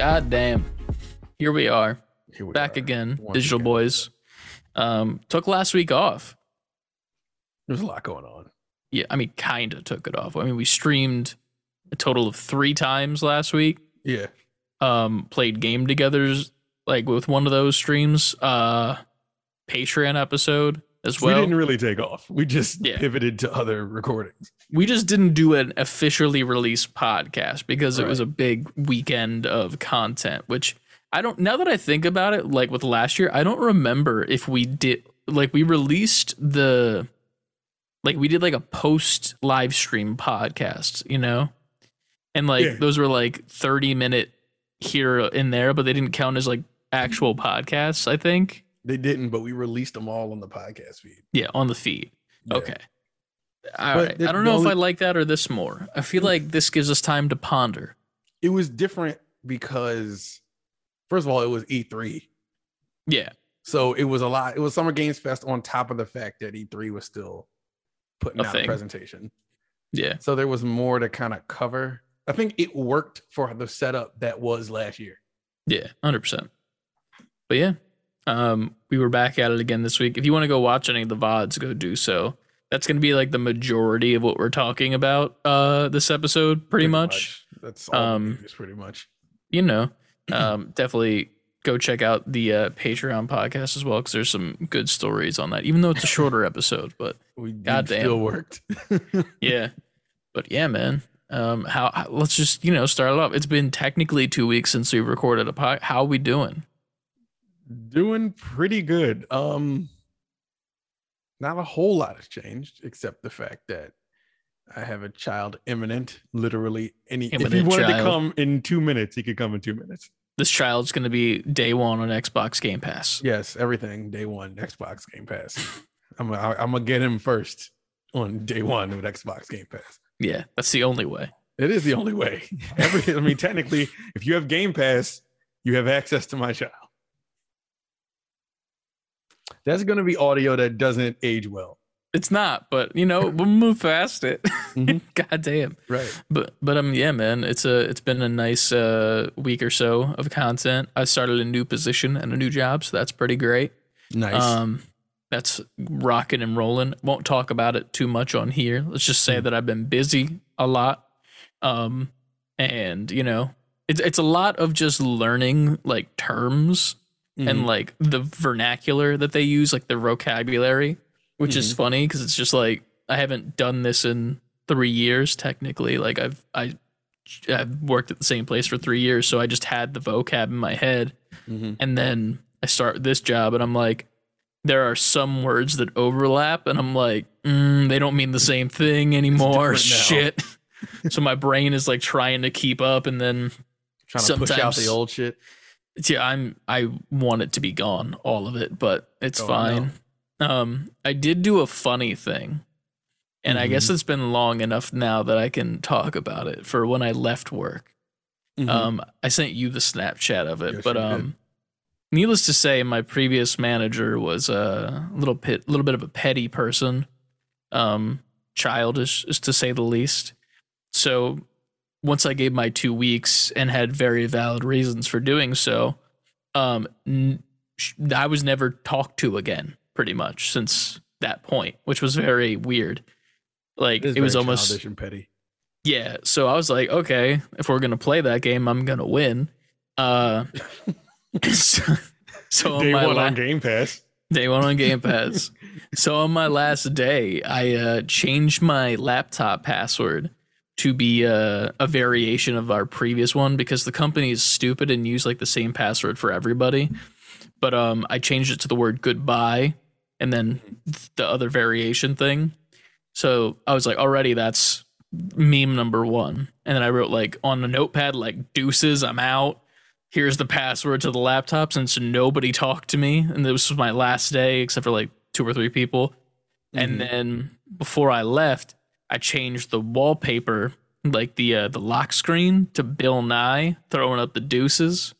God damn. Here we are. Back again. Digital boys. Took last week off. There's a lot going on. Yeah, I mean, kind of took it off. I mean, we streamed a total of 3 times last week. Yeah. Played game togethers, like, with one of those streams. Patreon episode as well. We didn't really take off. We just pivoted to other recordings. We just didn't do an officially released podcast because it was a big weekend of content, which I don't, now that I think about it, like with last year, I don't remember if we did, like we released the, like we did like a post live stream podcast, you know? And like those were like 30-minute here and there, but they didn't count as like actual podcasts, I think. They didn't, but we released them all on the podcast feed. Yeah, on the feed. Yeah. Okay. All but right. I don't know if I like that or this more. I feel like this gives us time to ponder. It was different because, first of all, it was E3. Yeah. So it was a lot. It was Summer Games Fest on top of the fact that E3 was still putting out a presentation. Yeah. So there was more to kind of cover. I think it worked for the setup that was last year. Yeah, 100%. But yeah. We were back at it again this week. If you want to go watch any of the VODs, go do so. That's going to be like the majority of what we're talking about this episode, pretty much. That's all pretty much. You know, definitely go check out the Patreon podcast as well, because there's some good stories on that, even though it's a shorter episode. But goddamn, still worked. Yeah. But yeah, man. Let's just, you know, start it off. It's been technically 2 weeks since we recorded a pod. How are we doing? Doing pretty good. Not a whole lot has changed, except the fact that I have a child imminent, literally any. Imminent, if he wanted to come in 2 minutes, he could come in 2 minutes. This child's going to be day one on Xbox Game Pass. Yes, everything day one Xbox Game Pass. I'm gonna get him first on day one with Xbox Game Pass. Yeah, that's the only way. It is the only way. I mean, technically, if you have Game Pass, you have access to my child. That's going to be audio that doesn't age well. It's not, but you know, we'll move past it. Mm-hmm. God damn. Right. But yeah, man, it's been a nice week or so of content. I started a new position and a new job, so that's pretty great. Nice. That's rocking and rolling. Won't talk about it too much on here. Let's just say that I've been busy a lot. And you know, it's a lot of just learning like terms. Mm-hmm. And like the vernacular that they use, like the vocabulary, which is funny because it's just like I haven't done this in 3 years technically. Like I've worked at the same place for 3 years, so I just had the vocab in my head, and then I start this job, and I'm like, there are some words that overlap, and I'm like, they don't mean the same thing anymore. Shit. So my brain is like trying to keep up, and then trying to push out the old shit. Yeah, I want it to be gone, all of it, but it's fine. No. I did do a funny thing, and I guess it's been long enough now that I can talk about it for when I left work. I sent you the Snapchat of it, yes, but needless to say, my previous manager was a little bit of a petty person, childish is to say the least. So once I gave my 2 weeks and had very valid reasons for doing so, I was never talked to again, pretty much, since that point, which was very weird. Like it was almost childish and petty. Yeah. So I was like, okay, if we're going to play that game, I'm going to win. So Day one on Game Pass. So on my last day, I changed my laptop password to be a variation of our previous one because the company is stupid and use like the same password for everybody. But I changed it to the word goodbye and then the other variation thing. So I was like, already that's meme number one. And then I wrote like on the notepad, like deuces, I'm out. Here's the password to the laptop since nobody talked to me. And this was my last day except for like 2 or 3 people. And then before I left, I changed the wallpaper, like the lock screen, to Bill Nye throwing up the deuces.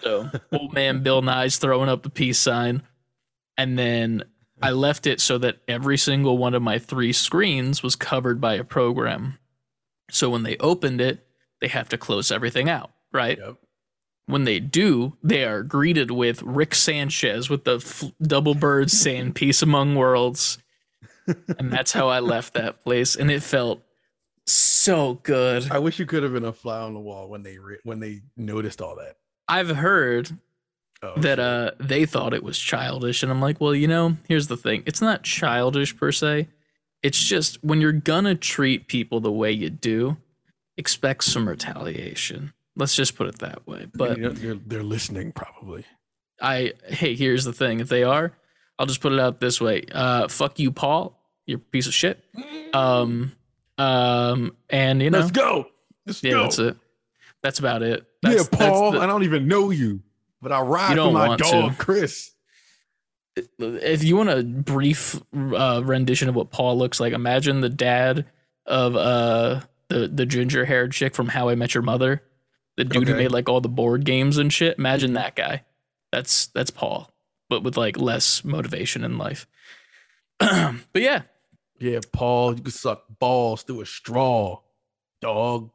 So old man Bill Nye's throwing up the peace sign. And then I left it so that every single one of my 3 screens was covered by a program. So when they opened it, they have to close everything out, right? Yep. When they do, they are greeted with Rick Sanchez with the double birds saying peace among worlds. And that's how I left that place. And it felt so good. I wish you could have been a fly on the wall when they noticed all that. I've heard that they thought it was childish. And I'm like, well, you know, here's the thing. It's not childish per se. It's just when you're going to treat people the way you do, expect some retaliation. Let's just put it that way. But you know, they're listening, probably. Hey, here's the thing. If they are, I'll just put it out this way. Fuck you, Paul. You're a piece of shit. And you know, let's go. Let's go. That's it. That's about it. Paul. I don't even know you, but I ride with my dog, Chris. If you want a brief rendition of what Paul looks like, imagine the dad of the ginger haired chick from How I Met Your Mother. The dude who made like all the board games and shit. Imagine that guy. That's Paul, but with like less motivation in life. But yeah. Yeah, Paul, you could suck balls through a straw, dog.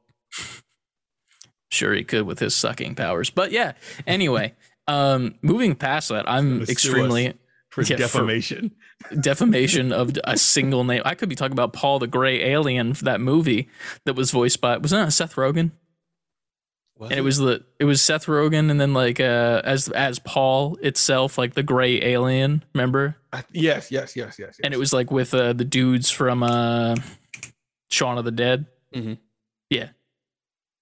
Sure he could with his sucking powers. But yeah, anyway, moving past that, I'm extremely... defamation. Defamation of a single name. I could be talking about Paul the Gray Alien, that movie that was voiced by... Was that Seth Rogen? And it was Seth Rogen, and then like as Paul itself, like the gray alien. Remember? Yes. And it was like with the dudes from Shaun of the Dead. Mm-hmm. Yeah,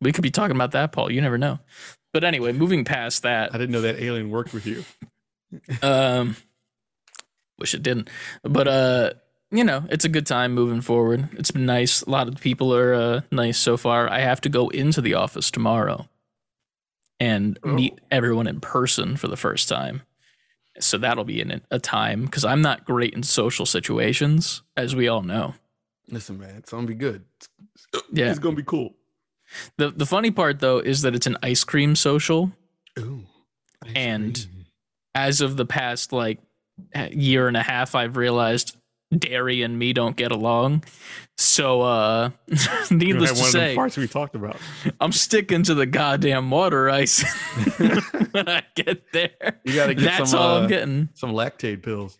we could be talking about that, Paul. You never know. But anyway, moving past that, I didn't know that alien worked with you. Wish it didn't. But you know, it's a good time moving forward. It's been nice. A lot of people are nice so far. I have to go into the office tomorrow and meet everyone in person for the first time. So that'll be a time, because I'm not great in social situations, as we all know. Listen, man, it's going to be good. Yeah. It's going to be cool. The funny part, though, is that it's an ice cream social. Ooh, ice cream. As of the past, like, year and a half, I've realized... dairy and me don't get along, so needless to say, parts we talked about, I'm sticking to the goddamn water ice when I get there. You gotta get that's some, all I'm getting some lactate pills.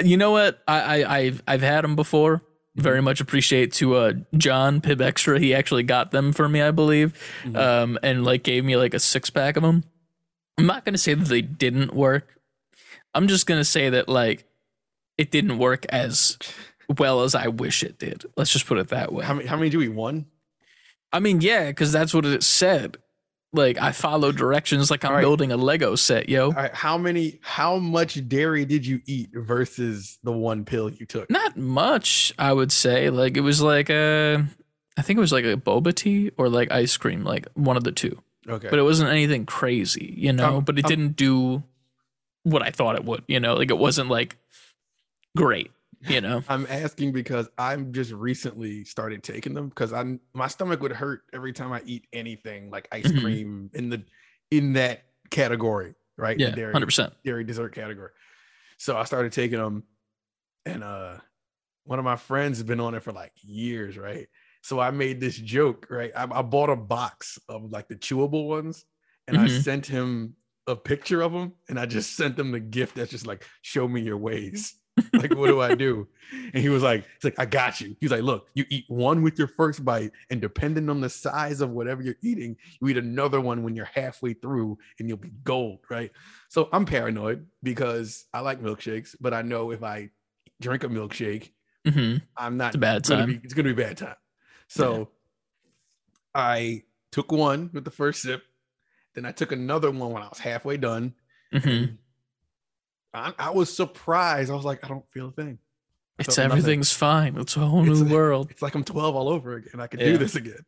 You know what, I've had them before. Very much appreciate to John Pib Extra. He actually got them for me, I believe. Mm-hmm. And like gave me like a 6-pack of them. I'm not gonna say that they didn't work. I'm just gonna say that like it didn't work as well as I wish it did. Let's just put it that way. How many do we eat? One? I mean, yeah, because that's what it said. Like, I follow directions like I'm building a Lego set, yo. All right, how much dairy did you eat versus the one pill you took? Not much, I would say. Like, it was like a boba tea or like ice cream, like one of the two. Okay. But it wasn't anything crazy, you know? But it didn't do what I thought it would, you know? Like, it wasn't like... great, you know. I'm asking because I'm just recently started taking them because my stomach would hurt every time I eat anything like ice cream in that category, right? Yeah, 100% dairy dessert category. So I started taking them, and one of my friends has been on it for like years, right? So I made this joke, right? I bought a box of like the chewable ones, and I sent him a picture of them, and I just sent them the gift that's just like, show me your ways. Like, what do I do? And he was like, "It's like I got you." He's like, "Look, you eat one with your first bite, and depending on the size of whatever you're eating, you eat another one when you're halfway through, and you'll be gold, right?" So I'm paranoid because I like milkshakes, but I know if I drink a milkshake, I'm not. It's a bad time. It's gonna be a bad time. So I took one with the first sip, then I took another one when I was halfway done. Mm-hmm. I was surprised. I was like, I don't feel a thing. It's everything's fine. It's a whole new world. It's like I'm 12 all over again. I can do this again.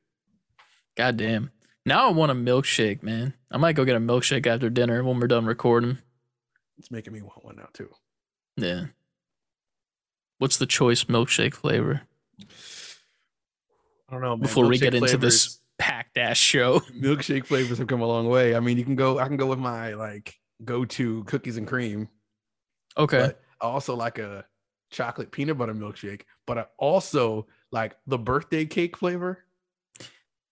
Goddamn. Now I want a milkshake, man. I might go get a milkshake after dinner when we're done recording. It's making me want one now, too. Yeah. What's the choice milkshake flavor? I don't know, man. Before we get into this packed ass show, milkshake flavors have come a long way. I mean, I can go with my like go-to cookies and cream. Okay. But I also like a chocolate peanut butter milkshake, but I also like the birthday cake flavor.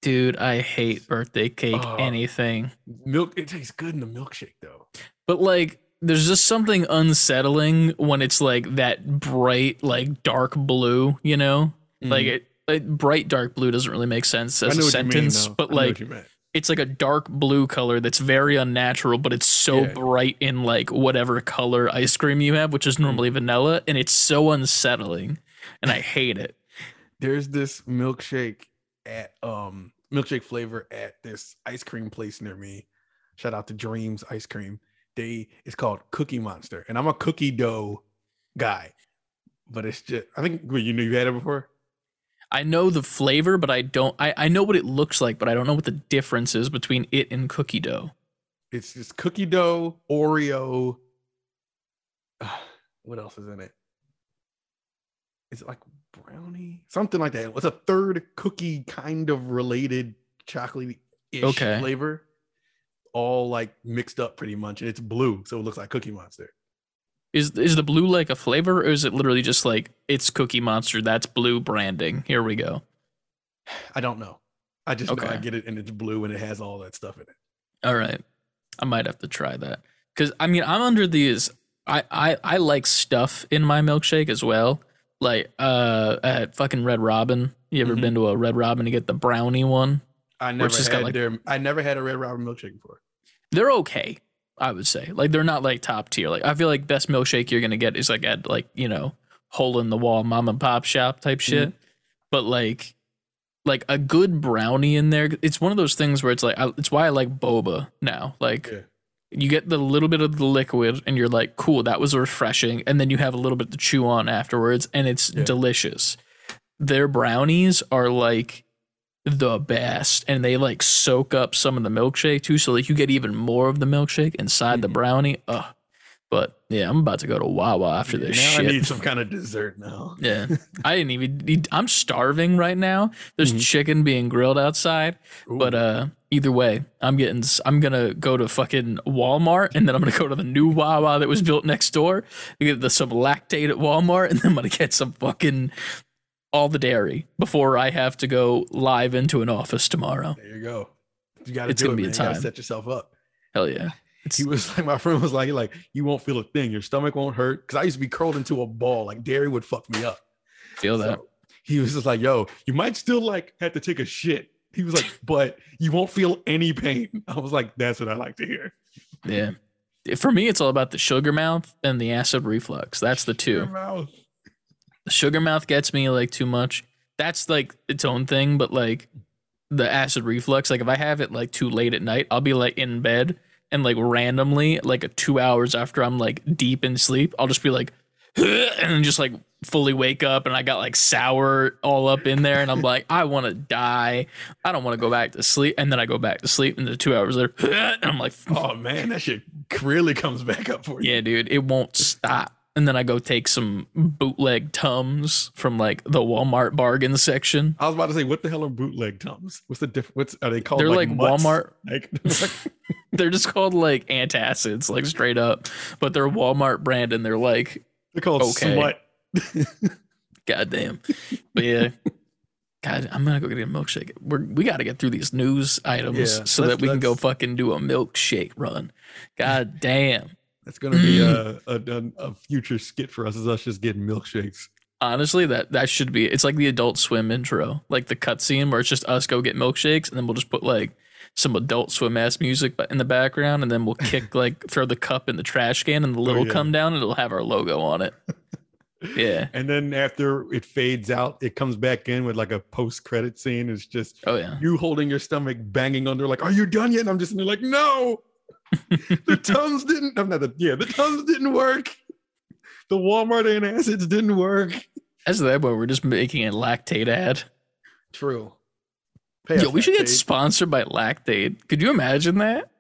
Dude, I hate birthday cake anything. Milk, it tastes good in a milkshake though. But like there's just something unsettling when it's like that bright, like dark blue, you know? Mm. Like it bright dark blue doesn't really make sense as a sentence, mean, but like it's like a dark blue color that's very unnatural, but it's so bright in like whatever color ice cream you have, which is normally vanilla, and it's so unsettling, and I hate it. There's this milkshake at milkshake flavor at this ice cream place near me. Shout out to Dreams Ice Cream. It's called Cookie Monster, and I'm a cookie dough guy, but it's just I think you knew you had it before. I know the flavor, but I don't. I know what it looks like, but I don't know what the difference is between it and cookie dough. It's just cookie dough, Oreo. What else is in it? Is it like brownie? Something like that. It's a third cookie kind of related chocolatey-ish flavor. All like mixed up pretty much. And it's blue, so it looks like Cookie Monster. Is the blue like a flavor, or is it literally just like it's Cookie Monster, that's blue branding? Here we go. I don't know. I just know I get it and it's blue and it has all that stuff in it. All right. I might have to try that. Because I mean, I'm under these. I like stuff in my milkshake as well. Like at fucking Red Robin. You ever been to a Red Robin to get the brownie one? I never had a Red Robin milkshake before. They're okay. I would say like they're not like top tier. Like I feel like best milkshake you're gonna get is like at like, you know, hole in the wall mom and pop shop type shit. Mm-hmm. But like a good brownie in there. It's one of those things where it's like it's why I like boba now. Like you get the little bit of the liquid and you're like, cool, that was refreshing. And then you have a little bit to chew on afterwards, and it's delicious. Their brownies are like the best, and they like soak up some of the milkshake too, so like you get even more of the milkshake inside the brownie. But yeah, I'm about to go to Wawa after this now shit. I need some kind of dessert now. Yeah, I didn't even need, I'm starving right now. There's chicken being grilled outside. Ooh. But either way, I'm gonna go to fucking Walmart, and then I'm gonna go to the new Wawa that was built next door to get some lactate at Walmart, and then I'm gonna get some fucking all the dairy before I have to go live into an office tomorrow. There you go. You got to do it, man. You got to set yourself up. Hell yeah. He was like, my friend was like, you won't feel a thing. Your stomach won't hurt. Because I used to be curled into a ball. Like dairy would fuck me up. Feel that. So he was just like, yo, you might still like have to take a shit. He was like, but you won't feel any pain. I was like, that's what I like to hear. Yeah. For me, it's all about the sugar mouth and the acid reflux. That's the two. Sugar mouth. Sugar mouth gets me like too much. That's like its own thing, but like the acid reflux, like if I have it like too late at night, I'll be like in bed and like randomly like 2 hours after I'm like deep in sleep, I'll just be like and just like fully wake up and I got like sour all up in there and I'm like, I want to die. I don't want to go back to sleep. And then I go back to sleep and the 2 hours later and I'm like, oh man, that shit really comes back up for you. Yeah, dude, it won't stop. And then I go take some bootleg Tums from like the Walmart bargain section. I was about to say, what the hell are bootleg Tums? What's the difference? What's are they called? They're like Walmart. Like they're just called like antacids, like straight up. But they're Walmart brand, and they're called smut. Goddamn. But yeah, God, I'm gonna go get a milkshake. We got to get through these news items so that we can go fucking do a milkshake run. God damn. That's going to be a future skit for us, is us just getting milkshakes. Honestly, that should be. It's like the Adult Swim intro, like the cutscene where it's just us go get milkshakes, and then we'll just put like some Adult Swim ass music in the background, and then we'll kick like throw the cup in the trash can, and the lid will come down, and it'll have our logo on it. Yeah. And then after it fades out, it comes back in with like a post-credit scene. It's just you holding your stomach, banging under, like, are you done yet? And I'm just in there like, no. The Tums didn't work. The Walmart antacids didn't work. As of that point, we're just making a lactate ad. True. Yo, we should get sponsored by Lactate. Could you imagine that?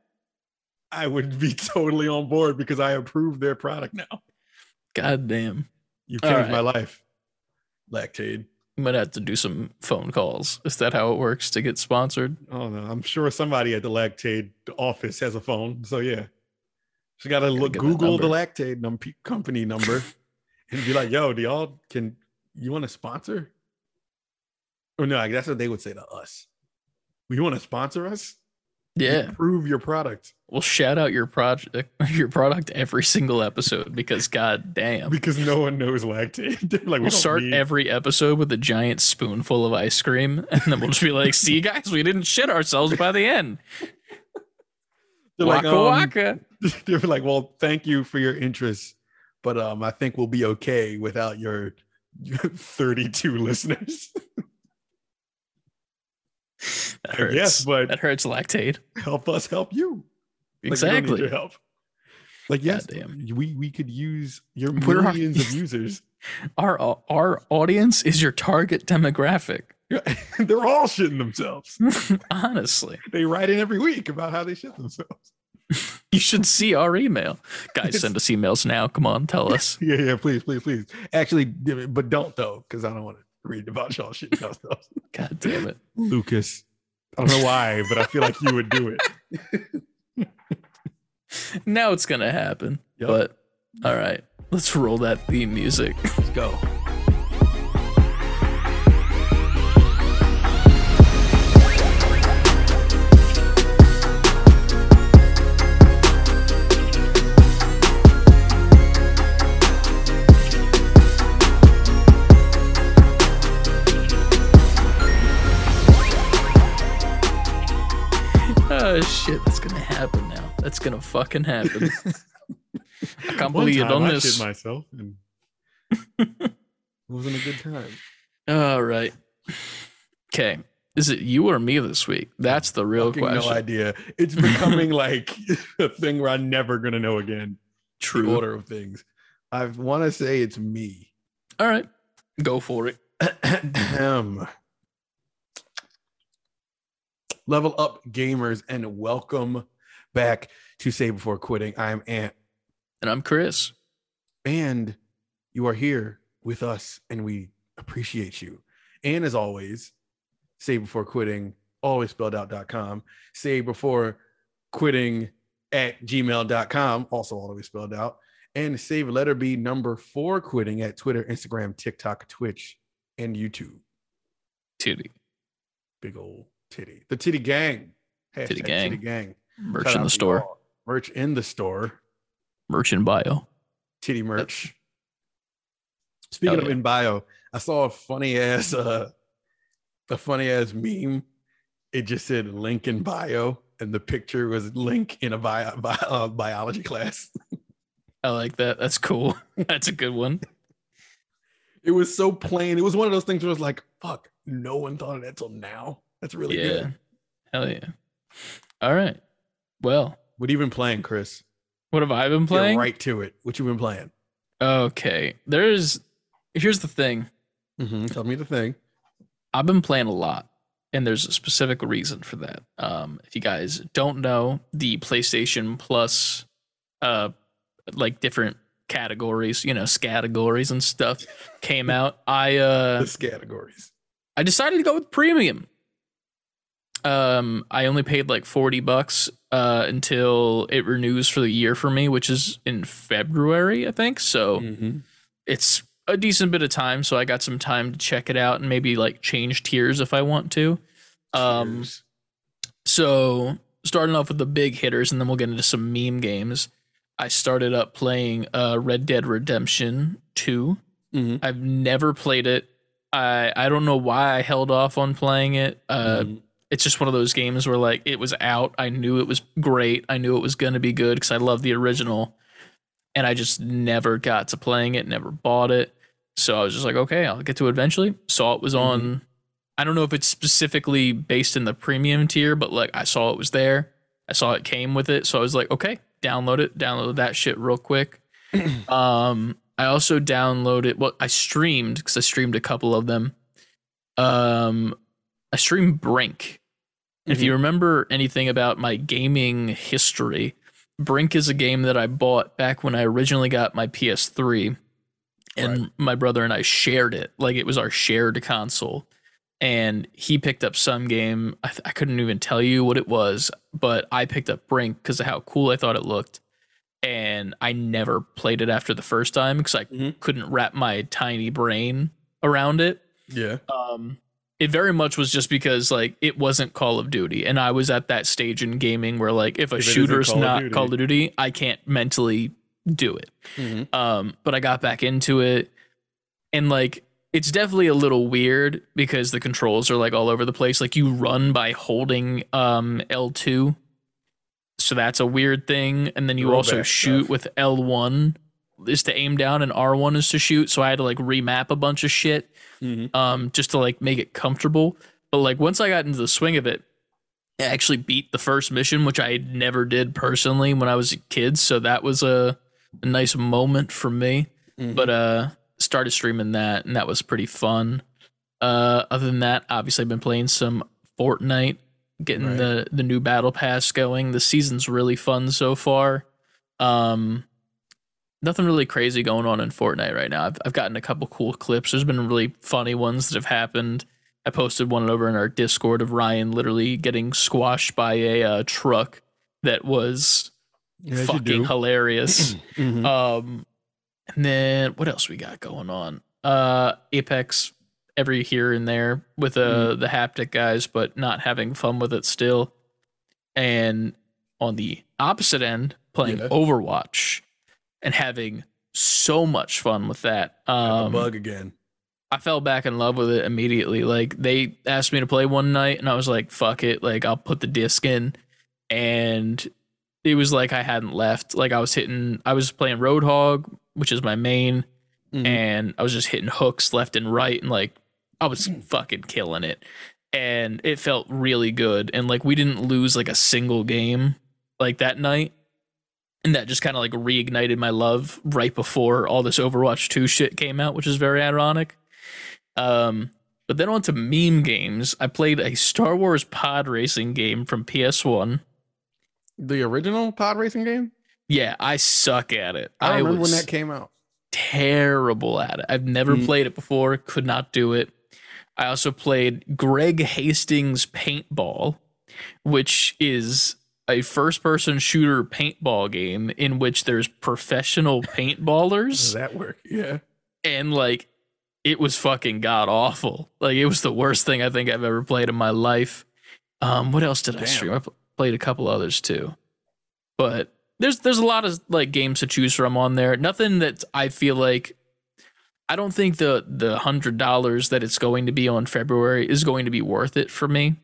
I would be totally on board because I approve their product now. God damn. You changed my life. Lactate. I'm going to have to do some phone calls. Is that how it works to get sponsored? Oh, no. I'm sure somebody at the Lactaid office has a phone. So, yeah. Just got to Google the Lactaid company number and be like, yo, do y'all you want to sponsor? Or no, that's what they would say to us. You want to sponsor us? Yeah. Improve your product. We'll shout out your product every single episode because god damn. Because no one knows lactate. We'll start every episode with a giant spoonful of ice cream and then we'll just be like, see guys, we didn't shit ourselves by the end. They're waka like, waka. They're like, well, thank you for your interest, but I think we'll be okay without your 32 listeners. That hurts. Yes, but that hurts lactate. Help us help you. Exactly. We don't need your help. Yes, we could use your millions of users. Our audience is your target demographic. They're all shitting themselves. Honestly. They write in every week about how they shit themselves. You should see our email. Guys, send us emails now. Come on, tell us. Yeah, please. Actually, but don't though, because I don't want to read about y'all shit yourself. God damn it, Lucas. I don't know why, but I feel like you would do it. Now it's gonna happen. Yep. But all right, let's roll that theme music. Let's go. Oh shit, that's gonna happen now. That's gonna fucking happen. I can't believe you done this. I shit myself and it wasn't a good time. All right. Okay. Is it you or me this week? That's the real question. No idea. It's becoming like a thing where I'm never gonna know again. True. The order of things. I want to say it's me. All right. Go for it. Level up, gamers, and welcome back to Say Before Quitting. I'm Ant. And I'm Chris. And you are here with us, and we appreciate you. And as always, Say Before Quitting, always spelled out.com. Say Before Quitting at gmail.com, also always spelled out. And save letter B number 4 quitting at Twitter, Instagram, TikTok, Twitch, and YouTube. Titty. Big old titty. The titty gang. Hashtag titty gang. Titty gang. Merch in the store. Y'all. Merch in the store. Merch in bio. Titty merch. That's... Speaking of in bio, I saw a funny ass meme. It just said link in bio, and the picture was link in a biology class. I like that. That's cool. That's a good one. It was so plain. It was one of those things where it was like, fuck, no one thought of that till now. That's really good. Hell yeah. All right. Well. What have you been playing, Chris? What have I been playing? Get right to it. What you been playing? Okay. Here's the thing. Mm-hmm. Tell me the thing. I've been playing a lot, and there's a specific reason for that. If you guys don't know, the PlayStation Plus, different categories, scategories and stuff came out. The scategories. I decided to go with premium. I only paid like $40 until it renews for the year for me, which is in February, I think. So It's a decent bit of time. So I got some time to check it out and maybe change tiers if I want to. So starting off with the big hitters, and then we'll get into some meme games. I started up playing Red Dead Redemption 2. Mm-hmm. I've never played it. I don't know why I held off on playing it. It's just one of those games where it was out. I knew it was great. I knew it was going to be good because I love the original, and I just never got to playing it, never bought it. So I was just like, okay, I'll get to it eventually. Saw it was on, I don't know if it's specifically based in the premium tier, but I saw it was there. I saw it came with it. So I was like, okay, download that shit real quick. I also downloaded, I streamed because I streamed a couple of them. I streamed Brink. If you remember anything about my gaming history, Brink is a game that I bought back when I originally got my PS3, and my brother and I shared it. It was our shared console, and he picked up some game. I couldn't even tell you what it was, but I picked up Brink because of how cool I thought it looked, and I never played it after the first time because I couldn't wrap my tiny brain around it. Yeah. it very much was just because like it wasn't Call of Duty, and I was at that stage in gaming where like if shooter's not Call of Duty, I can't mentally do it. Mm-hmm. But I got back into it, and like it's definitely a little weird because the controls are like all over the place. Like you run by holding L2, so that's a weird thing, and then you shoot with L1 is to aim down and R1 is to shoot, so I had to like remap a bunch of shit just to like make it comfortable. But like once I got into the swing of it, I actually beat the first mission, which I never did personally when I was a kid, so that was a nice moment for me. Mm-hmm. But started streaming that, and that was pretty fun. Other than that, obviously I've been playing some Fortnite, getting the new battle pass going. The season's really fun so far. Nothing really crazy going on in Fortnite right now. I've gotten a couple cool clips. There's been really funny ones that have happened. I posted one over in our Discord of Ryan literally getting squashed by a truck that was fucking hilarious. Mm-hmm. And then what else we got going on? Apex every here and there with the haptic guys, but not having fun with it still. And on the opposite end, playing Overwatch and having so much fun with that. Got the bug again. I fell back in love with it immediately. Like they asked me to play one night and I was like, fuck it. Like I'll put the disc in. And it was like, I hadn't left. Like I was playing Roadhog, which is my main. Mm-hmm. And I was just hitting hooks left and right. And like, I was fucking killing it. And it felt really good. And like, we didn't lose like a single game like that night. And that just kind of like reignited my love right before all this Overwatch 2 shit came out, which is very ironic. But then on to meme games. I played a Star Wars pod racing game from PS1. The original pod racing game? Yeah, I suck at it. I remember when that came out. Terrible at it. I've never played it before. Could not do it. I also played Greg Hastings Paintball, which is a first-person shooter paintball game in which there's professional paintballers. That work, yeah. And like, it was fucking god awful. Like, it was the worst thing I think I've ever played in my life. What else did I stream? I played a couple others too, but there's a lot of like games to choose from on there. Nothing that I feel like. I don't think the $100 that it's going to be on February is going to be worth it for me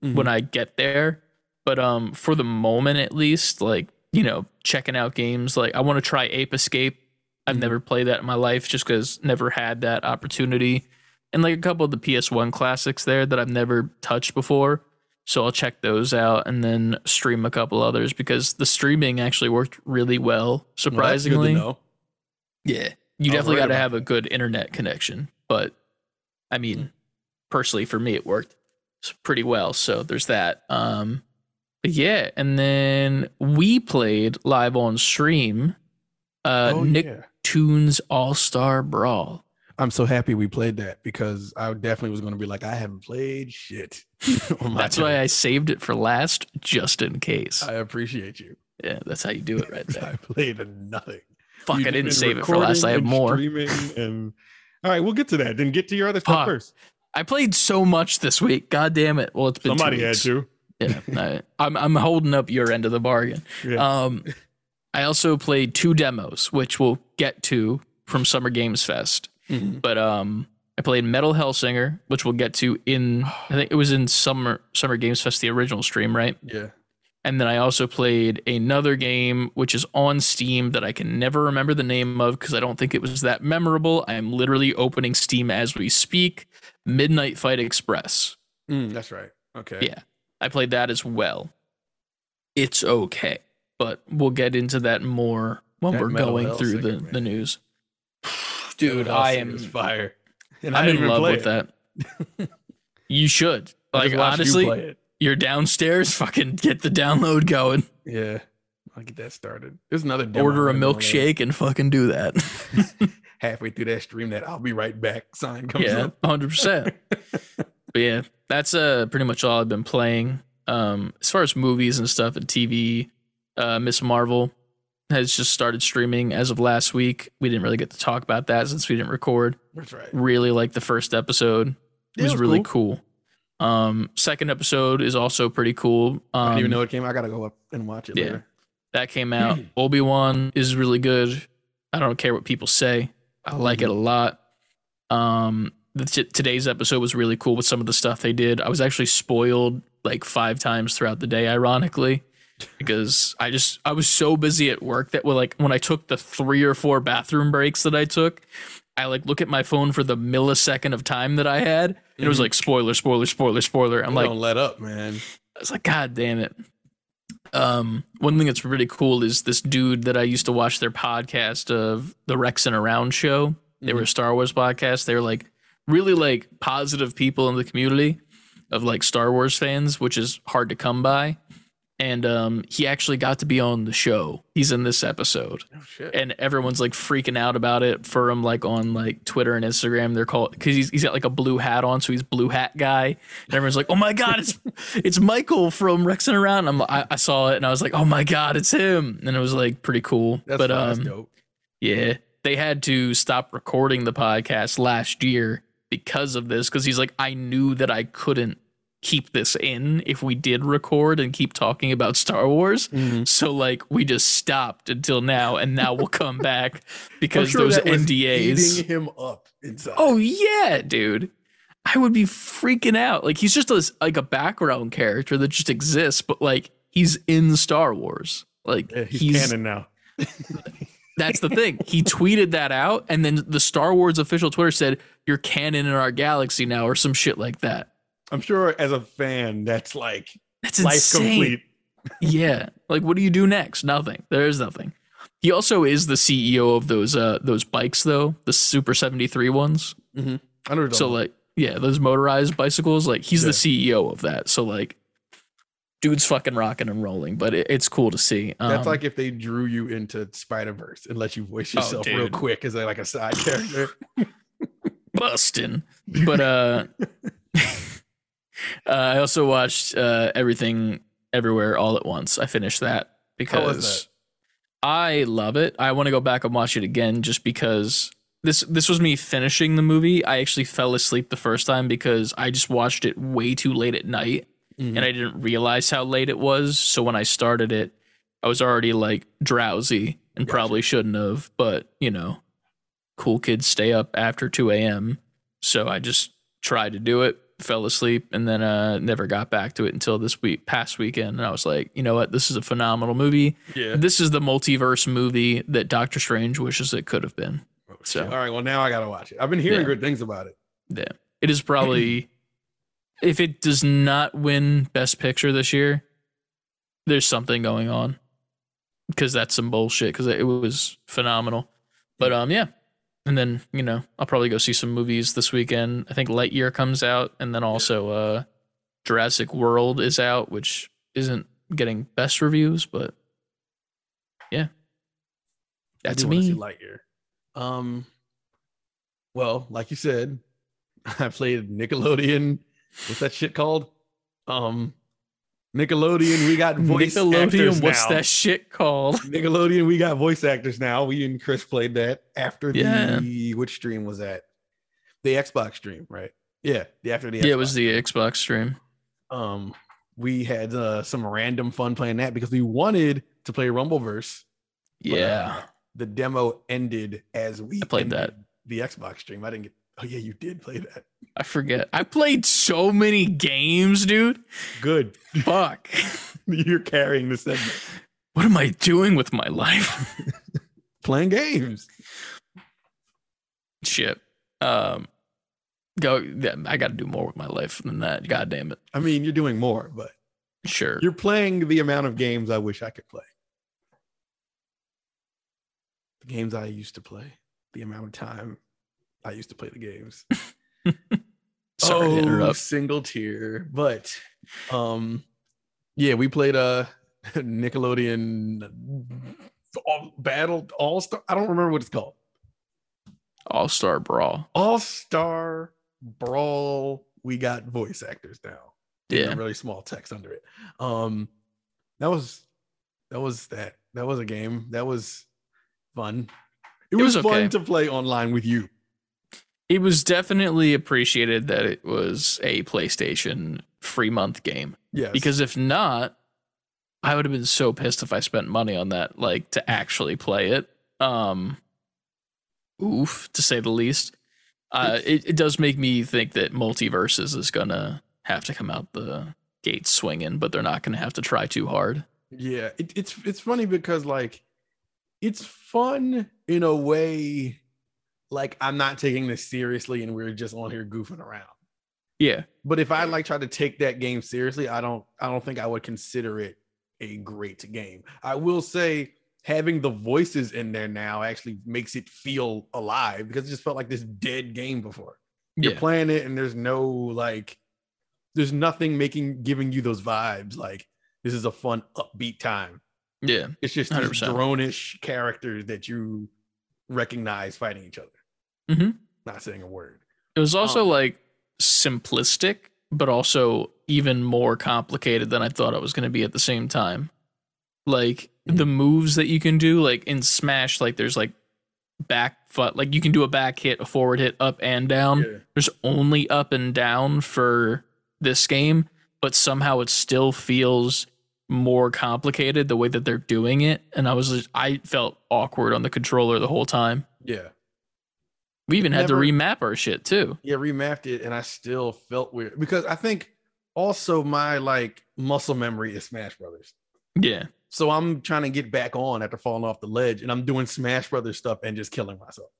when I get there. But for the moment, at least, like, you know, checking out games, like I want to try Ape Escape. I've never played that in my life just because never had that opportunity. And like a couple of the PS1 classics there that I've never touched before. So I'll check those out and then stream a couple others because the streaming actually worked really well, surprisingly. Well, that's good to know. Yeah, you definitely got to have a good internet connection. But I mean, personally, for me, it worked pretty well. So there's that. Yeah, and then we played live on stream Nicktoons All-Star Brawl. I'm so happy we played that because I definitely was going to be like, I haven't played shit. That's why I saved it for last, just in case. I appreciate you. Yeah, that's how you do it right there. I played nothing. Fuck, I didn't save it for last. I have more. All right, we'll get to that. Then get to your other stuff first. I played so much this week. God damn it. Well, it's been somebody 2 weeks. Had to. Yeah, I'm holding up your end of the bargain. Yeah. I also played two demos, which we'll get to from Summer Games Fest. Mm-hmm. But I played Metal Hellsinger, which we'll get to in I think it was in Summer Games Fest, the original stream, right? Yeah. And then I also played another game, which is on Steam that I can never remember the name of because I don't think it was that memorable. I am literally opening Steam as we speak. Midnight Fight Express. That's right. Okay. Yeah. I played that as well. It's okay, but we'll get into that more when we're going through the news. Dude, I am fire. And I'm in love with that. You should. Like, honestly, you're downstairs. Fucking get the download going. Yeah, I'll get that started. There's another demo. Order a milkshake and fucking do that. Halfway through that stream, that I'll be right back sign comes up. Yeah, 100%. But yeah, that's pretty much all I've been playing. As far as movies and stuff and TV, Ms. Marvel has just started streaming as of last week. We didn't really get to talk about that since we didn't record. That's right. Really like the first episode. was really cool. Second episode is also pretty cool. I didn't even know it came out. I gotta go up and watch it later. That came out. Obi-Wan is really good. I don't care what people say. I like it a lot. Today's episode was really cool with some of the stuff they did. I was actually spoiled like 5 times throughout the day, ironically, because I was so busy at work that when I took the 3 or 4 bathroom breaks that I took, I like look at my phone for the millisecond of time that I had, and it was like spoiler, spoiler, spoiler, spoiler. I'm like, don't let up, man. I was like, God damn it. One thing that's really cool is this dude that I used to watch their podcast of the Rex and Around show. They were a Star Wars podcast. They were like really like positive people in the community of like Star Wars fans, which is hard to come by. And he actually got to be on the show. He's in this episode. Oh, shit. And everyone's like freaking out about it for him, like on like Twitter and Instagram. They're called because he's got like a blue hat on, so he's blue hat guy. And everyone's like, "Oh my god, it's Michael from Rex and Around." I saw it and I was like, "Oh my god, it's him!" And it was like pretty cool. That's dope. Yeah, they had to stop recording the podcast last year because of this. Because he's like, I knew that I couldn't keep this in if we did record and keep talking about Star Wars. So like we just stopped until now, and now we'll come back because those NDAs eating him up inside. Oh yeah, dude, I would be freaking out. Like he's just a background character that just exists, but like he's in Star Wars. Like yeah, he's canon now. That's the thing. He tweeted that out, and then the Star Wars official Twitter said, "You're canon in our galaxy now," or some shit like that. I'm sure as a fan, that's like life insane. Complete. Yeah. Like, what do you do next? Nothing. There is nothing. He also is the CEO of those bikes, though. The Super 73 ones. So, like, yeah, those motorized bicycles. Like, he's the CEO of that. So, like, dude's fucking rocking and rolling. But it's cool to see. That's like if they drew you into Spider-Verse and let you voice yourself real quick as like a side character. Bustin'. But, I also watched Everything Everywhere All at Once. I finished that because I love it. I want to go back and watch it again just because this was me finishing the movie. I actually fell asleep the first time because I just watched it way too late at night and I didn't realize how late it was. So when I started it, I was already like drowsy and probably shouldn't have. But, you know, cool kids stay up after 2 a.m. So I just tried to do it. Fell asleep and then never got back to it until this past weekend, and I was like, you know what, this is a phenomenal movie. This is the multiverse movie that Doctor Strange wishes it could have been. So all right, well, now I gotta watch it. I've been hearing good things about it. It is probably if it does not win Best Picture this year, there's something going on, because that's some bullshit, because it was phenomenal. But and then, you know, I'll probably go see some movies this weekend. I think Lightyear comes out, and then also Jurassic World is out, which isn't getting best reviews, but yeah. That's me. See Lightyear. Well, like you said, I played Nickelodeon. What's that shit called? Nickelodeon, we got voice actors now. What's that shit called? Nickelodeon, we got voice actors now. We and Chris played that after the which stream was that? The Xbox stream, right? Yeah, it was the Xbox stream. We had some random fun playing that because we wanted to play Rumbleverse. But the demo ended as we played that. The Xbox stream. I didn't get. Oh yeah, you did play that. I forget. I played so many games, dude. Good. Fuck. You're carrying this segment. What am I doing with my life? Playing games. Shit. I got to do more with my life than that. God damn it. I mean, you're doing more, but sure. You're playing the amount of games I wish I could play. The games I used to play. The amount of time I used to play the games. Sorry to interrupt. Single tier. But we played a Nickelodeon All-Star. I don't remember what it's called. All-Star Brawl. All-Star Brawl. We got voice actors now. Yeah. Really small text under it. That was a game. That was fun. It was fun to play online with you. It was definitely appreciated that it was a PlayStation free month game. Yes. Because if not, I would have been so pissed if I spent money on that, like, to actually play it. Oof, to say the least. It does make me think that Multiverses is going to have to come out the gate swinging, but they're not going to have to try too hard. Yeah, it's funny because, like, it's fun in a way, like, I'm not taking this seriously and we're just on here goofing around. Yeah. But if I, like, try to take that game seriously, I don't think I would consider it a great game. I will say having the voices in there now actually makes it feel alive, because it just felt like this dead game before. You're playing it and there's no, like, there's nothing giving you those vibes. Like, this is a fun upbeat time. Yeah. It's just these drone-ish characters that you recognize fighting each other. Mm-hmm. Not saying a word. It was also like simplistic, but also even more complicated than I thought it was going to be at the same time. Like, the moves that you can do, like in Smash, like there's like like you can do a back hit, a forward hit, up and down. Yeah. There's only up and down for this game, but somehow it still feels more complicated the way that they're doing it. And I felt awkward on the controller the whole time. Yeah. We even had to remap our shit too. Yeah, remapped it, and I still felt weird because I think also my, like, muscle memory is Smash Brothers. Yeah. So I'm trying to get back on after falling off the ledge, and I'm doing Smash Brothers stuff and just killing myself.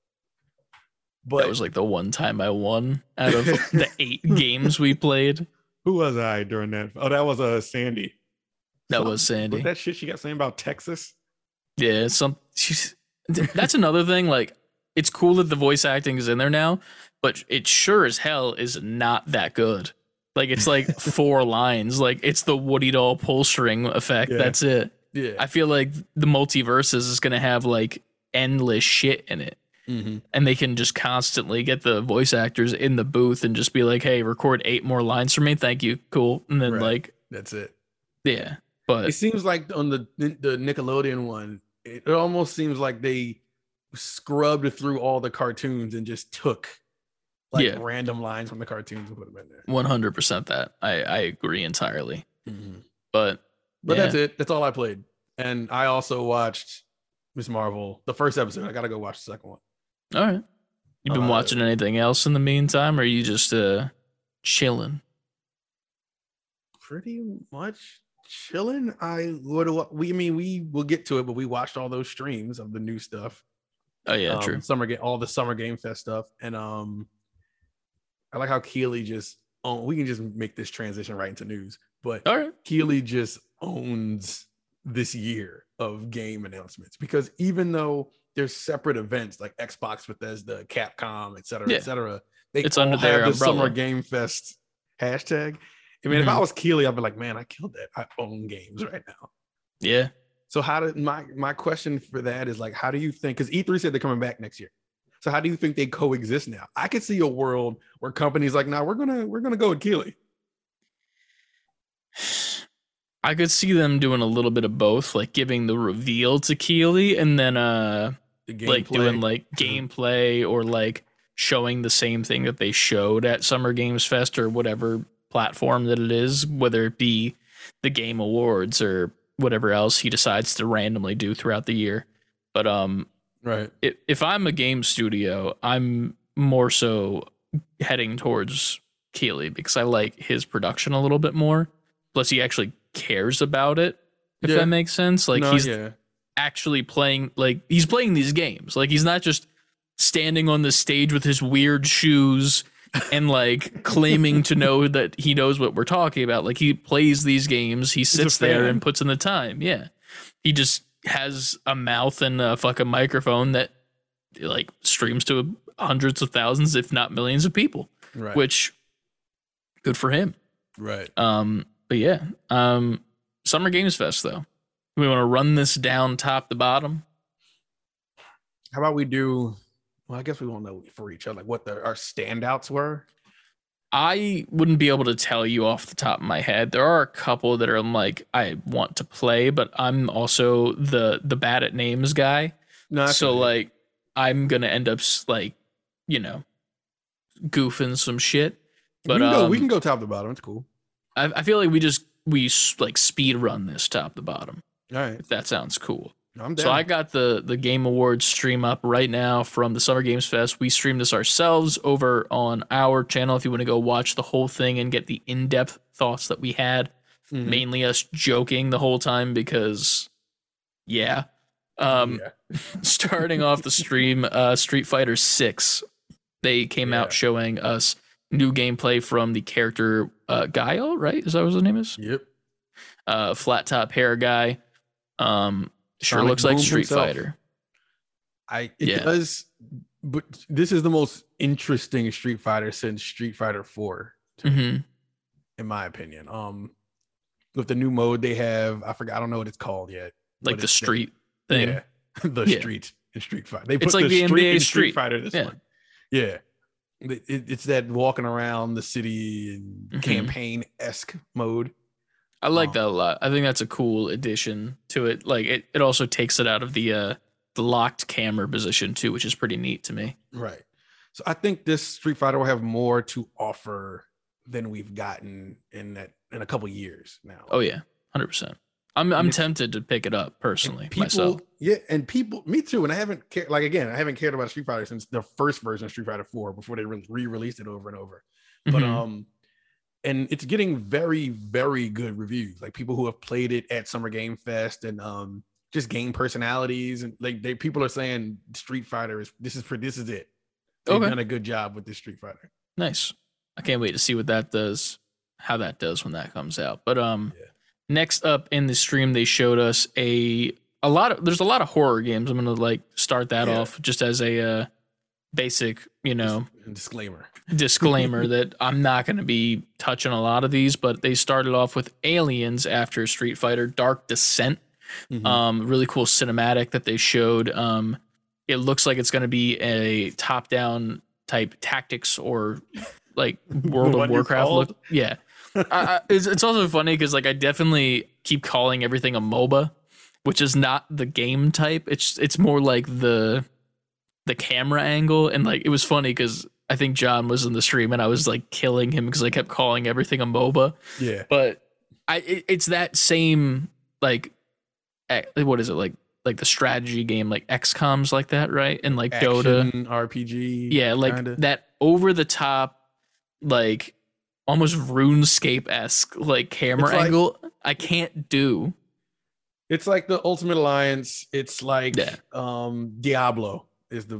But that was like the one time I won out of the 8 games we played. Who was I during that? Oh, that was Sandy. That was Sandy. Was that shit she got saying about Texas? Yeah, that's another thing. Like, it's cool that the voice acting is in there now, but it sure as hell is not that good. Like, it's like 4 lines. Like, it's the Woody doll pull string effect. Yeah. That's it. Yeah. I feel like the Multiverses is going to have like endless shit in it. Mm-hmm. And they can just constantly get the voice actors in the booth and just be like, hey, record 8 more lines for me. Thank you. Cool. And then like, that's it. Yeah. But it seems like on the Nickelodeon one, it almost seems like they scrubbed through all the cartoons and just took random lines from the cartoons and put them in there. 100% that. I agree entirely. Mm-hmm. But that's it. That's all I played. And I also watched Ms. Marvel, the first episode. I got to go watch the second one. All right. You've been watching anything else in the meantime, or are you just chilling? Pretty much chilling. We will get to it, but we watched all those streams of the new stuff. Oh yeah, true. All the Summer Game Fest stuff, and I like how Keely just we can just make this transition right into news. But all right. Keely just owns this year of game announcements, because even though there's separate events like Xbox, Bethesda, Capcom, etc., they it's all under their have the Summer Game Fest hashtag. I mean, if I was Keely, I'd be like, man, I killed that. I own games right now. Yeah. So how did my question for that is, like, how do you think, because E3 said they're coming back next year. So how do you think they coexist now? I could see a world where companies like, nah, we're gonna go with Keely. I could see them doing a little bit of both, like giving the reveal to Keely and then the like doing like gameplay or like showing the same thing that they showed at Summer Games Fest or whatever platform that it is, whether it be the Game Awards or whatever else he decides to randomly do throughout the year. But if I'm a game studio, I'm more so heading towards Keely because I like his production a little bit more. Plus he actually cares about it, if that makes sense. Like he's actually playing, like he's playing these games. Like he's not just standing on the stage with his weird shoes and like claiming to know that he knows what we're talking about. Like he plays these games, he sits there and puts in the time. Yeah. He just has a mouth and a fucking microphone that like streams to hundreds of thousands, if not millions of people, right? Which good for him. Right. Summer Games Fest though. We want to run this down top to bottom. How about we do, well, I guess we won't know for each other like what our standouts were. I wouldn't be able to tell you off the top of my head. There are a couple that are like I want to play, but I'm also the bad at names guy. No, so like I'm gonna end up like, you know, goofing some shit. But we can go top to bottom. It's cool. I feel like we like speed run this top to bottom. All right, if that sounds cool. I'm down. So I got the Game Awards stream up right now from the Summer Games Fest. We streamed this ourselves over on our channel. If you want to go watch the whole thing and get the in-depth thoughts that we had, mainly us joking the whole time because, starting off the stream, Street Fighter VI, they came out showing us new gameplay from the character Guile, right? Is that what his name is? Yep. Flat top hair guy. Sure looks like Street Fighter. It does, but this is the most interesting Street Fighter since Street Fighter IV, in my opinion. With the new mode they have, I don't know what it's called yet. Like the street thing. Yeah, street and Street Fighter. They put it's like the NBA Street Fighter this one. Yeah. It's that walking around the city and campaign-esque mode. I like that a lot. I think that's a cool addition to it. Like it also takes it out of the locked camera position too, which is pretty neat to me. Right. So I think this Street Fighter will have more to offer than we've gotten in a couple years now. Oh yeah, 100%. I'm tempted to pick it up personally myself. Yeah, and people, me too. And I haven't cared. Like again, I haven't cared about Street Fighter since the first version of Street Fighter 4 before they re-released it over and over. But and it's getting very, very good reviews. Like people who have played it at Summer Game Fest and just game personalities and like people are saying Street Fighter is it. They've done a good job with this Street Fighter. Nice. I can't wait to see what that does, how that does when that comes out. But next up in the stream, they showed us there's a lot of horror games. I'm gonna like start that off just as a basic, you know, disclaimer that I'm not going to be touching a lot of these, but they started off with Aliens after Street Fighter Dark Descent. Really cool cinematic that they showed. It looks like it's going to be a top-down type tactics or like World of Warcraft look. Yeah. It's also funny because like I definitely keep calling everything a MOBA, which is not the game type. It's more like the camera angle, and like it was funny because I think John was in the stream and I was like killing him because I kept calling everything a MOBA. Yeah, but it's that same like what is it like the strategy game like XCOM's like that, right? And like action, Dota, RPG, yeah, like kinda. That over the top like almost RuneScape-esque like camera angle I can't do. It's like the Ultimate Alliance. It's like Diablo. Is the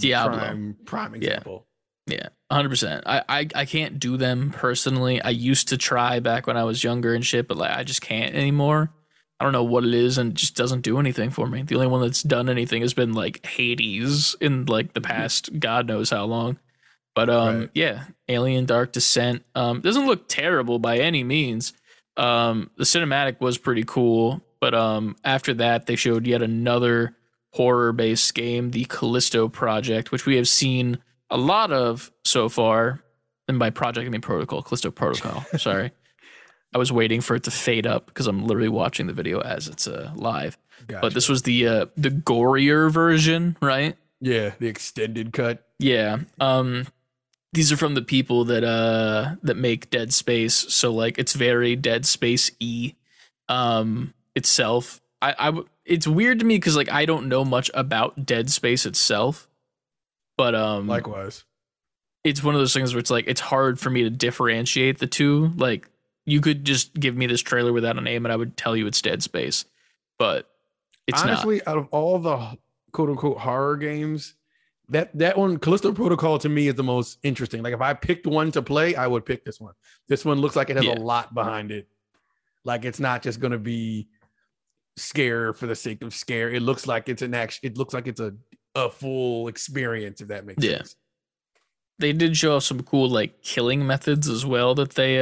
prime example. Yeah, 100%. I can't do them personally. I used to try back when I was younger and shit, but like I just can't anymore. I don't know what it is, and it just doesn't do anything for me. The only one that's done anything has been like Hades in like the past God knows how long. But Alien Dark Descent doesn't look terrible by any means. The cinematic was pretty cool, but after that they showed yet another horror-based game, the Callisto Project, which we have seen a lot of so far. And by project, I mean protocol, Callisto Protocol. Sorry. I was waiting for it to fade up because I'm literally watching the video as it's live. Gotcha. But this was the gorier version, right? Yeah, the extended cut. Yeah. These are from the people that make Dead Space. So like it's very Dead Space-y itself. It's weird to me because like I don't know much about Dead Space itself, but likewise, it's one of those things where it's like it's hard for me to differentiate the two. Like you could just give me this trailer without a name and I would tell you it's Dead Space, but it's honestly not. Out of all the quote unquote horror games, that one Callisto Protocol to me is the most interesting. Like if I picked one to play, I would pick this one. This one looks like it has a lot behind it. Like it's not just going to be scare for the sake of scare. It looks like it's an action. It looks like it's a full experience, if that makes sense. They did show off some cool like killing methods as well that they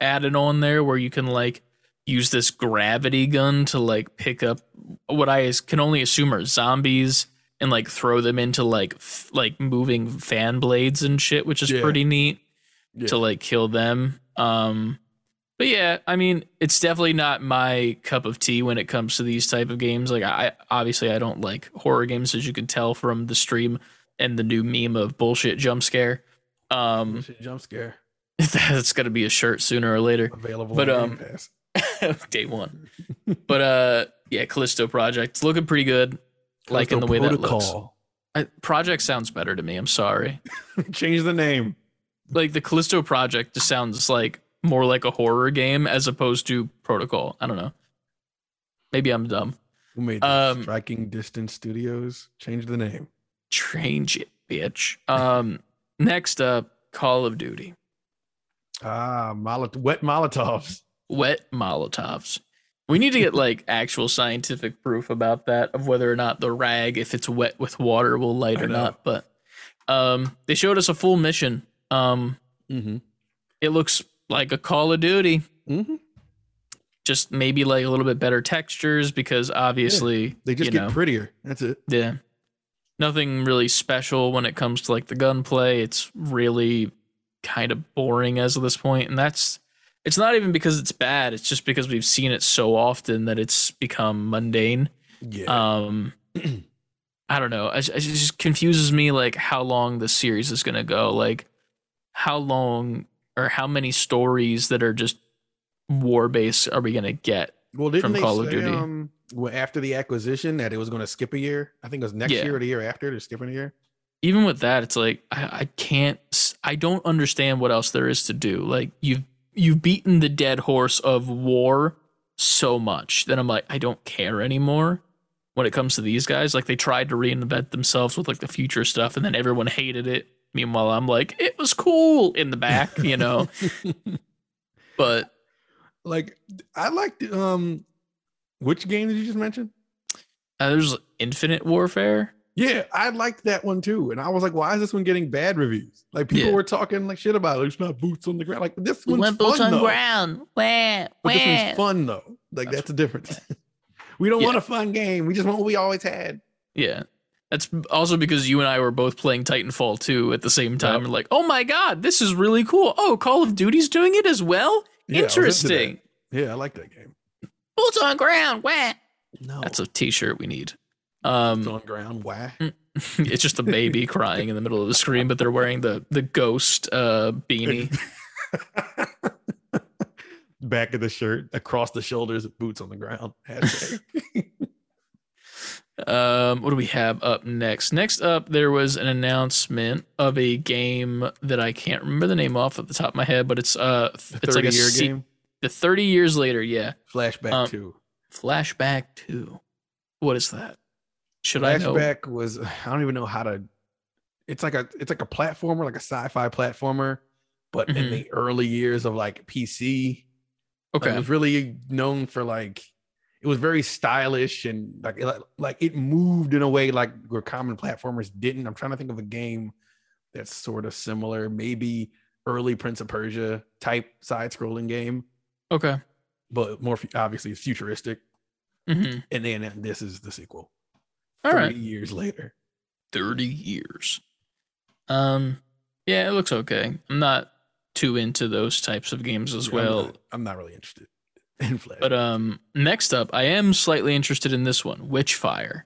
added on there, where you can like use this gravity gun to like pick up what I can only assume are zombies and like throw them into like like moving fan blades and shit, which is pretty neat to like kill them. But yeah, I mean, it's definitely not my cup of tea when it comes to these type of games. Like I don't like horror games, as you can tell from the stream and the new meme of bullshit jump scare. Jump scare. That's going to be a shirt sooner or later. Available but, on Game Pass. Day one. But yeah, Callisto Project. It's looking pretty good. Callisto like in the way Protocol. That looks. Project sounds better to me. I'm sorry. Change the name. Like the Callisto Project just sounds like more like a horror game as opposed to Protocol. I don't know. Maybe I'm dumb. Who made this? Striking Distance Studios? Change the name. Change it, bitch. Next up, Call of Duty. Wet Molotovs. Wet Molotovs. We need to get like actual scientific proof about that, of whether or not the rag, if it's wet with water, will light or not. But they showed us a full mission. It looks like a Call of Duty. Mm-hmm. Just maybe like a little bit better textures because obviously they just get prettier. That's it. Yeah. Nothing really special when it comes to like the gunplay. It's really kind of boring as of this point. And it's not even because it's bad. It's just because we've seen it so often that it's become mundane. Yeah. I don't know. It just confuses me like how long the series is going to go. Like how long or how many stories that are just war base are we going to get from Call of Duty? Well, after the acquisition that it was going to skip a year. I think it was next year or the year after. They're skipping a year. Even with that, it's like I don't understand what else there is to do. Like you've beaten the dead horse of war so much that I'm like, I don't care anymore when it comes to these guys. Like they tried to reinvent themselves with like the future stuff and then everyone hated it. Meanwhile, I'm like, it was cool in the back, you know. But like I liked which game did you just mention? There's Infinite Warfare. Yeah, I liked that one too. And I was like, why is this one getting bad reviews? Like people were talking like shit about it. There's not boots on the ground. Like this one's fun boots on though. Ground. But this one's fun though. Like that's the difference. We don't want a fun game. We just want what we always had. Yeah. That's also because you and I were both playing Titanfall 2 at the same time. We're like, oh my God, this is really cool. Oh, Call of Duty's doing it as well? Yeah, interesting. I like that game. Boots on ground. Wah. No. That's a t-shirt we need. Boots on ground. Wah. It's just a baby crying in the middle of the screen, but they're wearing the ghost beanie. Back of the shirt, across the shoulders, boots on the ground. Hashtag. What do we have up next? Next up, there was an announcement of a game that I can't remember the name off at the top of my head, but it's like a year game. The 30 years later, Flashback 2. Flashback 2. What is that? Flashback was I don't even know how to. It's like a platformer, like a sci-fi platformer, but in the early years of like PC. Okay, it was really known for like. It was very stylish and like it moved in a way like where common platformers didn't. I'm trying to think of a game that's sort of similar, maybe early Prince of Persia type side-scrolling game. Okay, but more obviously it's futuristic. Mm-hmm. And then this is the sequel. All 30 right. years later. 30 years. Yeah, it looks okay. I'm not too into those types of games as well. I'm not really interested. But next up, I am slightly interested in this one, Witchfire.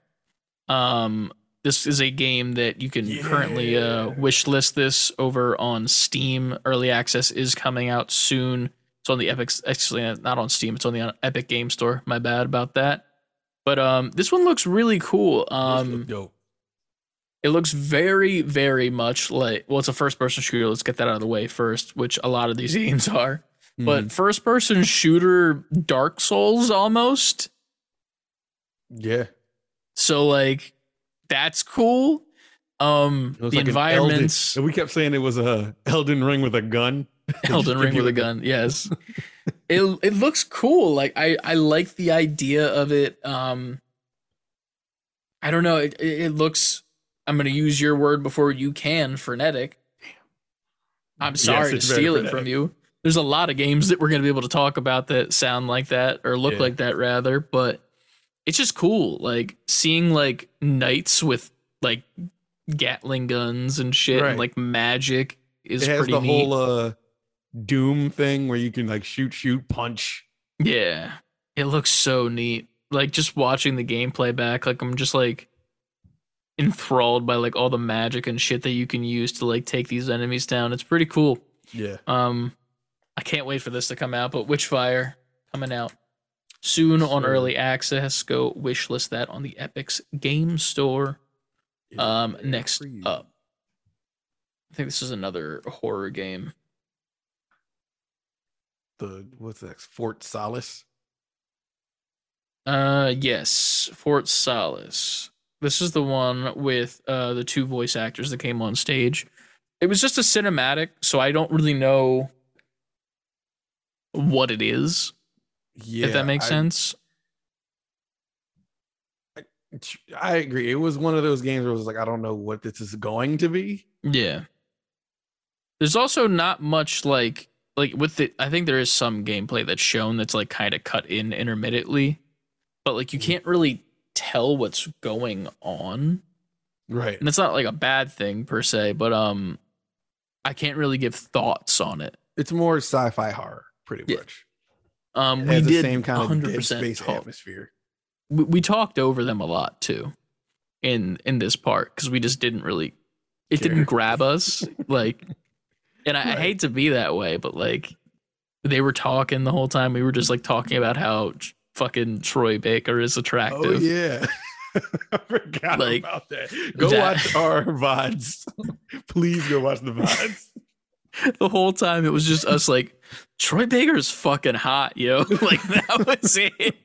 This is a game that you can currently wishlist this over on Steam. Early access is coming out soon. It's on the Epic, actually not on Steam. It's on the Epic Games Store. My bad about that. But this one looks really cool. Dope. It looks very, very much like it's a first-person shooter. Let's get that out of the way first, which a lot of these games are. But first-person shooter Dark Souls almost. Yeah. So, like, that's cool. The like environments. We kept saying it was a Elden Ring with a gun. Elden Ring with a gun, yes. It looks cool. Like, I like the idea of it. I don't know. It looks, I'm going to use your word before you can, frenetic. I'm sorry to steal it from you. There's a lot of games that we're going to be able to talk about that sound like that or look like that rather, but it's just cool. Like seeing like knights with like Gatling guns and shit and like magic is pretty neat. It has the whole Doom thing where you can like shoot, punch. Yeah. It looks so neat. Like just watching the gameplay back, like I'm just like, enthralled by like all the magic and shit that you can use to like take these enemies down. It's pretty cool. Yeah. I can't wait for this to come out, but Witchfire coming out soon on early access. Go wishlist that on the Epic's Game Store. Next up, I think this is another horror game. What's next? Fort Solace? Yes, Fort Solace. This is the one with the two voice actors that came on stage. It was just a cinematic, so I don't really know what it is. Yeah, if that makes sense. I agree. It was one of those games where I was like, I don't know what this is going to be. Yeah. There's also not much like with it. I think there is some gameplay that's shown that's like kind of cut in intermittently, but like you can't really tell what's going on. Right. And it's not like a bad thing per se, but I can't really give thoughts on it. It's more sci-fi horror, pretty much. We did the same kind of Dead Space atmosphere. We talked over them a lot too in this part because we just didn't really didn't grab us like, and I hate to be that way, but like they were talking the whole time. We were just like talking about how fucking Troy Baker is attractive. Oh yeah. I forgot about that. Watch our VODs. Please go watch the VODs. The whole time it was just us like, Troy Baker is fucking hot, yo. Like that was it.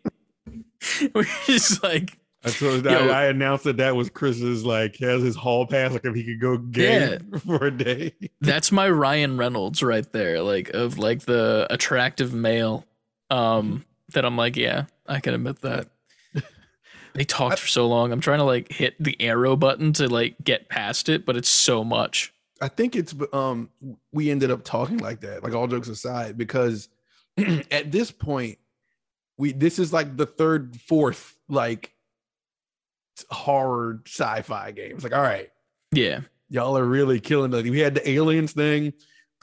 We're just like, I announced that was Chris's like has his hall pass, like if he could go game for a day. That's my Ryan Reynolds right there, like of like the attractive male. That I'm like, yeah, I can admit that. They talked for so long. I'm trying to like hit the arrow button to like get past it, but it's so much. I think it's we ended up talking like that, like all jokes aside, because at this point this is like the fourth like horror sci-fi game. It's like, all right, yeah, y'all are really killing it. We had the aliens thing,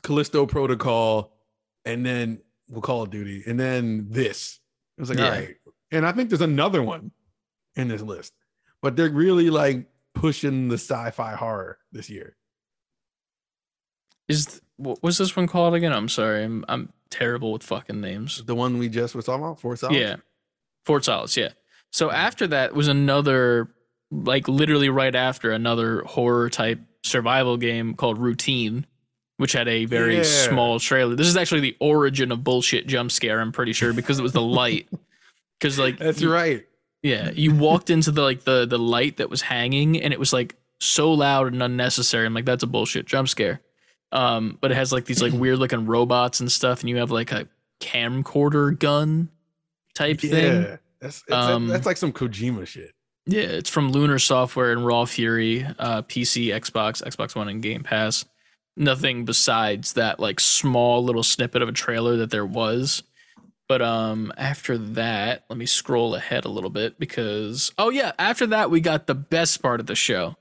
Callisto Protocol, and then Call of Duty, and then this. It was like, all right, and I think there's another one in this list, but they're really like pushing the sci-fi horror this year. What was this one called again? I'm sorry, I'm terrible with fucking names. The one we just were talking about, Fort Solace? Yeah, Fort Solace, yeah. So after that was another, like literally right after, another horror-type survival game called Routine, which had a very small trailer. This is actually the origin of bullshit jump scare, I'm pretty sure, because it was the light. Because like that's right. Yeah, you walked into the like the light that was hanging, and it was like so loud and unnecessary. I'm like, that's a bullshit jump scare. But it has like these like weird looking robots and stuff, and you have like a camcorder gun type thing. Yeah, that's like some Kojima shit. Yeah, it's from Lunar Software and Raw Fury, PC, Xbox One, and Game Pass. Nothing besides that like small little snippet of a trailer that there was. But after that, let me scroll ahead a little bit because after that we got the best part of the show,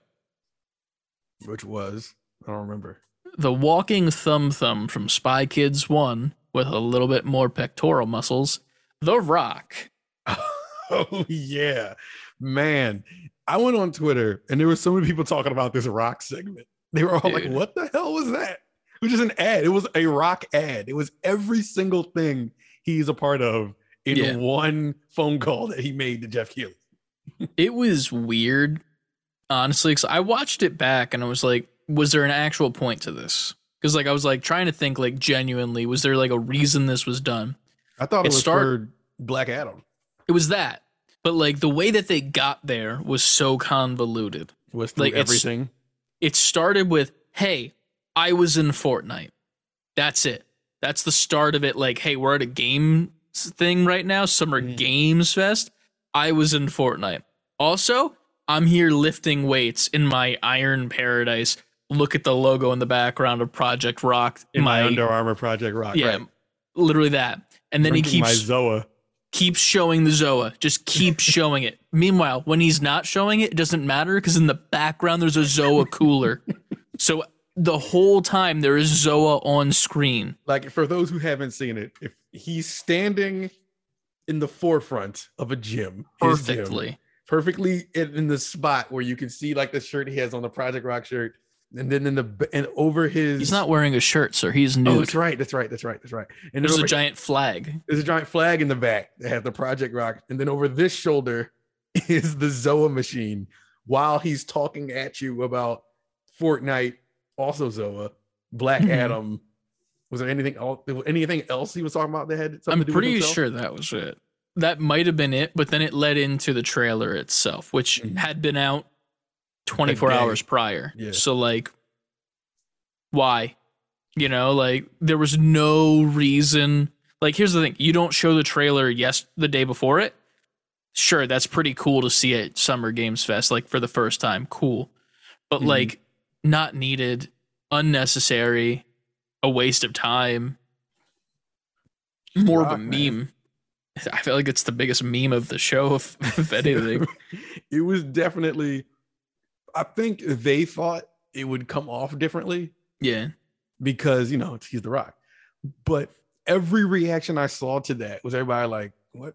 which was I don't remember. The walking thumb from Spy Kids 1 with a little bit more pectoral muscles, The Rock. Oh, yeah. Man, I went on Twitter and there were so many people talking about this Rock segment. They were all like, what the hell was that? It was just an ad. It was a Rock ad. It was every single thing he's a part of in one phone call that he made to Jeff Keighley. It was weird, honestly, because I watched it back and I was like, was there an actual point to this? Because like I was like trying to think like genuinely, was there like a reason this was done? I thought it was for Black Adam. It was that, but like the way that they got there was so convoluted. Was like everything. It started with, "Hey, I was in Fortnite." That's it. That's the start of it. Like, hey, we're at a game thing right now, Summer Games Fest. I was in Fortnite. Also, I'm here lifting weights in my Iron Paradise. Look at the logo in the background of Project Rock. In my Under Armour Project Rock. Yeah, right. Literally that. And then he keeps my ZOA. Keeps showing the ZOA. Just keeps showing it. Meanwhile, when he's not showing it doesn't matter because in the background there's a ZOA cooler. So the whole time there is ZOA on screen. Like for those who haven't seen it, if he's standing in the forefront of a gym, perfectly. perfectly in the spot where you can see like the shirt he has on, the Project Rock shirt. And then in the and over his, he's not wearing a shirt, sir. He's nude. Oh, that's right. And there's a giant flag. There's a giant flag in the back that has the Project Rock. And then over this shoulder is the ZOA machine while he's talking at you about Fortnite, also ZOA, Black Adam. Was there anything else he was talking about that had something to do with himself? I'm pretty sure that was it. That might have been it, but then it led into the trailer itself, which had been out 24 hours prior. Yeah. So like, why? You know, like there was no reason. Like, here's the thing. You don't show the trailer the day before it. Sure, that's pretty cool to see at Summer Games Fest, like for the first time. Cool. But like, not needed, unnecessary, a waste of time. More of a meme. Man. I feel like it's the biggest meme of the show, if anything. It was definitely... I think they thought it would come off differently. Yeah. Because, you know, he's The Rock. But every reaction I saw to that was everybody like, what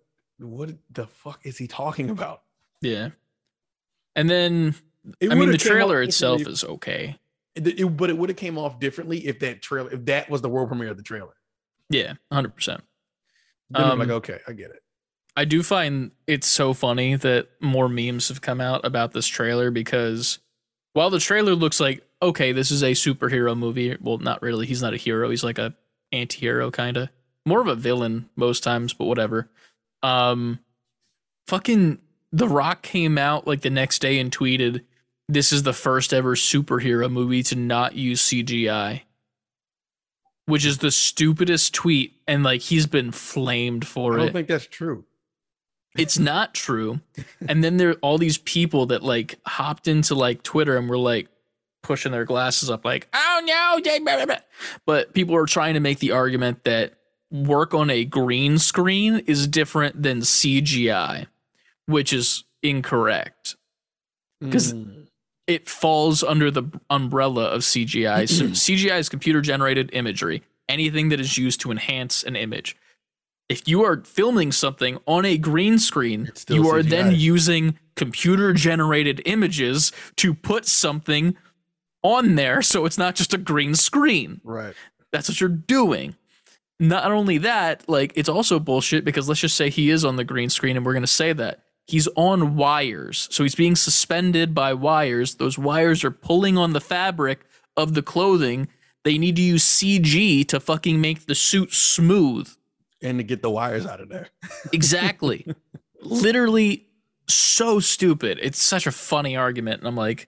the fuck is he talking about? Yeah. And then, the trailer itself is okay. But it would have came off differently if that was the world premiere of the trailer. Yeah, 100%. Then I'm like, okay, I get it. I do find it's so funny that more memes have come out about this trailer, because while the trailer looks like, okay, this is a superhero movie. Well, not really. He's not a hero. He's like a anti-hero, kind of more of a villain most times, but whatever. Fucking The Rock came out like the next day and tweeted, "This is the first ever superhero movie to not use CGI," which is the stupidest tweet. And like, he's been flamed for it. I don't think that's true. It's not true. And then there are all these people that like hopped into like Twitter and were like pushing their glasses up like, oh no. But people are trying to make the argument that work on a green screen is different than CGI, which is incorrect. Because it falls under the umbrella of CGI. So CGI is computer generated imagery, anything that is used to enhance an image. If you are filming something on a green screen, you are CGI. Then using computer-generated images to put something on there, so it's not just a green screen. Right. That's what you're doing. Not only that, like, it's also bullshit, because let's just say he is on the green screen, and we're going to say that. He's on wires, so he's being suspended by wires. Those wires are pulling on the fabric of the clothing. They need to use CG to fucking make the suit smooth. And to get the wires out of there. Exactly. Literally so stupid. It's such a funny argument. And I'm like,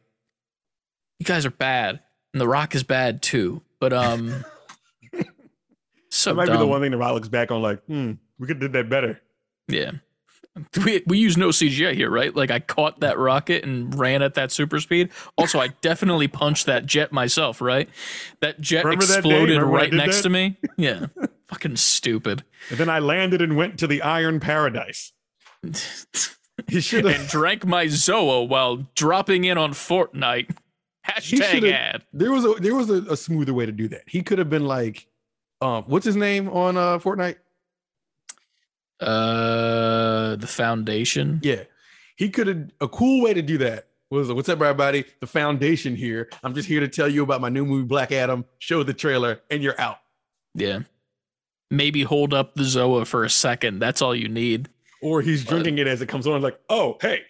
you guys are bad. And The Rock is bad too. But so that might be the one thing The Rock looks back on like, we could have did that better. Yeah. We use no CGI here, right? Like, I caught that rocket and ran at that super speed. Also, I definitely punched that jet myself, right? That jet exploded right next to me. Yeah. Fucking stupid. And then I landed and went to the Iron Paradise. And drank my ZOA while dropping in on Fortnite. Hashtag ad. There was a smoother way to do that. He could have been like, what's his name on Fortnite? The Foundation. Yeah, he could have. A cool way to do that was, what's up, everybody? The Foundation here. I'm just here to tell you about my new movie, Black Adam. Show the trailer, and you're out. Yeah, maybe hold up the ZOA for a second. That's all you need. Or he's drinking it as it comes on, like, oh hey,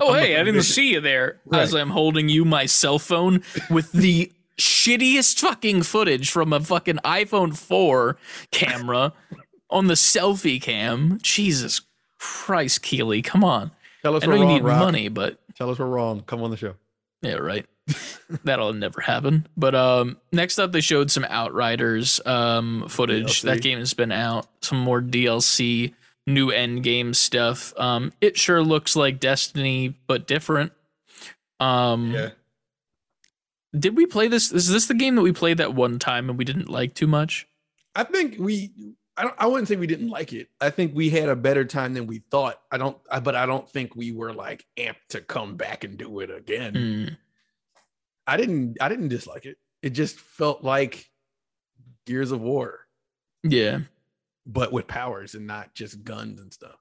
I didn't see you there. Right. As I'm holding you my cell phone with the shittiest fucking footage from a fucking iPhone 4 camera. On the selfie cam. Jesus Christ, Keely, come on. Tell us we're wrong, I know you need money, but... Tell us we're wrong. Come on the show. Yeah, right. That'll never happen. But next up, they showed some Outriders footage. DLC. That game has been out. Some more DLC, new endgame stuff. It sure looks like Destiny, but different. Yeah. Did we play this? Is this the game that we played that one time and we didn't like too much? I think we... I wouldn't say we didn't like it. I think we had a better time than we thought. I don't think we were like amped to come back and do it again. I didn't dislike it. It just felt like Gears of War. Yeah. But with powers and not just guns and stuff.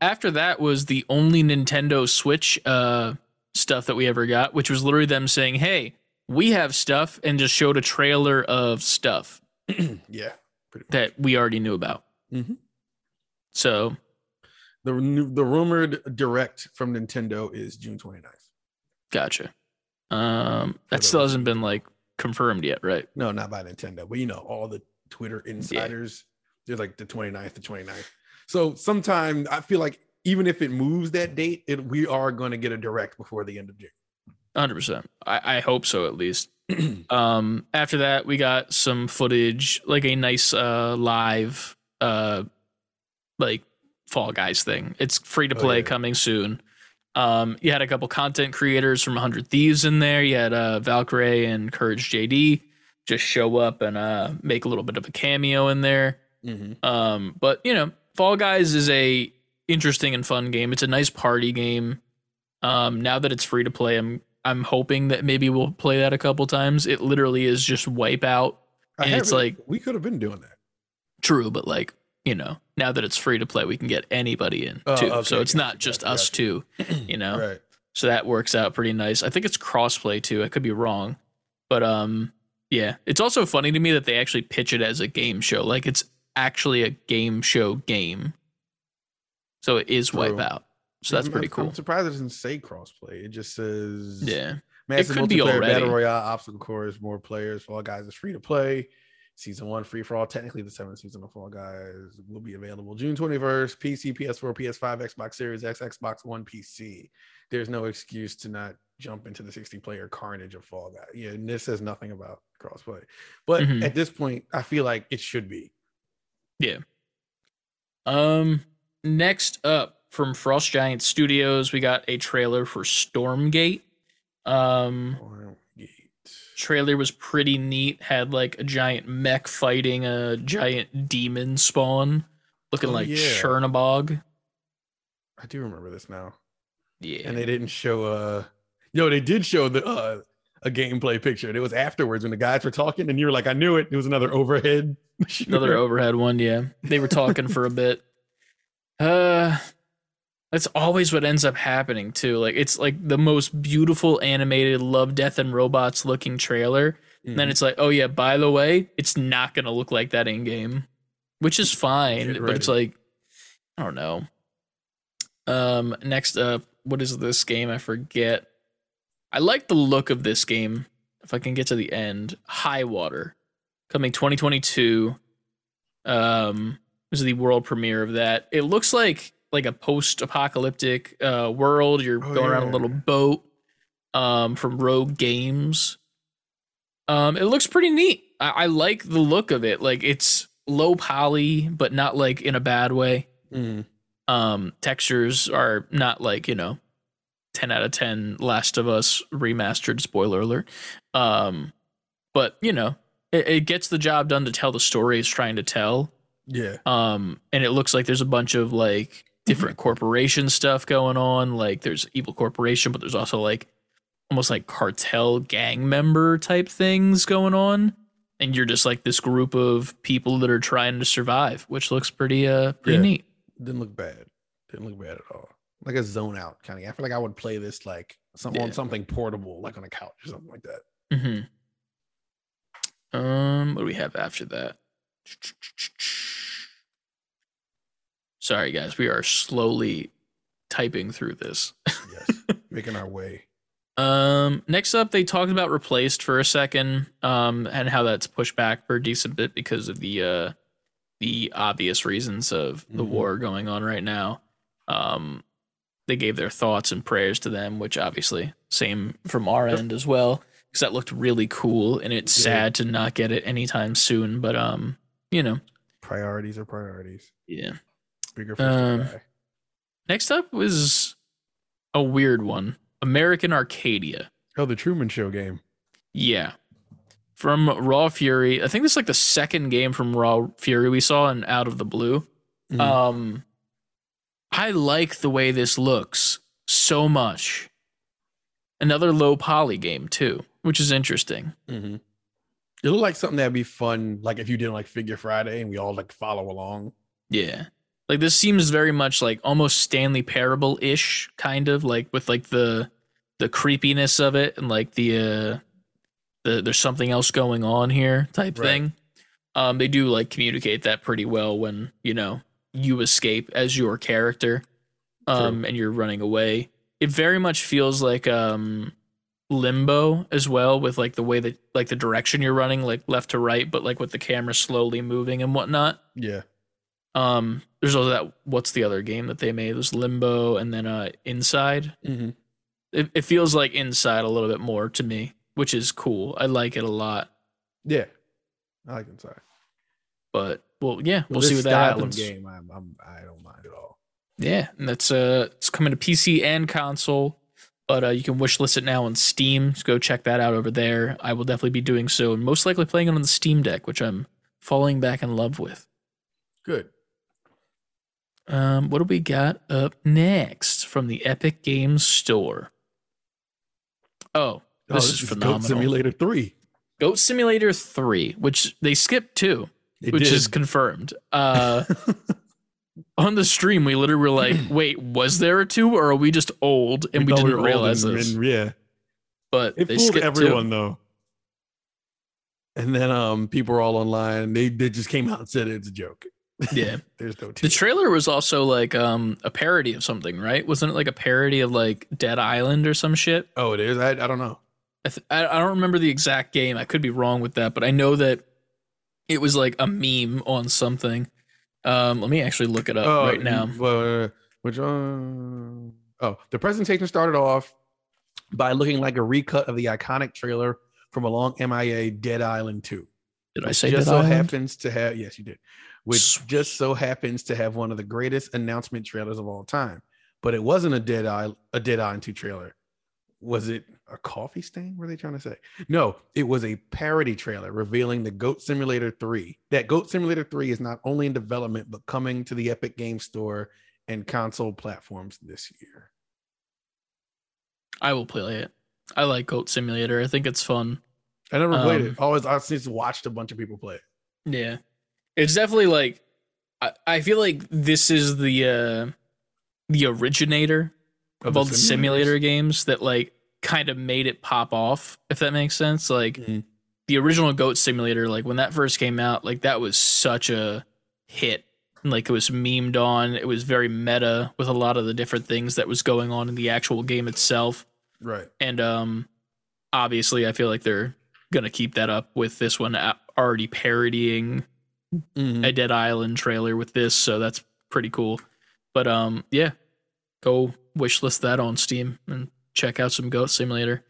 After that was the only Nintendo Switch stuff that we ever got, which was literally them saying, "Hey, we have stuff," and just showed a trailer of stuff. Yeah, pretty much. That we already knew about. Mm-hmm. So the rumored direct from Nintendo is June 29th. Gotcha. That still hasn't been like confirmed yet, right? No, not by Nintendo, but you know, all the Twitter insiders, they're like the 29th, the 29th. So sometime I feel like even if it moves that date, we are going to get a direct before the end of June. 100%. I hope so, at least. After that, we got some footage, like a nice live like Fall Guys thing. It's free to play, coming soon. You had a couple content creators from 100 Thieves in there. You had Valkyrie and Courage JD just show up and make a little bit of a cameo in there. Mm-hmm. But, you know, Fall Guys is a interesting and fun game. It's a nice party game. Now that it's free to play, I'm hoping that maybe we'll play that a couple times. It literally is just Wipeout. And it's like, we could have been doing that. True, but like, you know, now that it's free to play, we can get anybody in too. Okay, so it's not just us two, you know. Right. So that works out pretty nice. I think it's crossplay too. I could be wrong, but yeah. It's also funny to me that they actually pitch it as a game show. Like it's actually a game show game. So it is Wipeout. So that's pretty cool. I'm surprised it doesn't say crossplay. It just says massive multiplayer battle royale, obstacle course, more players. Fall Guys is free to play. Season 1 free for all. Technically, the 7th season of Fall Guys will be available June 21st. PC, PS4, PS5, Xbox Series X, Xbox One, PC. There's no excuse to not jump into the 60-player carnage of Fall Guys. Yeah, and this says nothing about crossplay. But at this point, I feel like it should be. Yeah. Next up from Frost Giant Studios, we got a trailer for Stormgate. Trailer was pretty neat. Had like a giant mech fighting a giant demon spawn, looking like Chernabog. I do remember this now. Yeah, and they didn't show no, they did show the a gameplay picture, and it was afterwards when the guys were talking, and you were like, I knew it. It was another overhead, another overhead one. Yeah, they were talking for a bit. That's always what ends up happening too. Like it's like the most beautiful animated Love, Death, and Robots looking trailer. Mm-hmm. And then it's like, oh yeah, by the way, it's not going to look like that in game, which is fine. But it's like, I don't know. Next up, what is this game? I forget. I like the look of this game. If I can get to the end, High Water, coming 2022. This is the world premiere of that. It looks like a post-apocalyptic world. You're going around a little boat from Rogue Games. It looks pretty neat. I like the look of it. Like it's low poly, but not like in a bad way. Mm. Textures are not like, you know, 10 out of 10 Last of Us remastered, spoiler alert. But you know, it gets the job done to tell the story it's trying to tell. Yeah. And it looks like there's a bunch of like different corporation stuff going on. Like there's evil corporation, but there's also like almost like cartel gang member type things going on, and you're just like this group of people that are trying to survive, which looks pretty neat. Didn't look bad at all. Like a zone out kind of game. I feel like I would play this like on something portable, like on a couch or something like that. Mm-hmm. What do we have after that? Sorry guys, we are slowly typing through this. Yes, making our way. Next up, they talked about Replaced for a second, and how that's pushed back for a decent bit because of the obvious reasons of the war going on right now. They gave their thoughts and prayers to them, which obviously same from our end as well, because that looked really cool, and it's sad to not get it anytime soon, but you know, priorities are priorities. Yeah. Bigger fish to fry. Next up was a weird one. American Arcadia. Oh, the Truman Show game. Yeah. From Raw Fury. I think this is like the second game from Raw Fury we saw in Out of the Blue. Mm-hmm. I like the way this looks so much. Another low poly game too, which is interesting. Mm-hmm. It looked like something that'd be fun, like if you didn't like Figure Friday and we all like follow along. Yeah. Like, this seems very much like almost Stanley Parable-ish, kind of, like, with, like, the creepiness of it and, like, the there's something else going on here type thing. They do, like, communicate that pretty well when, you know, you escape as your character and you're running away. It very much feels like Limbo as well, with, like, the way that, like, the direction you're running, like, left to right, but, like, with the camera slowly moving and whatnot. Yeah. There's also that, what's the other game that they made? It was Limbo and then Inside. Mm-hmm. It feels like Inside a little bit more to me, which is cool. I like it a lot. Yeah, I like Inside. But, well, yeah, we'll see what that happens. Game, I don't mind at all. Yeah, and that's it's coming to PC and console, but you can wishlist it now on Steam, so go check that out over there. I will definitely be doing so, and most likely playing it on the Steam Deck, which I'm falling back in love with. Good. What do we got up next from the Epic Games Store? Oh, this is phenomenal. Goat Simulator 3. Goat Simulator 3, which they skipped 2, which is confirmed. On the stream, we literally were like, wait, was there a 2 or are we just old and we didn't realize this? Yeah. But they fooled everyone, though. And then people were all online. They just came out and said it's a joke. Yeah. There's no the trailer was also like a parody of something, right? Wasn't it like a parody of like Dead Island or some shit? Oh, it is. I don't know. I don't remember the exact game. I could be wrong with that, but I know that it was like a meme on something. Let me actually look it up right now. Which one? Oh, the presentation started off by looking like a recut of the iconic trailer from a long MIA Dead Island 2. Did I say Dead Island? Happens to have yes, you did. Which just so happens to have one of the greatest announcement trailers of all time. But it wasn't a Dead Island 2 trailer. Was it a coffee stain? What are they trying to say? No, it was a parody trailer revealing the Goat Simulator 3. That Goat Simulator 3 is not only in development, but coming to the Epic Games Store and console platforms this year. I will play it. I like Goat Simulator. I think it's fun. I never played it. I've just watched a bunch of people play it. Yeah. It's definitely like, I feel like this is the originator of all the simulator games that like kind of made it pop off, if that makes sense. Like the original Goat Simulator, like when that first came out, like that was such a hit. And, like, it was memed on. It was very meta with a lot of the different things that was going on in the actual game itself. Right. And obviously, I feel like they're going to keep that up with this one already parodying a Dead Island trailer with this, so that's pretty cool. But yeah, go wishlist that on Steam and check out some Goat Simulator.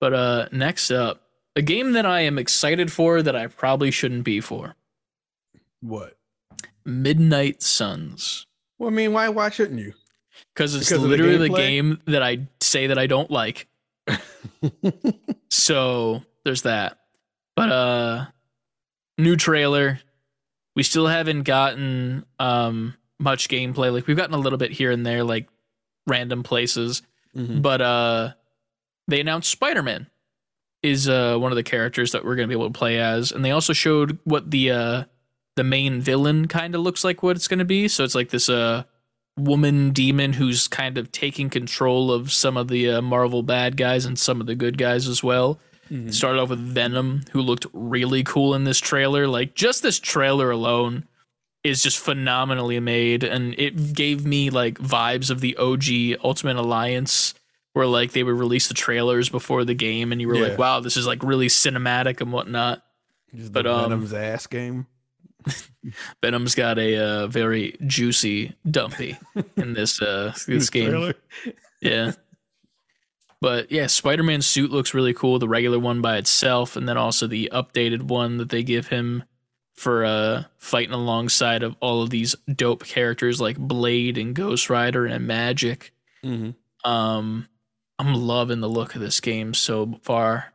But next up, a game that I am excited for that I probably shouldn't be for. What? Midnight Suns. Well, I mean, why shouldn't you? Because literally the game that I say that I don't like. So there's that. But new trailer. We still haven't gotten much gameplay. Like, we've gotten a little bit here and there, like random places. But they announced Spider-Man is one of the characters that we're going to be able to play as. And they also showed what the main villain kind of looks like, what it's going to be. So it's like this woman demon who's kind of taking control of some of the Marvel bad guys and some of the good guys as well. Started off with Venom, who looked really cool in this trailer. Like, just this trailer alone is just phenomenally made, and it gave me like vibes of the OG Ultimate Alliance, where like they would release the trailers before the game, and you were like, "Wow, this is like really cinematic and whatnot." Just but Venom's ass game. Venom's got a very juicy dumpy in this this game. Trailer? Yeah. But yeah, Spider-Man's suit looks really cool, the regular one by itself, and then also the updated one that they give him for fighting alongside of all of these dope characters like Blade and Ghost Rider and Magic. I'm loving the look of this game so far.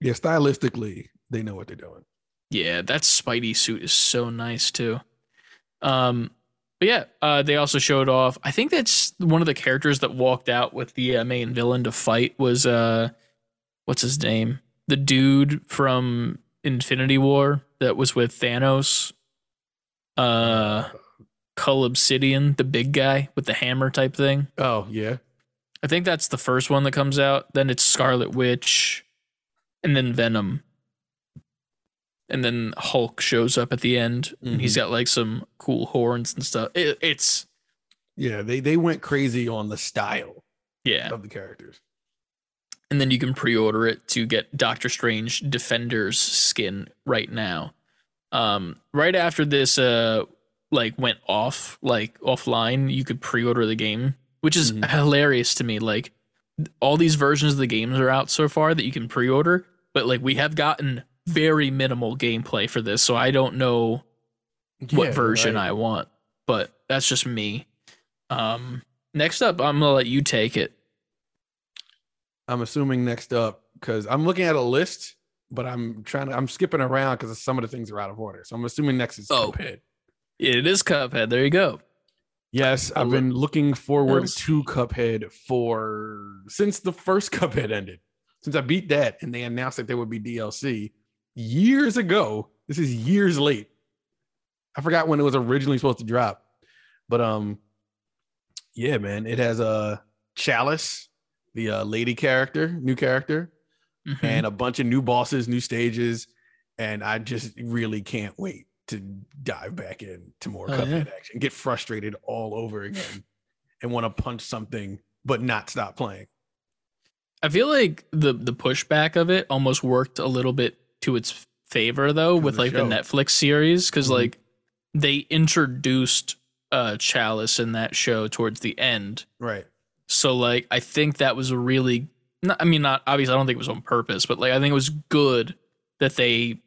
Yeah, stylistically, they know what they're doing. Yeah, that Spidey suit is so nice too. But yeah, they also showed off, I think that's one of the characters that walked out with the main villain to fight was, what's his name? The dude from Infinity War that was with Thanos. Cull Obsidian, the big guy with the hammer type thing. Oh, yeah. I think that's the first one that comes out. Then it's Scarlet Witch, and then Venom. And then Hulk shows up at the end. Mm-hmm. And he's got like some cool horns and stuff. It's... Yeah, they went crazy on the style of the characters. And then you can pre-order it to get Doctor Strange Defender's skin right now. Right after this went off, offline, you could pre-order the game, which is hilarious to me. Like, all these versions of the games are out so far that you can pre-order, but we have gotten very minimal gameplay for this, so I don't know what version I want, but that's just me. Next up, I'm gonna let you take it. I'm assuming next up, because I'm looking at a list, but I'm skipping around because some of the things are out of order. So I'm assuming next is Cuphead. It is Cuphead. There you go. Yes, I've been looking forward to Cuphead since the first Cuphead ended. Since I beat that and they announced that there would be DLC years ago. This is years late. I forgot when it was originally supposed to drop. But yeah, man, it has a Chalice, the lady character, new character, and a bunch of new bosses, new stages, and I just really can't wait to dive back in to more Cuphead action, get frustrated all over again, and want to punch something but not stop playing. I feel like the pushback of it almost worked a little bit to its favor though with the Netflix series, because they introduced Chalice in that show towards the end, right? So I think that was a really, not obviously, I don't think it was on purpose, but I think it was good that they,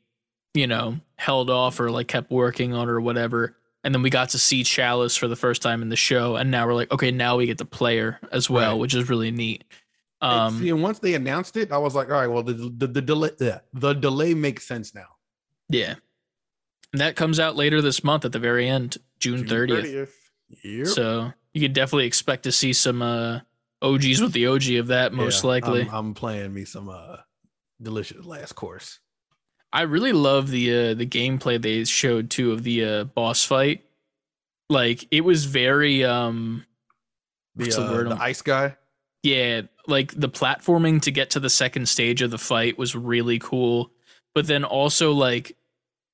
held off or kept working on it or whatever. And then we got to see Chalice for the first time in the show. And now we're okay, now we get to play her as well, which is really neat. And once they announced it, I was all right, well, the delay makes sense now. Yeah. And that comes out later this month at the very end, June 30th. Yep. So you could definitely expect to see some OGs with the OG of that, most likely. I'm playing me some delicious last course. I really love the gameplay they showed too of the boss fight. It was very the ice guy. Yeah, the platforming to get to the second stage of the fight was really cool. But then also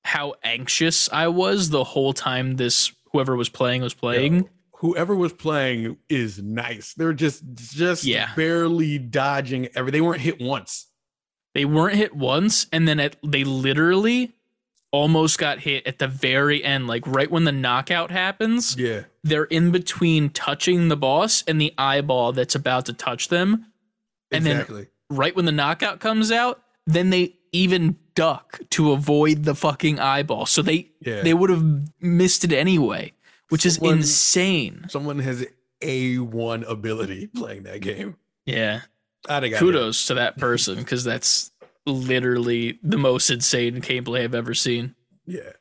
how anxious I was the whole time whoever was playing. Yeah. Whoever was playing is nice. They're just barely dodging everything. They weren't hit once. And then they literally almost got hit at the very end. Right when the knockout happens, they're in between touching the boss and the eyeball that's about to touch them. And then right when the knockout comes out, then they even duck to avoid the fucking eyeball. So they would have missed it anyway, which is insane. Someone has A1 ability playing that game. Yeah. Kudos to that person, because that's literally the most insane gameplay I've ever seen. Yeah.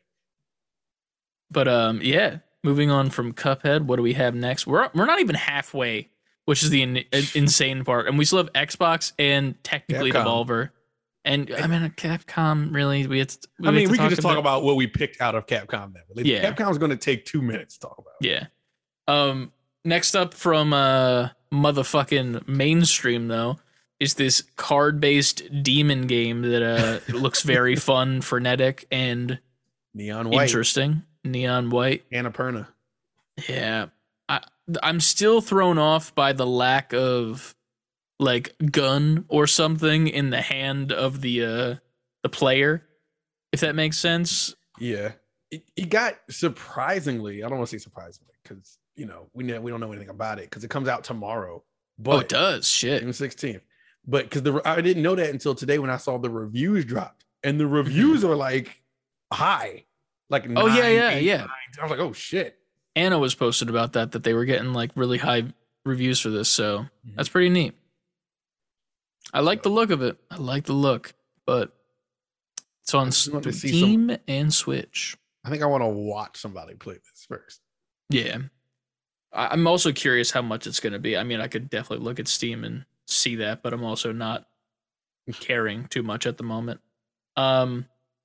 But moving on from Cuphead, what do we have next? We're not even halfway, which is the insane part, and we still have Xbox and technically Capcom. Devolver. And I mean, Capcom really. We can just talk about what we picked out of Capcom. Capcom's going to take 2 minutes to talk about. Yeah. Next up from motherfucking mainstream though is this card-based demon game that looks very fun, frenetic, and neon white. Interesting. Neon white. Annapurna. Yeah, I'm still thrown off by the lack of gun or something in the hand of the player, if that makes sense. Yeah, it got surprisingly, I don't want to say surprisingly because we don't know anything about it because it comes out tomorrow. But it does. Shit, June 16th. But because I didn't know that until today when I saw the reviews dropped, and the reviews are high, oh 9, 8, 9. I was oh shit. Anna was posted about that they were getting really high reviews for this, so that's pretty neat. I like the look of it. I like the look, but it's on Steam and Switch. I think I want to watch somebody play this first. Yeah. I'm also curious how much it's going to be. I mean, I could definitely look at Steam and see that, but I'm also not caring too much at the moment.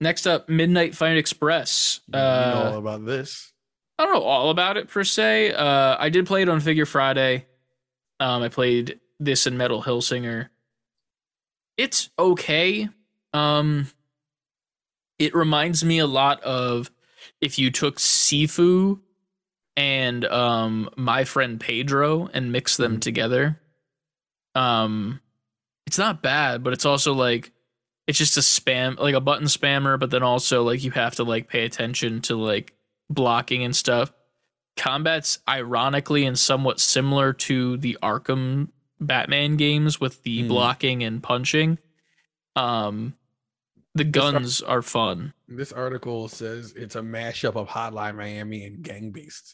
Next up, Midnight Fight Express. You know all about this. I don't know all about it per se. I did play it on Figure Friday. I played this and Metal Hellsinger. It's okay. It reminds me a lot of if you took Sifu and My Friend Pedro and mixed them together. It's not bad, but it's also like it's just a spam, like a button spammer, but then also like you have to like pay attention to like blocking and stuff. Combat's ironically and somewhat similar to the Arkham Batman games with the blocking and punching. The guns are fun. This article says it's a mashup of Hotline Miami and Gang Beasts.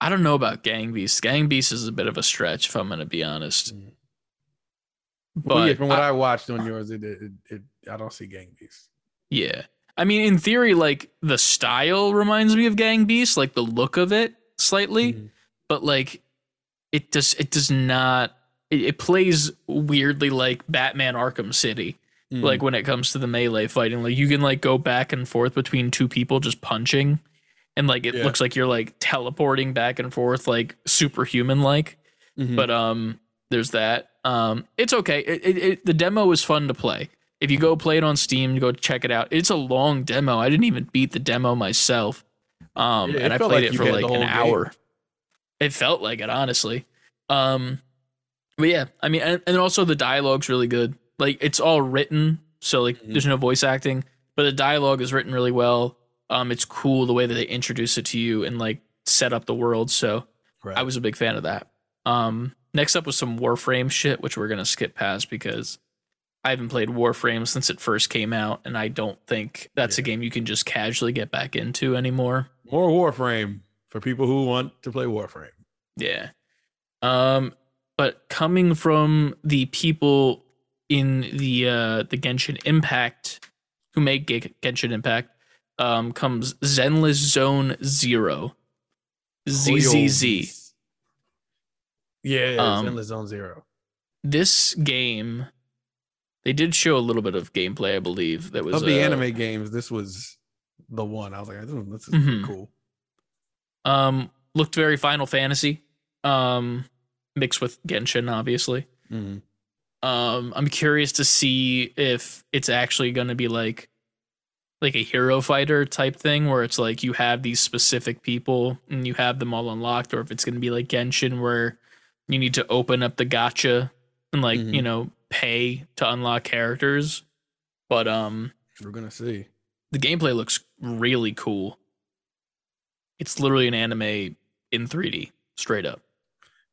I don't know about Gang Beasts. Gang Beasts is a bit of a stretch, if I'm going to be honest. But well, yeah, from what I watched on yours, I don't see Gang Beasts. Yeah. I mean, in theory, like, the style reminds me of Gang Beasts, like, the look of it slightly. But, like, it plays weirdly like Batman Arkham City. Like, when it comes to the melee fighting, like, you can, like, go back and forth between two people just punching. And, like, it looks like you're, like, teleporting back and forth, like, superhuman-like. But there's that. It's okay. The demo was fun to play. If you go play it on Steam, go check it out. It's a long demo. I didn't even beat the demo myself. And I played it for like an hour. It felt like it, honestly. But yeah, I mean, and also the dialogue's really good. Like, it's all written, so like there's no voice acting, but the dialogue is written really well. It's cool the way that they introduce it to you and like set up the world. So I was a big fan of that. Next up was some Warframe shit, which we're gonna skip past because I haven't played Warframe since it first came out, and I don't think that's a game you can just casually get back into anymore. More Warframe for people who want to play Warframe. Yeah. But coming from the people in the Genshin Impact who make Genshin Impact, comes Zenless Zone Zero. ZZZ. Yeah, Zenless Zone Zero. This game... They did show a little bit of gameplay, I believe. That was of the anime games. This was the one. I was like, this is cool. Looked very Final Fantasy, mixed with Genshin, obviously. I'm curious to see if it's actually going to be like a hero fighter type thing, where it's like you have these specific people and you have them all unlocked, or if it's going to be like Genshin, where you need to open up the gacha and like you know, pay to unlock characters. But we're gonna see. The gameplay looks really cool. It's literally an anime in 3D, straight up.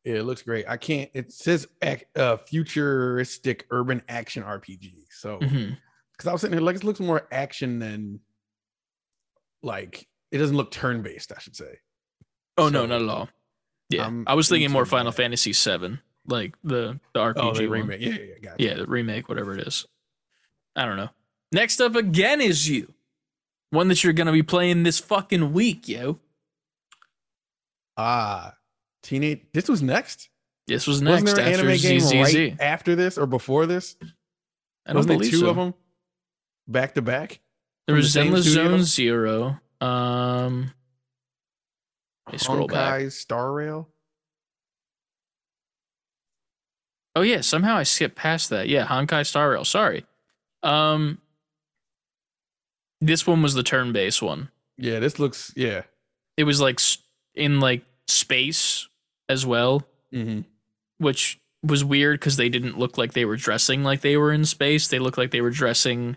Yeah, it looks great. I can't. It says futuristic urban action RPG. So, because I was sitting here like, it looks more action than like it doesn't look turn-based. I should say. Oh so, no, not at all. Yeah, I was thinking more Final Fantasy VII. Like the RPG the remake. Yeah, gotcha. Yeah, the remake, whatever it is. I don't know. Next up again is you. One that you're going to be playing this fucking week, yo. Teenage. This was next? This was next. Wasn't there an anime game right after this or before this? I don't believe so. Wasn't there two of them back to back? There was Zenless Zone Zero. Scroll back. Star Rail? Oh, yeah, somehow I skipped past that. Yeah, Honkai Star Rail, sorry. This one was the turn-based one. Yeah, this looks, yeah. It was, like, in, like, space as well, which was weird because they didn't look like they were dressing like they were in space. They looked like they were dressing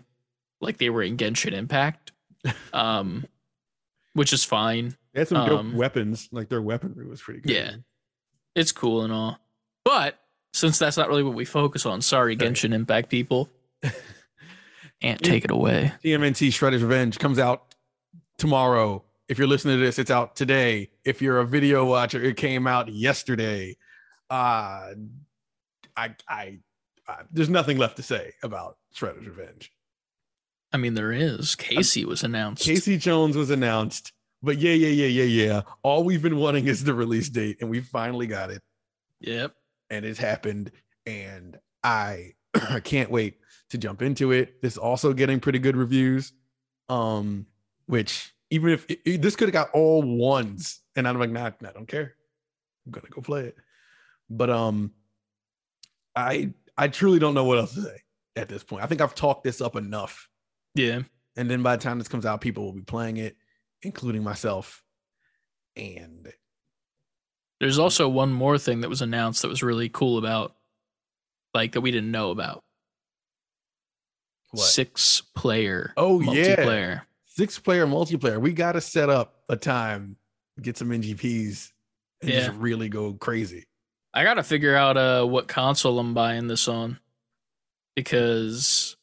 like they were in Genshin Impact, which is fine. They had some dope weapons. Like, their weaponry was pretty good. Yeah, it's cool and all. But... since that's not really what we focus on, sorry, Genshin Impact people. Can't take it away. TMNT Shredder's Revenge comes out tomorrow. If you're listening to this, it's out today. If you're a video watcher, it came out yesterday. There's nothing left to say about Shredder's Revenge. I mean, there is. Casey was announced. Casey Jones was announced. But yeah. All we've been wanting is the release date, and we finally got it. Yep. And it's happened, and I can't wait to jump into it. This is also getting pretty good reviews, which even if this could have got all ones, and I'm like, nah, I don't care. I'm gonna go play it. But I truly don't know what else to say at this point. I think I've talked this up enough. Yeah. And then by the time this comes out, people will be playing it, including myself. And there's also one more thing that was announced that was really cool about, like, that we didn't know about. What? 6-player multiplayer. Yeah. 6-player multiplayer. We got to set up a time, get some NGPs, and just really go crazy. I got to figure out what console I'm buying this on, because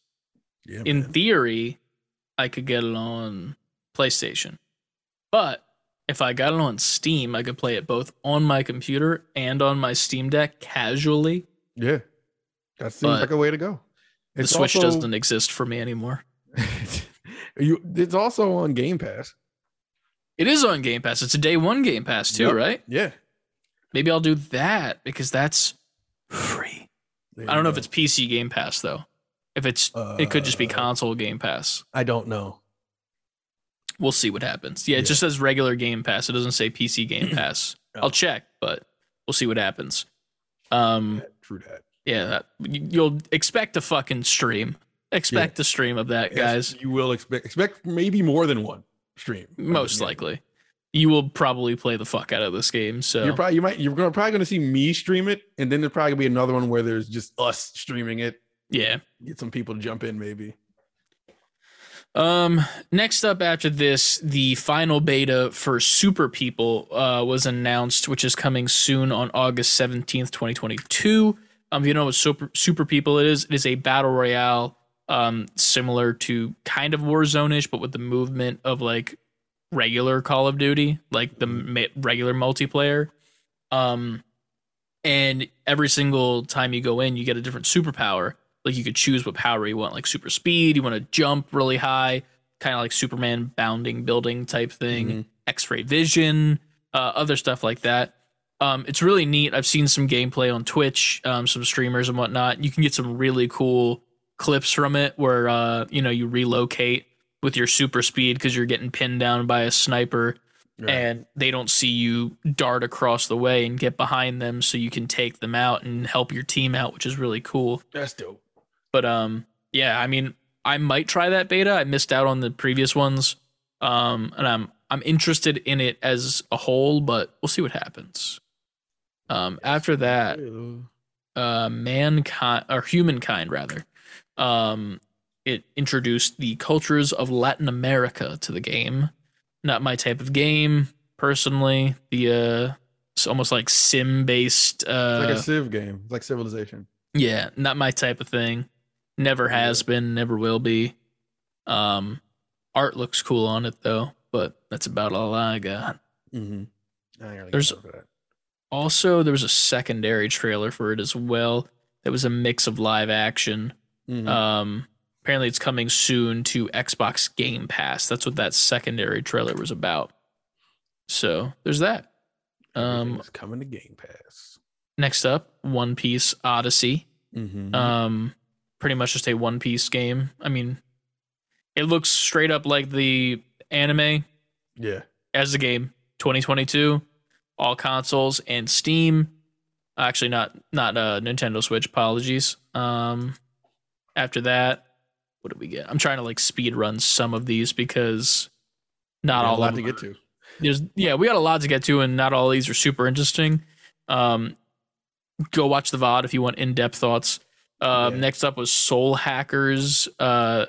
in theory, I could get it on PlayStation. But if I got it on Steam, I could play it both on my computer and on my Steam Deck casually. Yeah, that seems like a way to go. It's the Switch also doesn't exist for me anymore. It's also on Game Pass. It is on Game Pass. It's a day one Game Pass too, right? Yeah. Maybe I'll do that because that's free. I don't know if it's PC Game Pass though. If it's, it could just be console Game Pass. I don't know. We'll see what happens. Yeah, it just says regular Game Pass. It doesn't say PC Game Pass. I'll check, but we'll see what happens. True that. Yeah, you'll expect a fucking stream. Expect a stream of that, guys. Yes, you will expect maybe more than one stream. Most likely. You will probably play the fuck out of this game. So you're probably going to see me stream it, and then there's probably going to be another one where there's just us streaming it. Yeah. Get some people to jump in maybe. Next up after this, the final beta for Super People was announced, which is coming soon on August 17th, 2022. If you know what Super People is, it is a battle royale similar to kind of Warzone-ish, but with the movement of like regular Call of Duty, like the regular multiplayer. And every single time you go in, you get a different superpower. Like you could choose what power you want, like super speed, you want to jump really high, kind of like Superman bounding building type thing, X-ray vision, other stuff like that. It's really neat. I've seen some gameplay on Twitch, some streamers and whatnot. You can get some really cool clips from it where, you relocate with your super speed because you're getting pinned down by a sniper and they don't see you dart across the way and get behind them so you can take them out and help your team out, which is really cool. That's dope. But I might try that beta. I missed out on the previous ones, and I'm interested in it as a whole, but we'll see what happens. After that, Humankind it introduced the cultures of Latin America to the game. Not my type of game, personally. It's almost like sim-based. It's like a Civ game. It's like Civilization. Yeah, not my type of thing. Never has been, never will be. Art looks cool on it though, but that's about all I got. I ain't really got for that. Also, there was a secondary trailer for it as well. That was a mix of live action. Apparently, it's coming soon to Xbox Game Pass. That's what that secondary trailer was about. So there's that. It's coming to Game Pass. Next up, One Piece Odyssey. Pretty much just a One Piece game. I mean, it looks straight up like the anime. Yeah. As the game, 2022, all consoles and Steam. Actually, not Nintendo Switch. Apologies. After that, what did we get? I'm trying to speed run some of these because not all of them. A lot to get to. We got a lot to get to, and not all these are super interesting. Go watch the VOD if you want in-depth thoughts. Next up was Soul Hackers. Let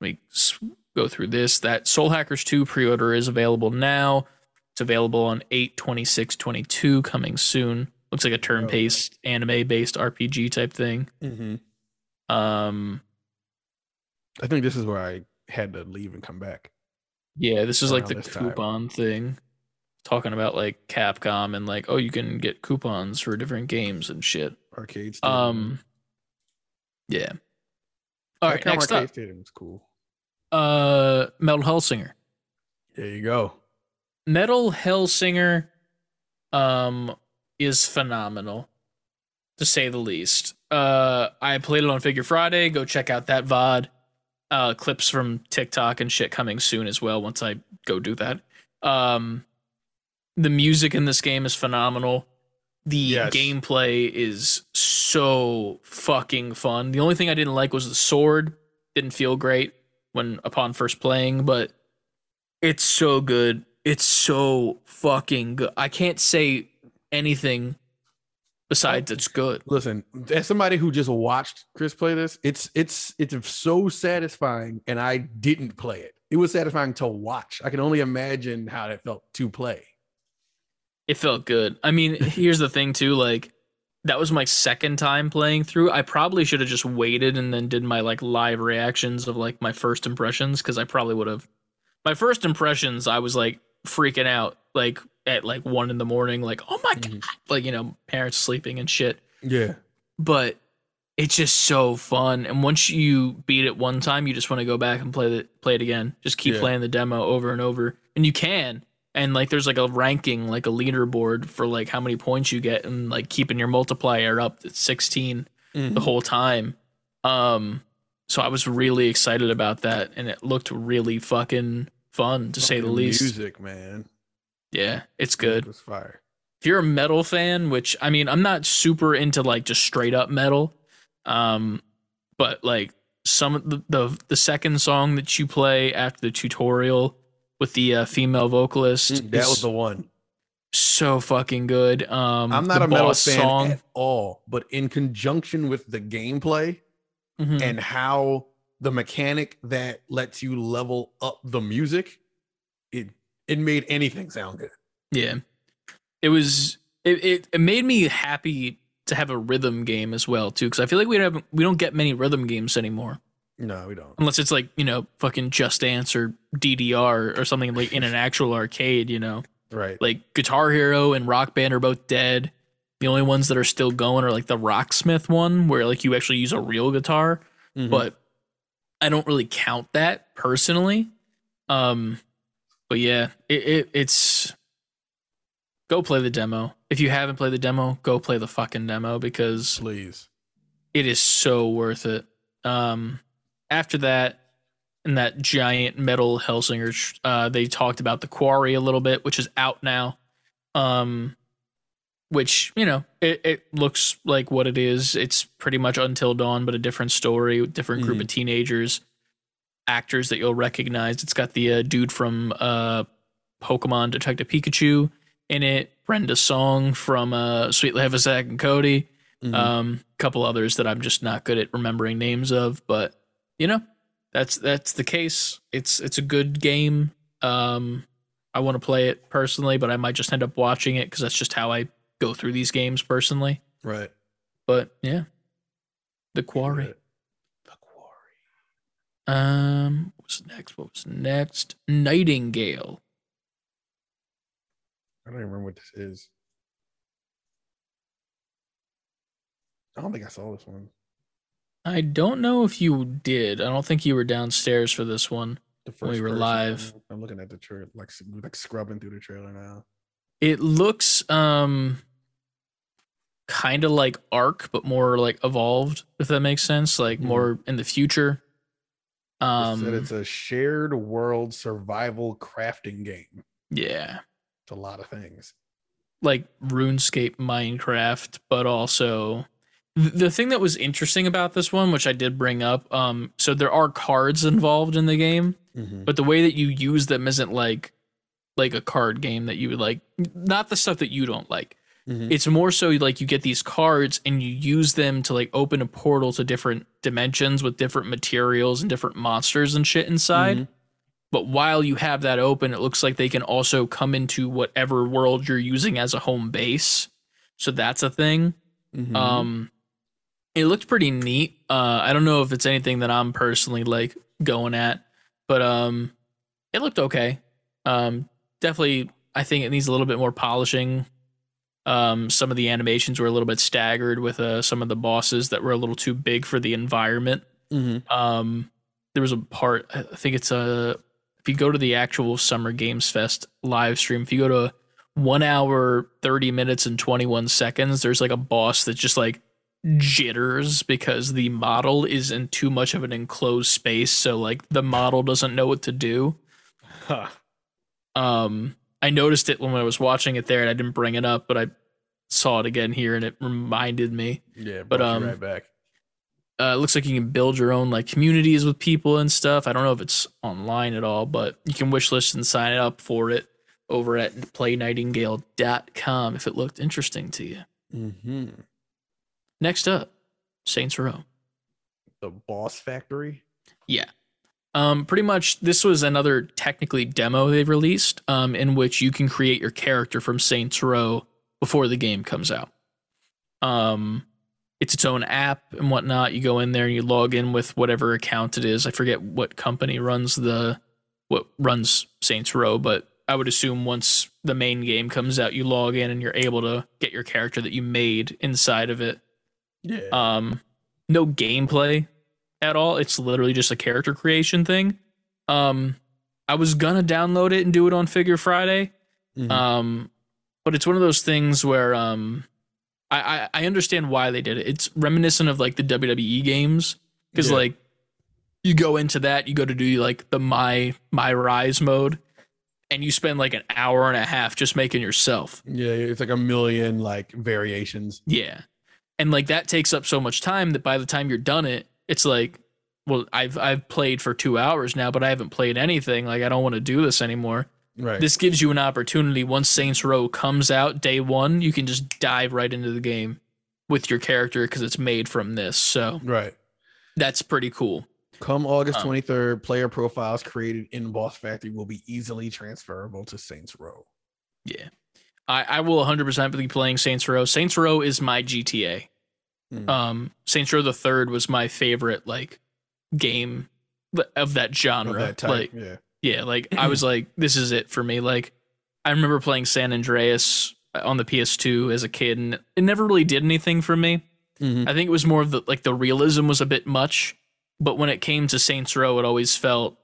me go through this. That Soul Hackers 2 pre-order is available now. It's available on 8/26/22, coming soon. Looks like a turn-based anime-based RPG type thing. I think this is where I had to leave and come back. Yeah, this is like the coupon thing. Talking about like Capcom and like, oh, you can get coupons for different games and shit. Arcade Stadium. Yeah. All right, next up. Arcade Stadium is cool. Metal Hellsinger. There you go. Metal Hellsinger is phenomenal, to say the least. I played it on Figure Friday. Go check out that VOD. clips from TikTok and shit coming soon as well once I go do that. The music in this game is phenomenal. The gameplay is so fucking fun. The only thing I didn't like was the sword. Didn't feel great when upon first playing, but it's so good. It's so fucking good. I can't say anything besides it's good. Listen, as somebody who just watched Chris play this, it's so satisfying, and I didn't play it. It was satisfying to watch. I can only imagine how that felt to play. It felt good. I mean, here's the thing too, like, that was my second time playing through. I probably should have just waited and then did my like live reactions of like my first impressions, because I probably would have. My first impressions, I was like freaking out, like at like 1 a.m, like, oh my God, like, you know, parents sleeping and shit. Yeah. But it's just so fun. And once you beat it one time, you just want to go back and play it again. Just keep playing the demo over and over. And you can. And like, there's like a ranking, like a leaderboard for like how many points you get, and like keeping your multiplier up to 16 the whole time. So I was really excited about that, and it looked really fucking fun, to say the least. Music, man. Yeah, it's good. It was fire. If you're a metal fan, which, I mean, I'm not super into like just straight up metal, but like some of the second song that you play after the tutorial with the female vocalist, that was the one. So fucking good. I'm not a metal fan at all, but in conjunction with the gameplay and how the mechanic that lets you level up the music, it made anything sound good. Yeah, it was. It made me happy to have a rhythm game as well too, because I feel like we don't get many rhythm games anymore. No, we don't. Unless it's like, you know, fucking Just Dance or DDR or something like in an actual arcade, you know. Right. Like Guitar Hero and Rock Band are both dead. The only ones that are still going are like the Rocksmith one, where like you actually use a real guitar. But I don't really count that personally. But yeah, it's go play the demo. If you haven't played the demo, go play the fucking demo, because please, it is so worth it. After that, and that giant Metal Hellsinger, they talked about The Quarry a little bit, which is out now. Which, you know, it looks like what it is. It's pretty much Until Dawn, but a different story, with different group of teenagers, actors that you'll recognize. It's got the dude from Pokemon Detective Pikachu in it, Brenda Song from Sweet Life of Zack and Cody, a couple others that I'm just not good at remembering names of, but you know, that's the case. It's a good game. I want to play it personally, but I might just end up watching it, because that's just how I go through these games personally. Right. But yeah, The Quarry. What was next? Nightingale. I don't even remember what this is. I don't think I saw this one. I don't know if you did. I don't think you were downstairs for this one when we were live. I'm looking at the trailer, like scrubbing through the trailer now. It looks kind of like Ark, but more like evolved, if that makes sense. Like more in the future. It said it's a shared world survival crafting game. Yeah. It's a lot of things. Like RuneScape, Minecraft, but also... The thing that was interesting about this one, which I did bring up, so there are cards involved in the game, but the way that you use them isn't like a card game that you would like. Not the stuff that you don't like. It's more so like you get these cards and you use them to like open a portal to different dimensions with different materials and different monsters and shit inside. But while you have that open, it looks like they can also come into whatever world you're using as a home base. So that's a thing. It looked pretty neat. I don't know if it's anything that I'm personally like going at, but it looked okay. Definitely, I think it needs a little bit more polishing. Some of the animations were a little bit staggered with some of the bosses that were a little too big for the environment. There was a part, I think it's if you go to the actual Summer Games Fest live stream, if you go to 1 hour, 30 minutes and 21 seconds, there's like a boss that's just like jitters because the model is in too much of an enclosed space, so like the model doesn't know what to do. Huh. I noticed it when I was watching it there, and I didn't bring it up, but I saw it again here, and it reminded me. Yeah, but right back. It looks like you can build your own like communities with people and stuff. I don't know if it's online at all, but you can wishlist and sign up for it over at playnightingale.com if it looked interesting to you. Mm-hmm. Next up, Saints Row. The Boss Factory? Yeah. Pretty much this was another technically demo they released in which you can create your character from Saints Row before the game comes out. It's its own app and whatnot. You go in there and you log in with whatever account it is. I forget what company runs what runs Saints Row, but I would assume once the main game comes out, you log in and you're able to get your character that you made inside of it. Yeah. No gameplay at all. It's literally just a character creation thing. I was gonna download it and do it on Figure Friday. Mm-hmm. But it's one of those things where I understand why they did it. It's reminiscent of like the WWE games, because like you go into that, you go to do like the my rise mode, and you spend like an hour and a half just making yourself. Yeah, it's like a million like variations. Yeah. And like that takes up so much time that by the time you're done it's like, well, I've played for 2 hours now, but I haven't played anything. Like I don't want to do this anymore. Right. This gives you an opportunity. Once Saints Row comes out day one, you can just dive right into the game with your character because it's made from this. So right. That's pretty cool. Come August 23rd, player profiles created in Boss Factory will be easily transferable to Saints Row. Yeah. I will 100% be playing Saints Row. Saints Row is my GTA. Mm. Saints Row the Third was my favorite like game of that genre. Of that type, like, yeah, like I was like, this is it for me. Like I remember playing San Andreas on the PS2 as a kid, and it never really did anything for me. Mm-hmm. I think it was more of the realism was a bit much. But when it came to Saints Row, it always felt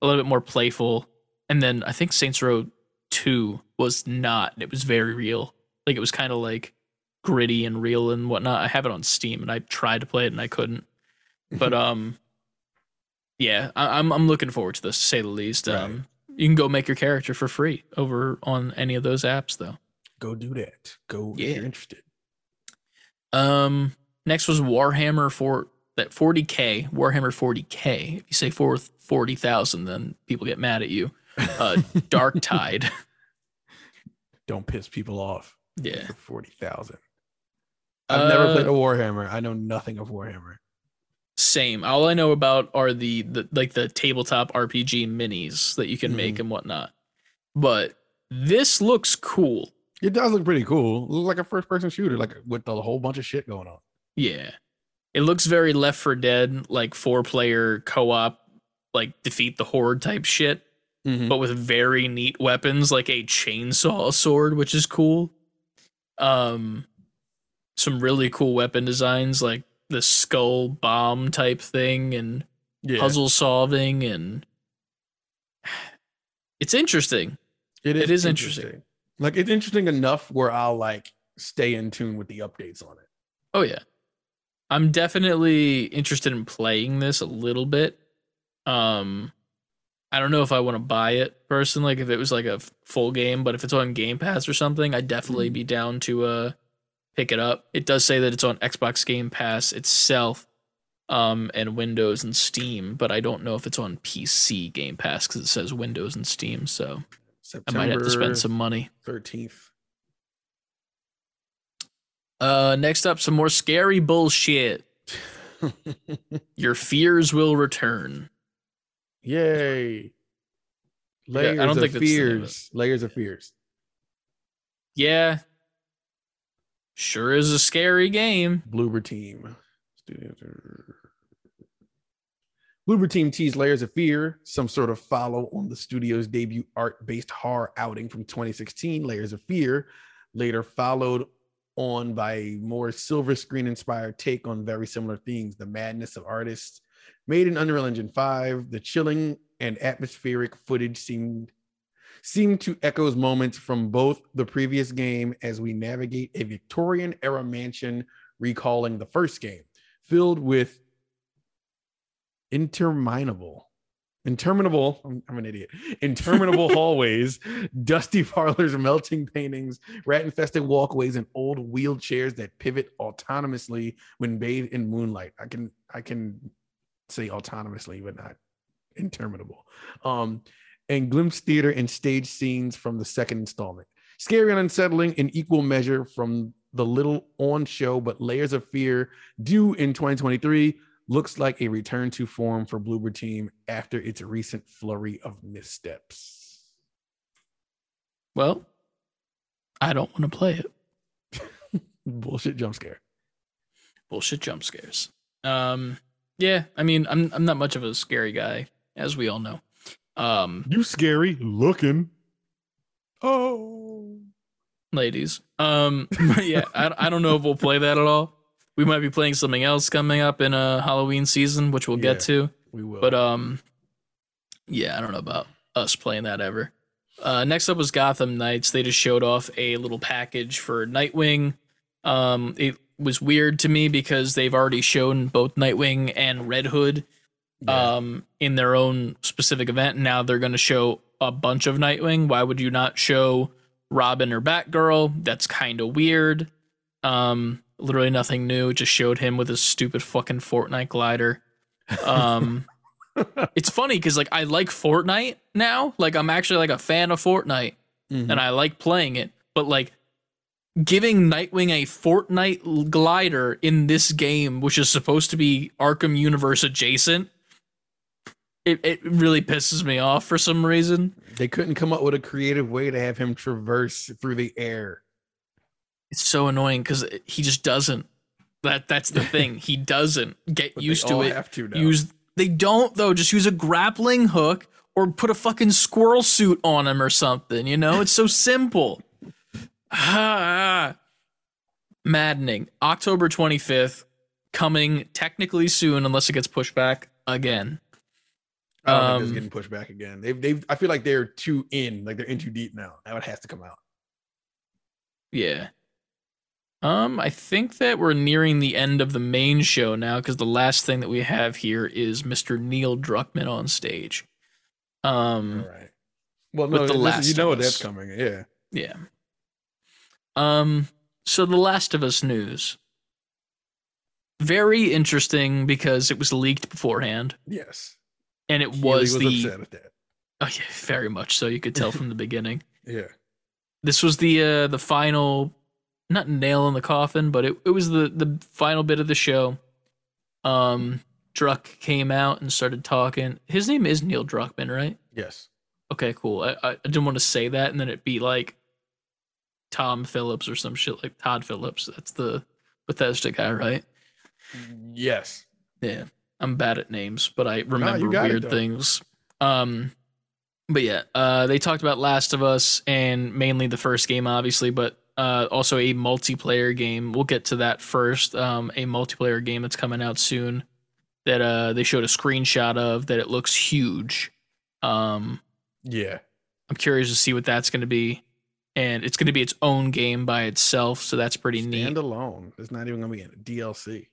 a little bit more playful. And then I think Saints Row 2 was not. It was very real. Like it was kind of like gritty and real and whatnot. I have it on Steam and I tried to play it and I couldn't. But yeah, I'm looking forward to this, to say the least. Right. You can go make your character for free over on any of those apps, though. Go do that. Go if you're interested. Next was Warhammer 4. That 40K, Warhammer 40K, if you say 40,000, then people get mad at you. Dark Tide. Don't piss people off. Yeah. 40,000. I've never played a Warhammer. I know nothing of Warhammer. Same. All I know about are the tabletop RPG minis that you can make and whatnot. But this looks cool. It does look pretty cool. It looks like a first-person shooter, like with a whole bunch of shit going on. Yeah. It looks very Left 4 Dead, like 4-player co-op, like defeat the horde type shit, but with very neat weapons, like a chainsaw sword, which is cool. Some really cool weapon designs, like the skull bomb type thing, and puzzle solving, and it's interesting. It is interesting. Like it's interesting enough where I'll like stay in tune with the updates on it. Oh yeah. I'm definitely interested in playing this a little bit. I don't know if I want to buy it personally, like if it was like a full game, but if it's on Game Pass or something, I'd definitely be down to pick it up. It does say that it's on Xbox Game Pass itself and Windows and Steam, but I don't know if it's on PC Game Pass because it says Windows and Steam, so September I might have to spend some money. 13th. Next up, some more scary bullshit. Your fears will return. Yay. Layers of fears. Layers of fears. Yeah. Sure is a scary game. Bloober Team. Bloober Team teased Layers of Fear, some sort of follow on the studio's debut art-based horror outing from 2016, Layers of Fear, later followed on by a more silver screen inspired take on very similar themes. The madness of artists made in Unreal Engine 5, the chilling and atmospheric footage seemed to echo moments from both the previous game as we navigate a Victorian era mansion recalling the first game, filled with interminable interminable hallways, dusty parlors, melting paintings, rat-infested walkways, and old wheelchairs that pivot autonomously when bathed in moonlight. I can say autonomously, but not interminable. And glimpse theater and stage scenes from the second installment. Scary and unsettling in equal measure from the little on show, but layers of fear due in 2023 looks like a return to form for Bloober Team after its recent flurry of missteps. Well, I don't want to play it. Bullshit jump scare. Bullshit jump scares. Yeah, I mean, I'm not much of a scary guy, as we all know. You scary looking. Oh, ladies. Yeah, I don't know if we'll play that at all. We might be playing something else coming up in a Halloween season, which we'll get to. We will. But yeah, I don't know about us playing that ever. Next up was Gotham Knights. They just showed off a little package for Nightwing. It was weird to me because they've already shown both Nightwing and Red Hood in their own specific event. Now they're going to show a bunch of Nightwing. Why would you not show Robin or Batgirl? That's kind of weird. Literally nothing new. Just showed him with his stupid fucking Fortnite glider. It's funny because like I like Fortnite now. Like I'm actually like a fan of Fortnite and I like playing it. But like giving Nightwing a Fortnite glider in this game, which is supposed to be Arkham Universe adjacent, it really pisses me off for some reason. They couldn't come up with a creative way to have him traverse through the air. It's so annoying because he just doesn't. That's the thing. He doesn't get used to it. Have to now. They don't though. Just use a grappling hook or put a fucking squirrel suit on him or something. You know, it's so simple. Maddening. October 25th, coming technically soon unless it gets pushed back again. I don't think it's getting pushed back again. They've. I feel like they're in too deep now. Now it has to come out. Yeah. I think that we're nearing the end of the main show now because the last thing that we have here is Mr. Neil Druckmann on stage. All right. Well, no, you know that's coming. Yeah. Yeah. So The Last of Us news. Very interesting because it was leaked beforehand. Yes. And it was upset at that. Oh yeah, very much so. You could tell from the beginning. Yeah. This was the final, not nail in the coffin, but it was the final bit of the show. Druck came out and started talking. His name is Neil Druckmann, right? Yes. Okay, cool. I didn't want to say that, and then it'd be like Tom Phillips or some shit, like Todd Phillips. That's the Bethesda guy, right? Yes. Yeah. I'm bad at names, but I remember weird things. But yeah, they talked about Last of Us and mainly the first game, obviously, but also a multiplayer game. We'll get to that first. A multiplayer game that's coming out soon that they showed a screenshot of that. It looks huge. Yeah. I'm curious to see what that's going to be. And it's going to be its own game by itself, so that's pretty neat. Standalone. It's not even going to be a DLC.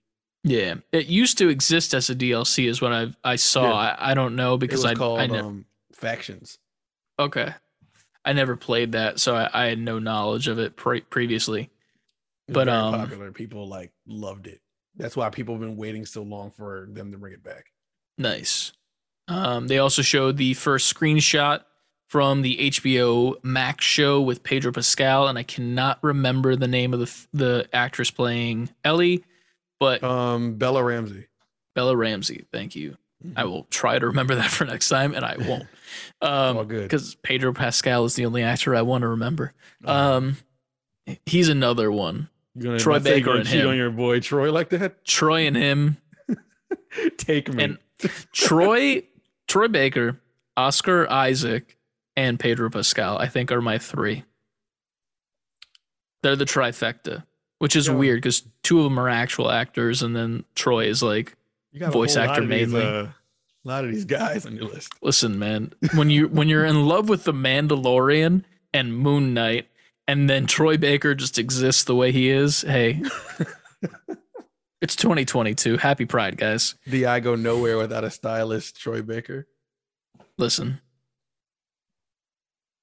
Yeah, it used to exist as a DLC, is what I saw. Yeah. I don't know because it was called Factions. Okay, I never played that, so I had no knowledge of it previously. But very popular, people like loved it. That's why people have been waiting so long for them to bring it back. Nice. They also showed the first screenshot from the HBO Max show with Pedro Pascal, and I cannot remember the name of the actress playing Ellie. But Bella Ramsey, thank you. I will try to remember that for next time, and I won't. All good, because Pedro Pascal is the only actor I want to remember. He's another one. Troy Baker and him. On your boy Troy like that. Troy and him. Take me. And Troy Baker, Oscar Isaac, and Pedro Pascal, I think, are my three. They're the trifecta. Which is weird because two of them are actual actors, and then Troy is like voice actor mainly. A lot of these guys on your list. Listen, man, when you're in love with the Mandalorian and Moon Knight, and then Troy Baker just exists the way he is, hey, It's 2022. Happy Pride, guys. The I go nowhere without a stylist, Troy Baker. Listen.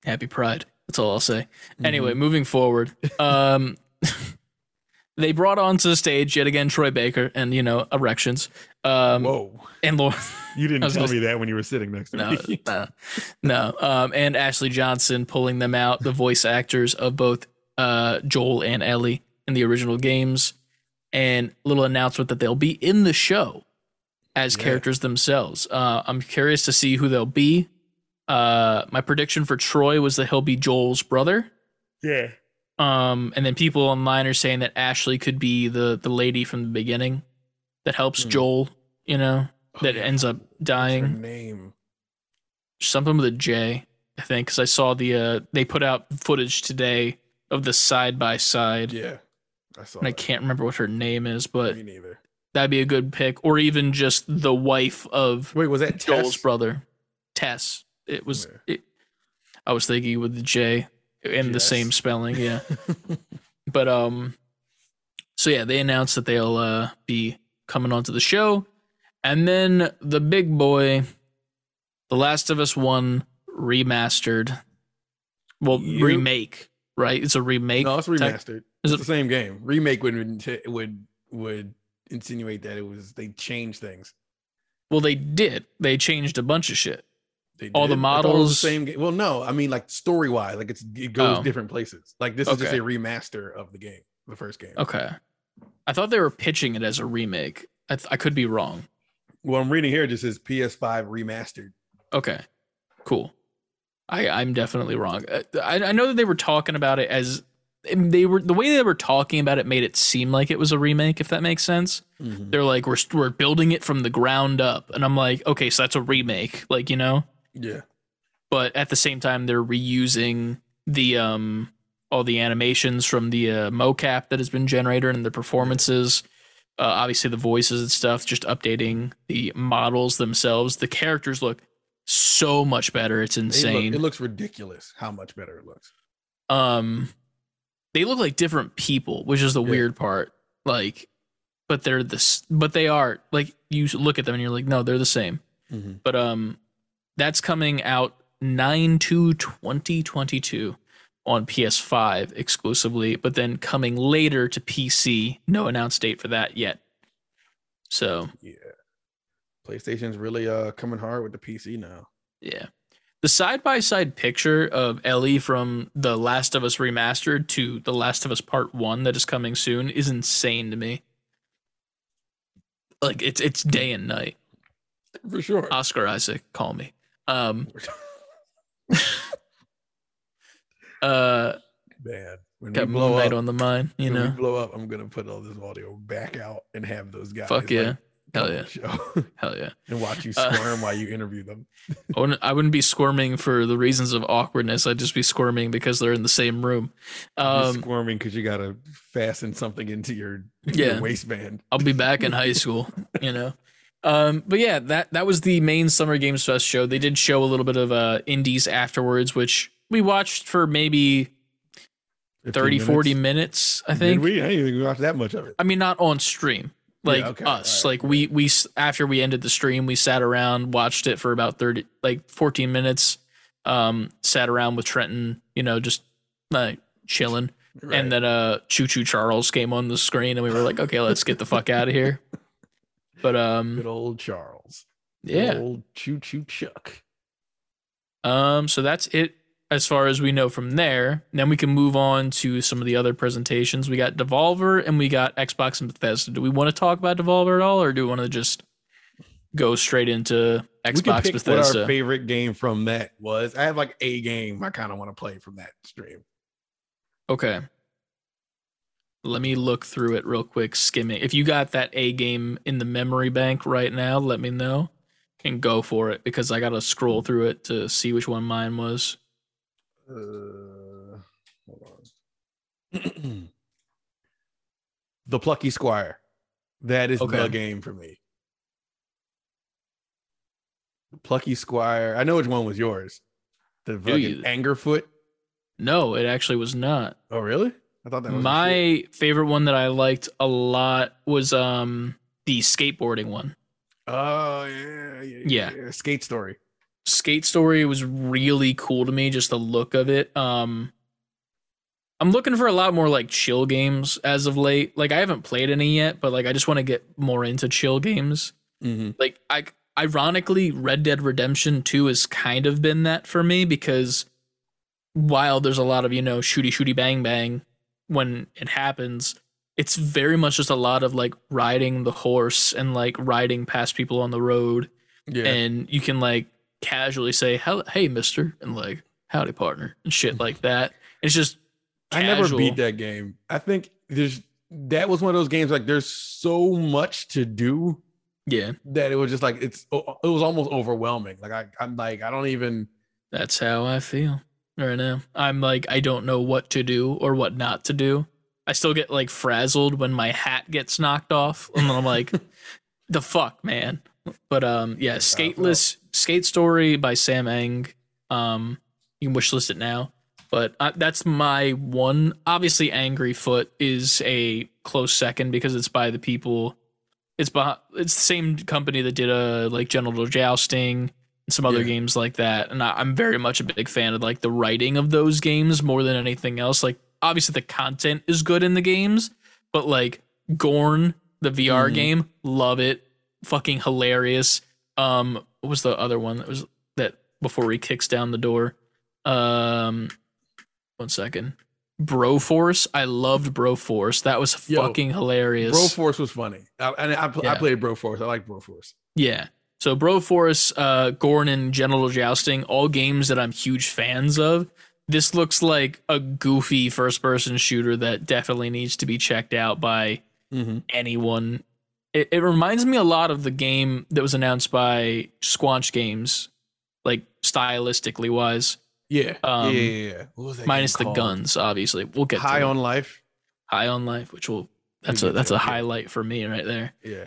Happy Pride. That's all I'll say. Mm-hmm. Anyway, moving forward. They brought onto the stage yet again Troy Baker and, you know, erections. Whoa. And Lauren. You didn't tell me that when you were sitting next to me. No. And Ashley Johnson pulling them out, the voice actors of both Joel and Ellie in the original games. And little announcement that they'll be in the show as characters themselves. I'm curious to see who they'll be. My prediction for Troy was that he'll be Joel's brother. Yeah. And then people online are saying that Ashley could be the lady from the beginning that helps Joel, you know, that ends up dying. What's her name? Something with a J, I think, because I saw they put out footage today of the side by side. Yeah. And I can't remember what her name is, but me neither. That'd be a good pick. Or even just the wife of was that Joel's brother, Tess? It was. Yeah. I was thinking with the J and the same spelling, yeah. But so yeah, they announced that they'll be coming onto the show, and then the big boy, The Last of Us 1 remastered, remake. Right, it's a remake. No, it's remastered. It's the same game. Remake would insinuate that it was they changed things. Well, they did. They changed a bunch of shit. All the models. Same game. Well, no, I mean, like story wise, like it goes different places. Like this is just a remaster of the game, the first game. Okay, I thought they were pitching it as a remake. I could be wrong. Well, I'm reading here. It just says PS5 remastered. Okay, cool. I'm definitely wrong. I know that they were talking about it as the way they were talking about it made it seem like it was a remake, if that makes sense. Mm-hmm. They're like, we're building it from the ground up. And I'm like, okay, so that's a remake, like, you know? Yeah. But at the same time, they're reusing the all the animations from the mocap that has been generated and the performances, obviously the voices and stuff, just updating the models themselves. The characters look so much better. It's insane. It looks ridiculous how much better it looks. They look like different people, which is the weird part. Like, but they are, like, you look at them and you're like, no, they're the same. Mm-hmm. But that's coming out 9/2/2022 on PS5 exclusively, but then coming later to PC. No announced date for that yet. So yeah. PlayStation's really coming hard with the PC now. Yeah. The side-by-side picture of Ellie from The Last of Us Remastered to The Last of Us Part 1 that is coming soon is insane to me. Like, it's day and night. For sure. Oscar Isaac, call me. Man. When got Moonlight on the mind, you know? When we blow up, I'm going to put all this audio back out and have those guys. Fuck yeah. Hell yeah. Hell yeah. And watch you squirm while you interview them. I wouldn't be squirming for the reasons of awkwardness. I'd just be squirming because they're in the same room. Squirming because you got to fasten something into your waistband. I'll be back in high school, you know. But yeah, that was the main Summer Games Fest show. They did show a little bit of indies afterwards, which we watched for maybe 30, 40 minutes, I think. I didn't even watch that much of it. I mean, not on stream. Like us, right. Like we after we ended the stream, we sat around, watched it for about 14 minutes. Sat around with Trenton, you know, just like chilling. Right. And then Choo Choo Charles came on the screen, and we were like, okay, let's get the fuck out of here. But good old Charles, yeah, good old Choo Choo Chuck. So that's it as far as we know from there. Then we can move on to some of the other presentations. We got Devolver and we got Xbox and Bethesda. Do we want to talk about Devolver at all, or do we want to just go straight into Xbox we can pick Bethesda? What our favorite game from that was. I have like a game I kind of want to play from that stream. Okay. Let me look through it real quick, skimming. If you got that a game in the memory bank right now, let me know and go for it, because I got to scroll through it to see which one mine was. Hold on. The Plucky Squire. That is the game for me. The Plucky Squire. I know which one was yours. The Angerfoot? No, it actually was not. Oh, really? I thought that was my favorite one that I liked a lot was the skateboarding one. Oh yeah. Skate Story. Skate Story was really cool to me, just the look of it. I'm looking for a lot more like chill games as of late. Like I haven't played any yet, but like I just want to get more into chill games. Mm-hmm. Like ironically, Red Dead Redemption 2 has kind of been that for me, because while there's a lot of, you know, shooty bang bang when it happens, it's very much just a lot of like riding the horse and like riding past people on the road. Yeah. And you can like casually say, "Hey, mister," and like, "Howdy, partner," and shit like that. It's just casual. I never beat that game. I think that was one of those games like there's so much to do. Yeah, that it was just like it was almost overwhelming. Like I'm like, I don't even. That's how I feel right now. I'm like, I don't know what to do or what not to do. I still get like frazzled when my hat gets knocked off, and then I'm like, the fuck, man. But yeah, Skate Story by Sam Eng. You can wishlist it now. But that's my one. Obviously, Angry Foot is a close second because it's by the people. It's the same company that did like Genital Jousting and some other games like that. And I'm very much a big fan of like the writing of those games more than anything else. Like obviously the content is good in the games, but like Gorn, the VR game, love it. Fucking hilarious. What was the other one that before he kicks down the door? One second. Broforce. I loved Broforce. That was fucking hilarious. Broforce was funny. I played Broforce. I like Broforce. Yeah. So Broforce, Gorn, and Genital Jousting, all games that I'm huge fans of. This looks like a goofy first-person shooter that definitely needs to be checked out by anyone. It reminds me a lot of the game that was announced by Squanch Games, like stylistically wise. Yeah. Yeah. What was that minus the guns, obviously. We'll get High on Life. High on Life, that's a highlight for me right there. Yeah.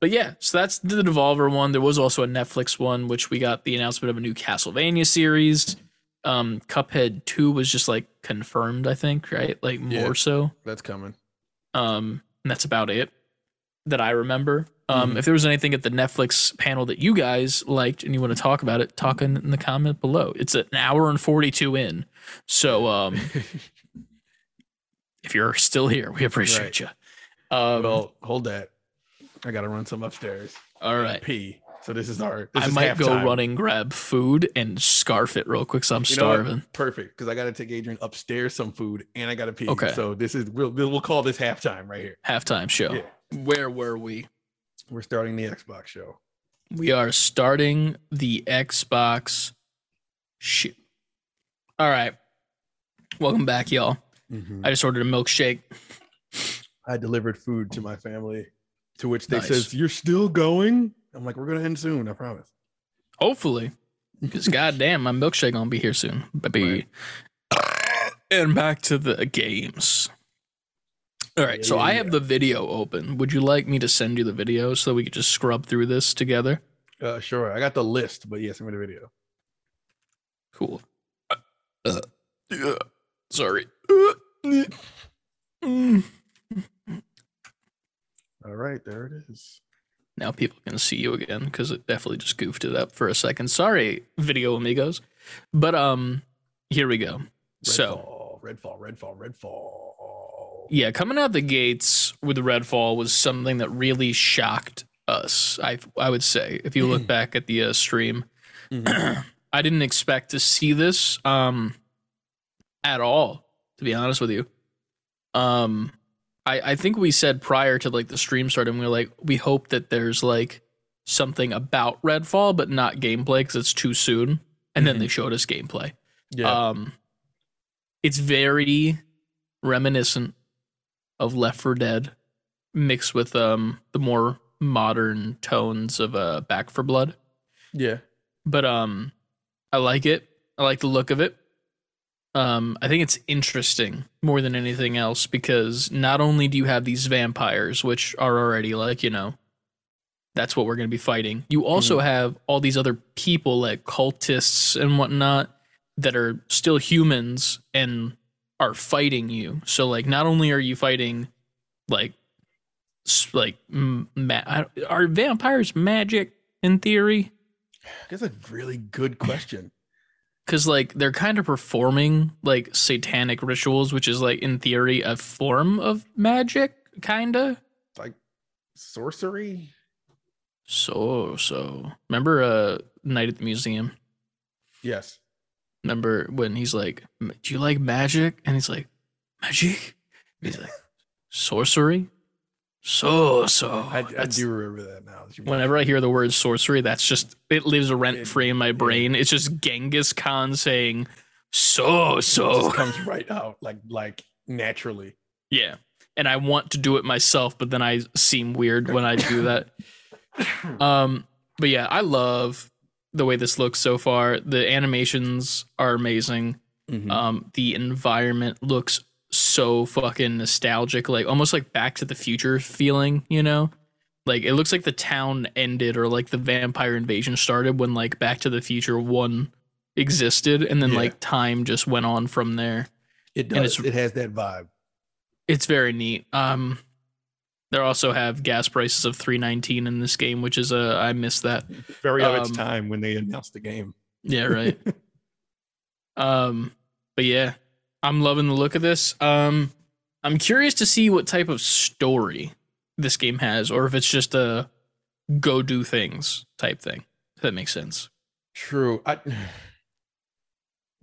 But yeah, so that's the Devolver one. There was also a Netflix one, which we got the announcement of a new Castlevania series. Cuphead 2 was just like confirmed, I think, right? Like more so. That's coming. And that's about it that I remember. If there was anything at the Netflix panel that you guys liked and you want to talk about it, talk in the comment below. It's an hour and 42 in. So if you're still here, we appreciate you. Well, hold that. I got to run some upstairs. All right. Pee. So this is our. This I is might go time. Run and grab food and scarf it real quick. So I'm starving. Perfect. Because I got to take Adrian upstairs some food and I got to pee. Okay. So this is, we'll call this halftime right here. Halftime show. Yeah. Where were we? We're starting the Xbox show. We are starting the Xbox show. All right. Welcome back, y'all. I just ordered a milkshake. I delivered food to my family, to which they says, "You're still going?" I'm like, "We're going to end soon, I promise." Hopefully. Because goddamn, my milkshake going to be here soon. Baby. Right. And back to the games. All right, so I have the video open. Would you like me to send you the video so we could just scrub through this together? Sure. I got the list, but yes, I'm in the video. Cool. Sorry. All right, there it is. Now people can see you again because it definitely just goofed it up for a second. Sorry, video amigos. But here we go. Redfall. Yeah, coming out the gates with Redfall was something that really shocked us, I would say. If you look back at the stream, I didn't expect to see this at all, to be honest with you. I think we said prior to like the stream starting, we were like, we hope that there's like something about Redfall, but not gameplay because it's too soon. And then they showed us gameplay. Yeah. It's very reminiscent of Left 4 Dead mixed with the more modern tones of Back 4 Blood. Yeah. But I like it. I like the look of it. I think it's interesting more than anything else because not only do you have these vampires, which are already like, you know, that's what we're going to be fighting. You also have all these other people like cultists and whatnot that are still humans and are fighting you. So like, not only are you fighting are vampires magic in theory? That's a really good question. Because like, they're kind of performing like satanic rituals, which is like in theory a form of magic, kind of like sorcery. So remember Night at the Museum? Yes. Remember when he's like, do you like magic? And he's like, magic? He's like, sorcery? I do remember that now. Whenever I hear the word sorcery, that's just, it lives rent-free in my brain. It's just Genghis Khan saying, so. It just comes right out, like naturally. Yeah. And I want to do it myself, but then I seem weird when I do that. But yeah, I love the way this looks so far. The animations are amazing. Mm-hmm. The environment looks so fucking nostalgic, like almost like Back to the Future feeling, you know? Like it looks like the town ended or like the vampire invasion started when like Back to the Future 1 existed, and then like time just went on from there. It does. And it has that vibe. It's very neat. They also have gas prices of $3.19 in this game, which is I missed that. Very of its time when they announced the game. Yeah, right. But yeah, I'm loving the look of this. I'm curious to see what type of story this game has, or if it's just a go do things type thing. If that makes sense. True.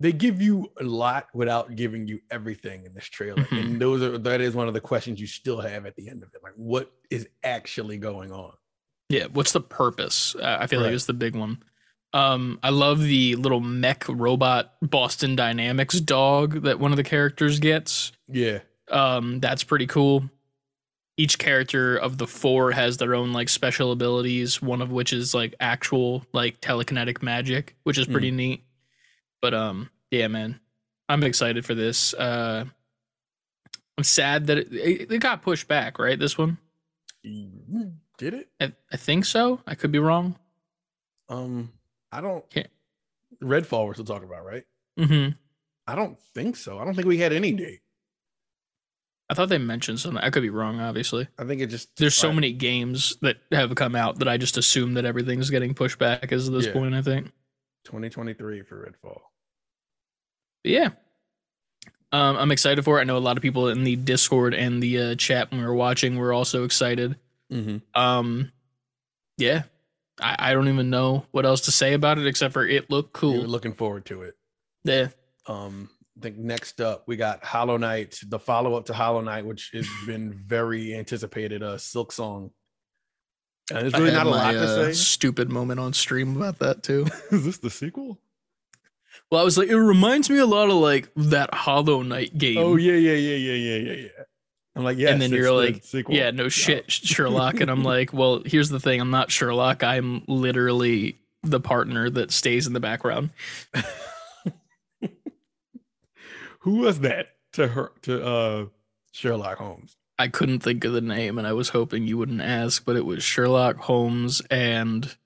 They give you a lot without giving you everything in this trailer. Mm-hmm. And that is one of the questions you still have at the end of it. Like, what is actually going on? Yeah. What's the purpose? I feel like it's the big one. I love the little mech robot Boston Dynamics dog that one of the characters gets. Yeah. That's pretty cool. Each character of the four has their own like special abilities. One of which is like actual like telekinetic magic, which is pretty neat. But yeah, man, I'm excited for this. I'm sad that it got pushed back, right? This one. Did it? I think so. I could be wrong. I don't. Can't. Redfall we're still talking about, right? Mm-hmm. I don't think so. I don't think we had any date. I thought they mentioned something. I could be wrong, obviously. I think it just. There's so many games that have come out that I just assume that everything's getting pushed back as of this point, I think. 2023 for Redfall. Yeah. I'm excited for it. I know a lot of people in the Discord and the chat when we were watching were also excited. Mm-hmm. Yeah. I don't even know what else to say about it except for it looked cool. You're looking forward to it. Yeah. I think next up we got Hollow Knight, the follow-up to Hollow Knight, which has been very anticipated. Silk Song. And there's really not a lot to say. Stupid moment on stream about that too. Is this the sequel? Well, I was like, it reminds me a lot of like that Hollow Knight game. Oh yeah. I'm like, yeah. And then you're like, yeah, no shit, Sherlock. And I'm like, well, here's the thing. I'm not Sherlock. I'm literally the partner that stays in the background. Who was that to Sherlock Holmes? I couldn't think of the name, and I was hoping you wouldn't ask, but it was Sherlock Holmes and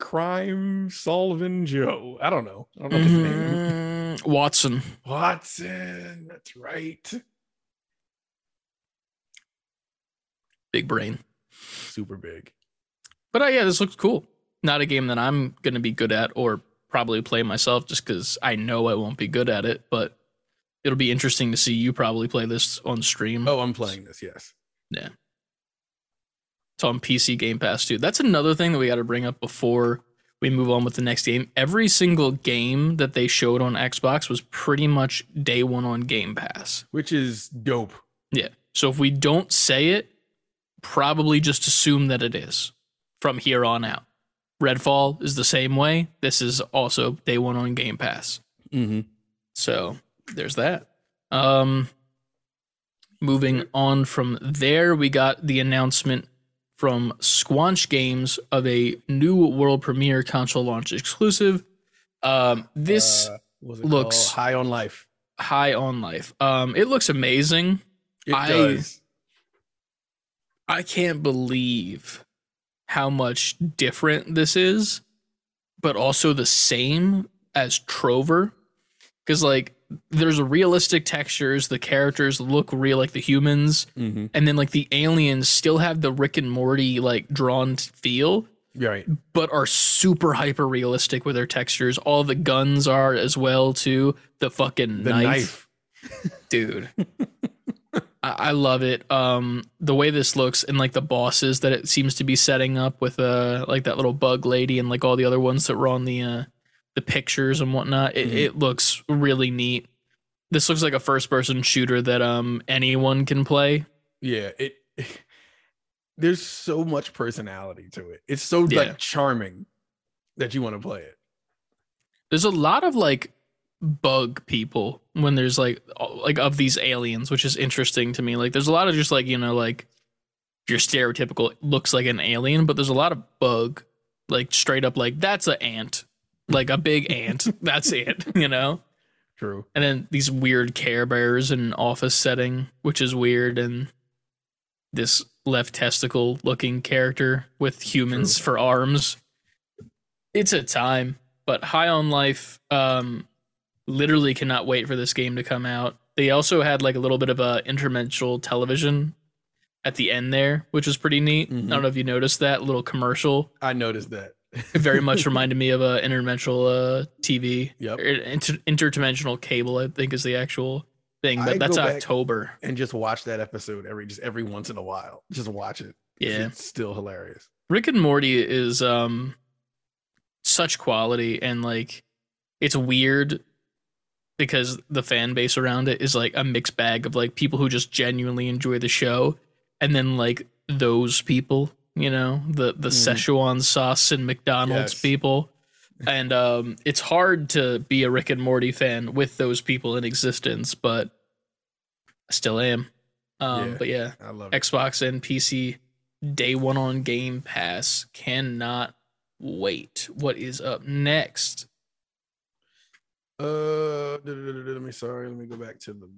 Crime Solving Joe. I don't know his name. Watson. That's right. Big brain. Super big. But yeah, this looks cool. Not a game that I'm going to be good at or probably play myself just because I know I won't be good at it, but it'll be interesting to see you probably play this on stream. Oh, I'm playing this, yes. Yeah. It's on PC Game Pass, too. That's another thing that we got to bring up before we move on with the next game. Every single game that they showed on Xbox was pretty much day one on Game Pass. Which is dope. Yeah. So if we don't say it, probably just assume that it is from here on out. Redfall is the same way. This is also day one on Game Pass. Mm-hmm. So there's that. Moving on from there, we got the announcement from Squanch Games of a new world premiere console launch exclusive. This looks called? High on Life. It looks amazing. It does. I can't believe how much different this is, but also the same as Trover, because like there's realistic textures, the characters look real like the humans, mm-hmm. and then like the aliens still have the Rick and Morty like drawn feel, right? But are super hyper realistic with their textures. All the guns are as well too. The fucking knife. Dude. I love it. The way this looks and like the bosses that it seems to be setting up with like that little bug lady and like all the other ones that were on the pictures and whatnot. It looks really neat. This looks like a first person shooter that anyone can play. Yeah, there's so much personality to it. It's so like charming that you want to play it. There's a lot of like bug people when there's like of these aliens, which is interesting to me. Like there's a lot of just like, you know, like your stereotypical looks like an alien, but there's a lot of bug, like straight up like that's an ant, like a big ant. That's it, you know? True. And then these weird Care Bears in an office setting, which is weird, and this left testicle looking character with humans for arms. It's a time, but high on life. Literally cannot wait for this game to come out. They also had like a little bit of a intermedial television at the end there, which was pretty neat. Mm-hmm. I don't know if you noticed that little commercial. I noticed that. It very much reminded me of a interdimensional TV. Yep. Interdimensional cable, I think, is the actual thing. But that's October. And just watch that episode every once in a while. Just watch it. Yeah, it's still hilarious. Rick and Morty is such quality, and like it's weird because the fan base around it is like a mixed bag of like people who just genuinely enjoy the show, and then like those people, you know, the Szechuan sauce and McDonald's people. And it's hard to be a Rick and Morty fan with those people in existence, but I still am. But yeah, I love Xbox and PC day one on Game Pass. Cannot wait. What is up next? Let me go back to the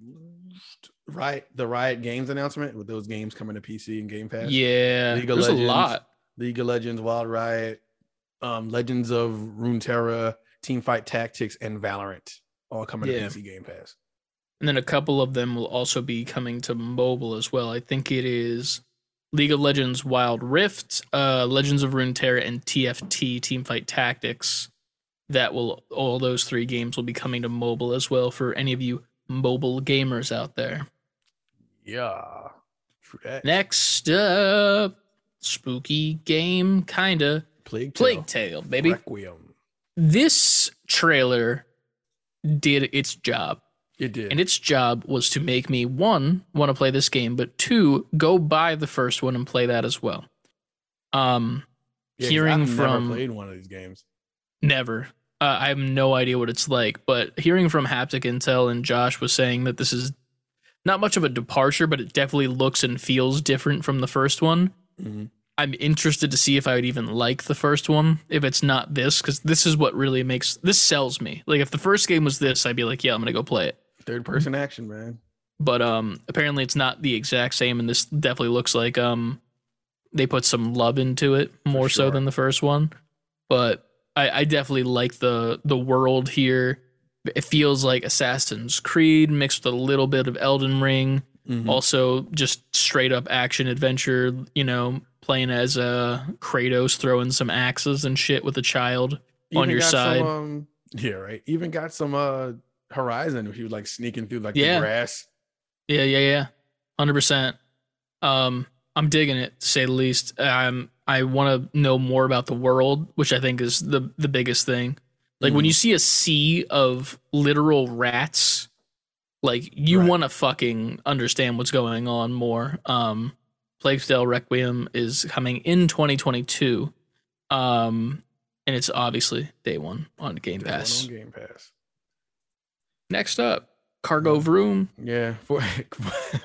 list. The Riot Games announcement with those games coming to PC and Game Pass. Yeah, League of Legends, Wild Riot, Legends of Runeterra, Teamfight Tactics, and Valorant all coming to PC Game Pass. And then a couple of them will also be coming to mobile as well. I think it is League of Legends, Wild Rift, Legends of Runeterra, and TFT, Teamfight Tactics. All those three games will be coming to mobile as well for any of you mobile gamers out there. Yeah. Next up, spooky game, kinda. Plague Tale, baby. Requiem. This trailer did its job. It did. And its job was to make me, one, want to play this game, but two, go buy the first one and play that as well. I've never played one of these games. Never. I have no idea what it's like, but hearing from Haptic Intel and Josh was saying that this is not much of a departure, but it definitely looks and feels different from the first one. Mm-hmm. I'm interested to see if I would even like the first one, if it's not this, because this is what really this sells me. Like, if the first game was this, I'd be like, yeah, I'm going to go play it. Third-person action, man. But apparently it's not the exact same, and this definitely looks like they put some love into it, more so than the first one. But I definitely like the world here. It feels like Assassin's Creed mixed with a little bit of Elden Ring. Mm-hmm. Also, just straight up action adventure, you know, playing as a Kratos, throwing some axes and shit with a child on your side. Even got some Horizon, if you like sneaking through like the grass. Yeah. 100%. I'm digging it, to say the least. I want to know more about the world, which I think is the biggest thing. Like when you see a sea of literal rats, like you want to fucking understand what's going on more. Plague Tale Requiem is coming in 2022. And it's obviously day one on Game Pass. Next up, Cargo Vroom. Yeah. I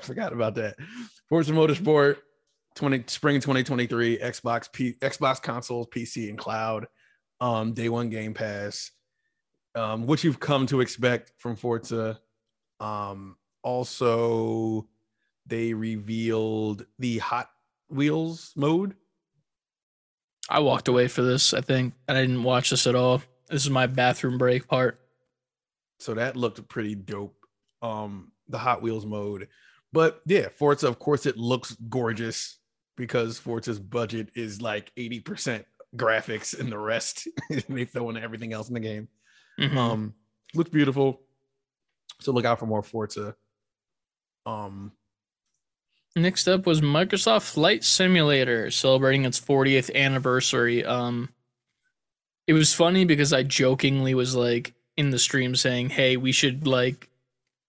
forgot about that. Forza Motorsport. Spring 2023, Xbox consoles, PC, and cloud. Day one Game Pass. What you've come to expect from Forza. Also, they revealed the Hot Wheels mode. I walked away for this, I think, and I didn't watch this at all. This is my bathroom break part. So that looked pretty dope. The Hot Wheels mode. But yeah, Forza, of course, it looks gorgeous because Forza's budget is like 80% graphics and the rest. They throw in everything else in the game. Mm-hmm. Looks beautiful. So look out for more Forza. Next up was Microsoft Flight Simulator celebrating its 40th anniversary. It was funny because I jokingly was like in the stream saying, hey, we should like,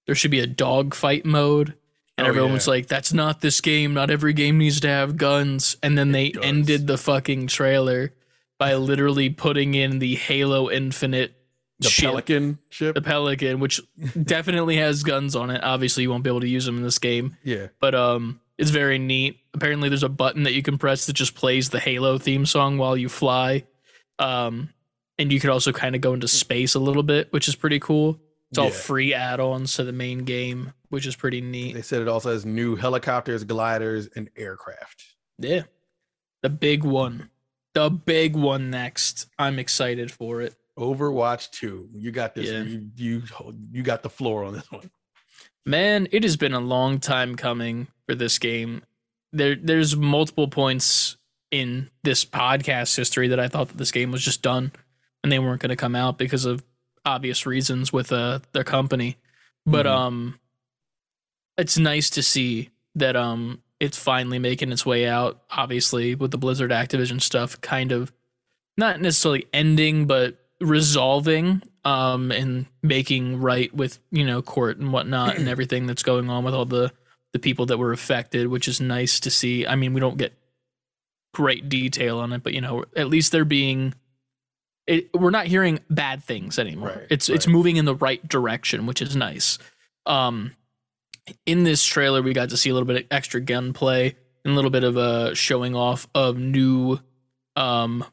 there should be a dogfight mode. And everyone was like, that's not this game. Not every game needs to have guns. And then they ended the fucking trailer by literally putting in the Halo Infinite ship. The Pelican, which definitely has guns on it. Obviously, you won't be able to use them in this game. Yeah. But it's very neat. Apparently, there's a button that you can press that just plays the Halo theme song while you fly. And you could also kind of go into space a little bit, which is pretty cool. It's all free add-ons to the main game, which is pretty neat. They said it also has new helicopters, gliders, and aircraft. Yeah. The big one. The big one next. I'm excited for it. Overwatch 2. You got this. Yeah. You got the floor on this one. Man, it has been a long time coming for this game. There's multiple points in this podcast history that I thought that this game was just done and they weren't going to come out because of obvious reasons with their company. But it's nice to see that it's finally making its way out, obviously, with the Blizzard Activision stuff kind of not necessarily ending, but resolving and making right with, you know, court and whatnot and everything that's going on with all the people that were affected, which is nice to see. I mean, we don't get great detail on it, but, you know, at least they're being... we're not hearing bad things anymore. Right, it's moving in the right direction, which is nice. In this trailer, we got to see a little bit of extra gunplay and a little bit of a showing off of new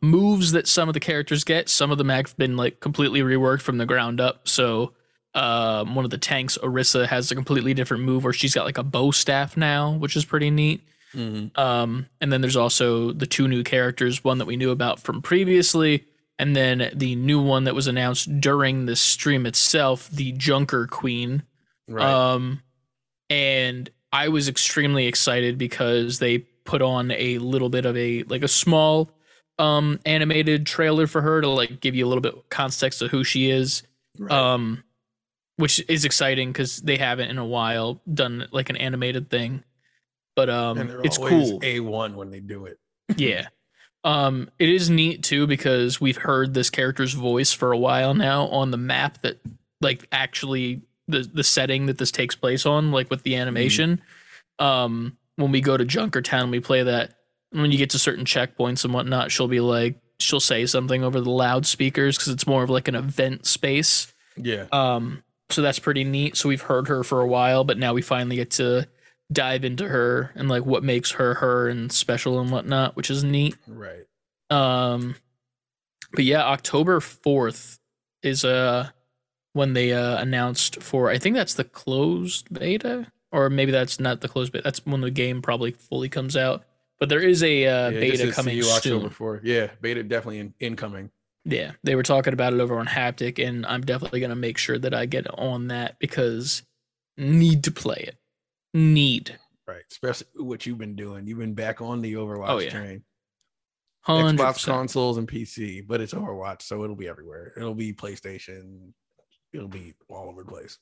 moves that some of the characters get. Some of them have been like completely reworked from the ground up. So one of the tanks, Orisa, has a completely different move where she's got like a bow staff now, which is pretty neat. Mm-hmm. And then there's also the two new characters, one that we knew about from previously, and then the new one that was announced during the stream itself, the Junker Queen. Right. And I was extremely excited because they put on a little bit of a, like a small animated trailer for her to like give you a little bit of context of who she is, right. Which is exciting because they haven't in a while done like an animated thing. But it's cool. A1 when they do it. Yeah. It is neat too because we've heard this character's voice for a while now on the map that like actually the setting that this takes place on, like with the animation. Mm-hmm. When we go to Junkertown, we play that. When you get to certain checkpoints and whatnot, she'll say something over the loudspeakers because it's more of like an event space. Yeah. So that's pretty neat. So we've heard her for a while, but now we finally get to dive into her and like what makes her and special and whatnot, which is neat. Right. But yeah, October 4th is when they announced for, I think that's the closed beta, or maybe that's not the closed beta. That's when the game probably fully comes out. But there is a beta coming soon. October 4th. Yeah, beta definitely incoming. Yeah, they were talking about it over on Haptic, and I'm definitely gonna make sure that I get on that because need to play it. Need. Right. Especially what you've been doing. You've been back on the Overwatch train. 100%. Xbox consoles and PC, but it's Overwatch, so it'll be everywhere. It'll be PlayStation. It'll be all over the place.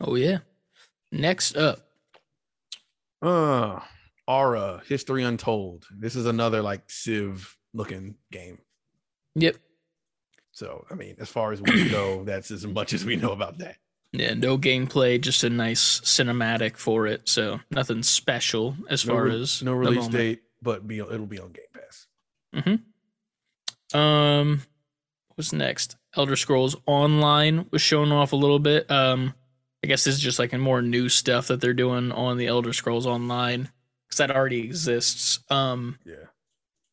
Oh, yeah. Next up. Aura, History Untold. This is another like Civ looking game. Yep. So, I mean, as far as we go, that's as much as we know about that. Yeah, no gameplay, just a nice cinematic for it. So nothing special as far as no release date, but it'll be on Game Pass. Mm-hmm. What's next? Elder Scrolls Online was shown off a little bit. I guess this is just like a more new stuff that they're doing on the Elder Scrolls Online because that already exists. Yeah,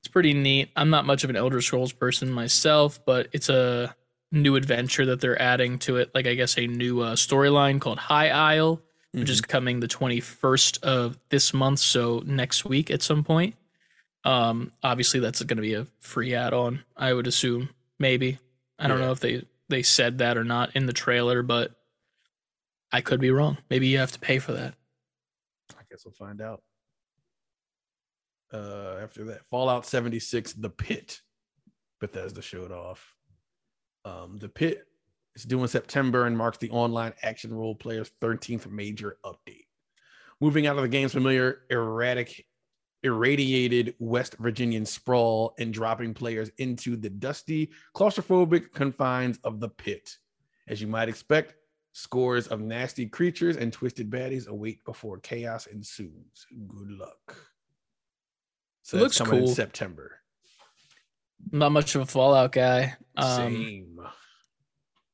it's pretty neat. I'm not much of an Elder Scrolls person myself, but it's a new adventure that they're adding to it, like I guess a new storyline called High Isle, which is coming the 21st of this month, so next week at some point. Obviously that's going to be a free add-on, I would assume, maybe. I don't know if they said that or not in the trailer, but I could be wrong. Maybe you have to pay for that. I guess we'll find out. After that, Fallout 76, The Pit. Bethesda showed off. The Pit is due in September and marks the online action role player's 13th major update. Moving out of the game's familiar irradiated West Virginian sprawl and dropping players into the dusty, claustrophobic confines of the pit. As you might expect, scores of nasty creatures and twisted baddies await before chaos ensues. Good luck. So it looks cool. In September. Not much of a Fallout guy. Same.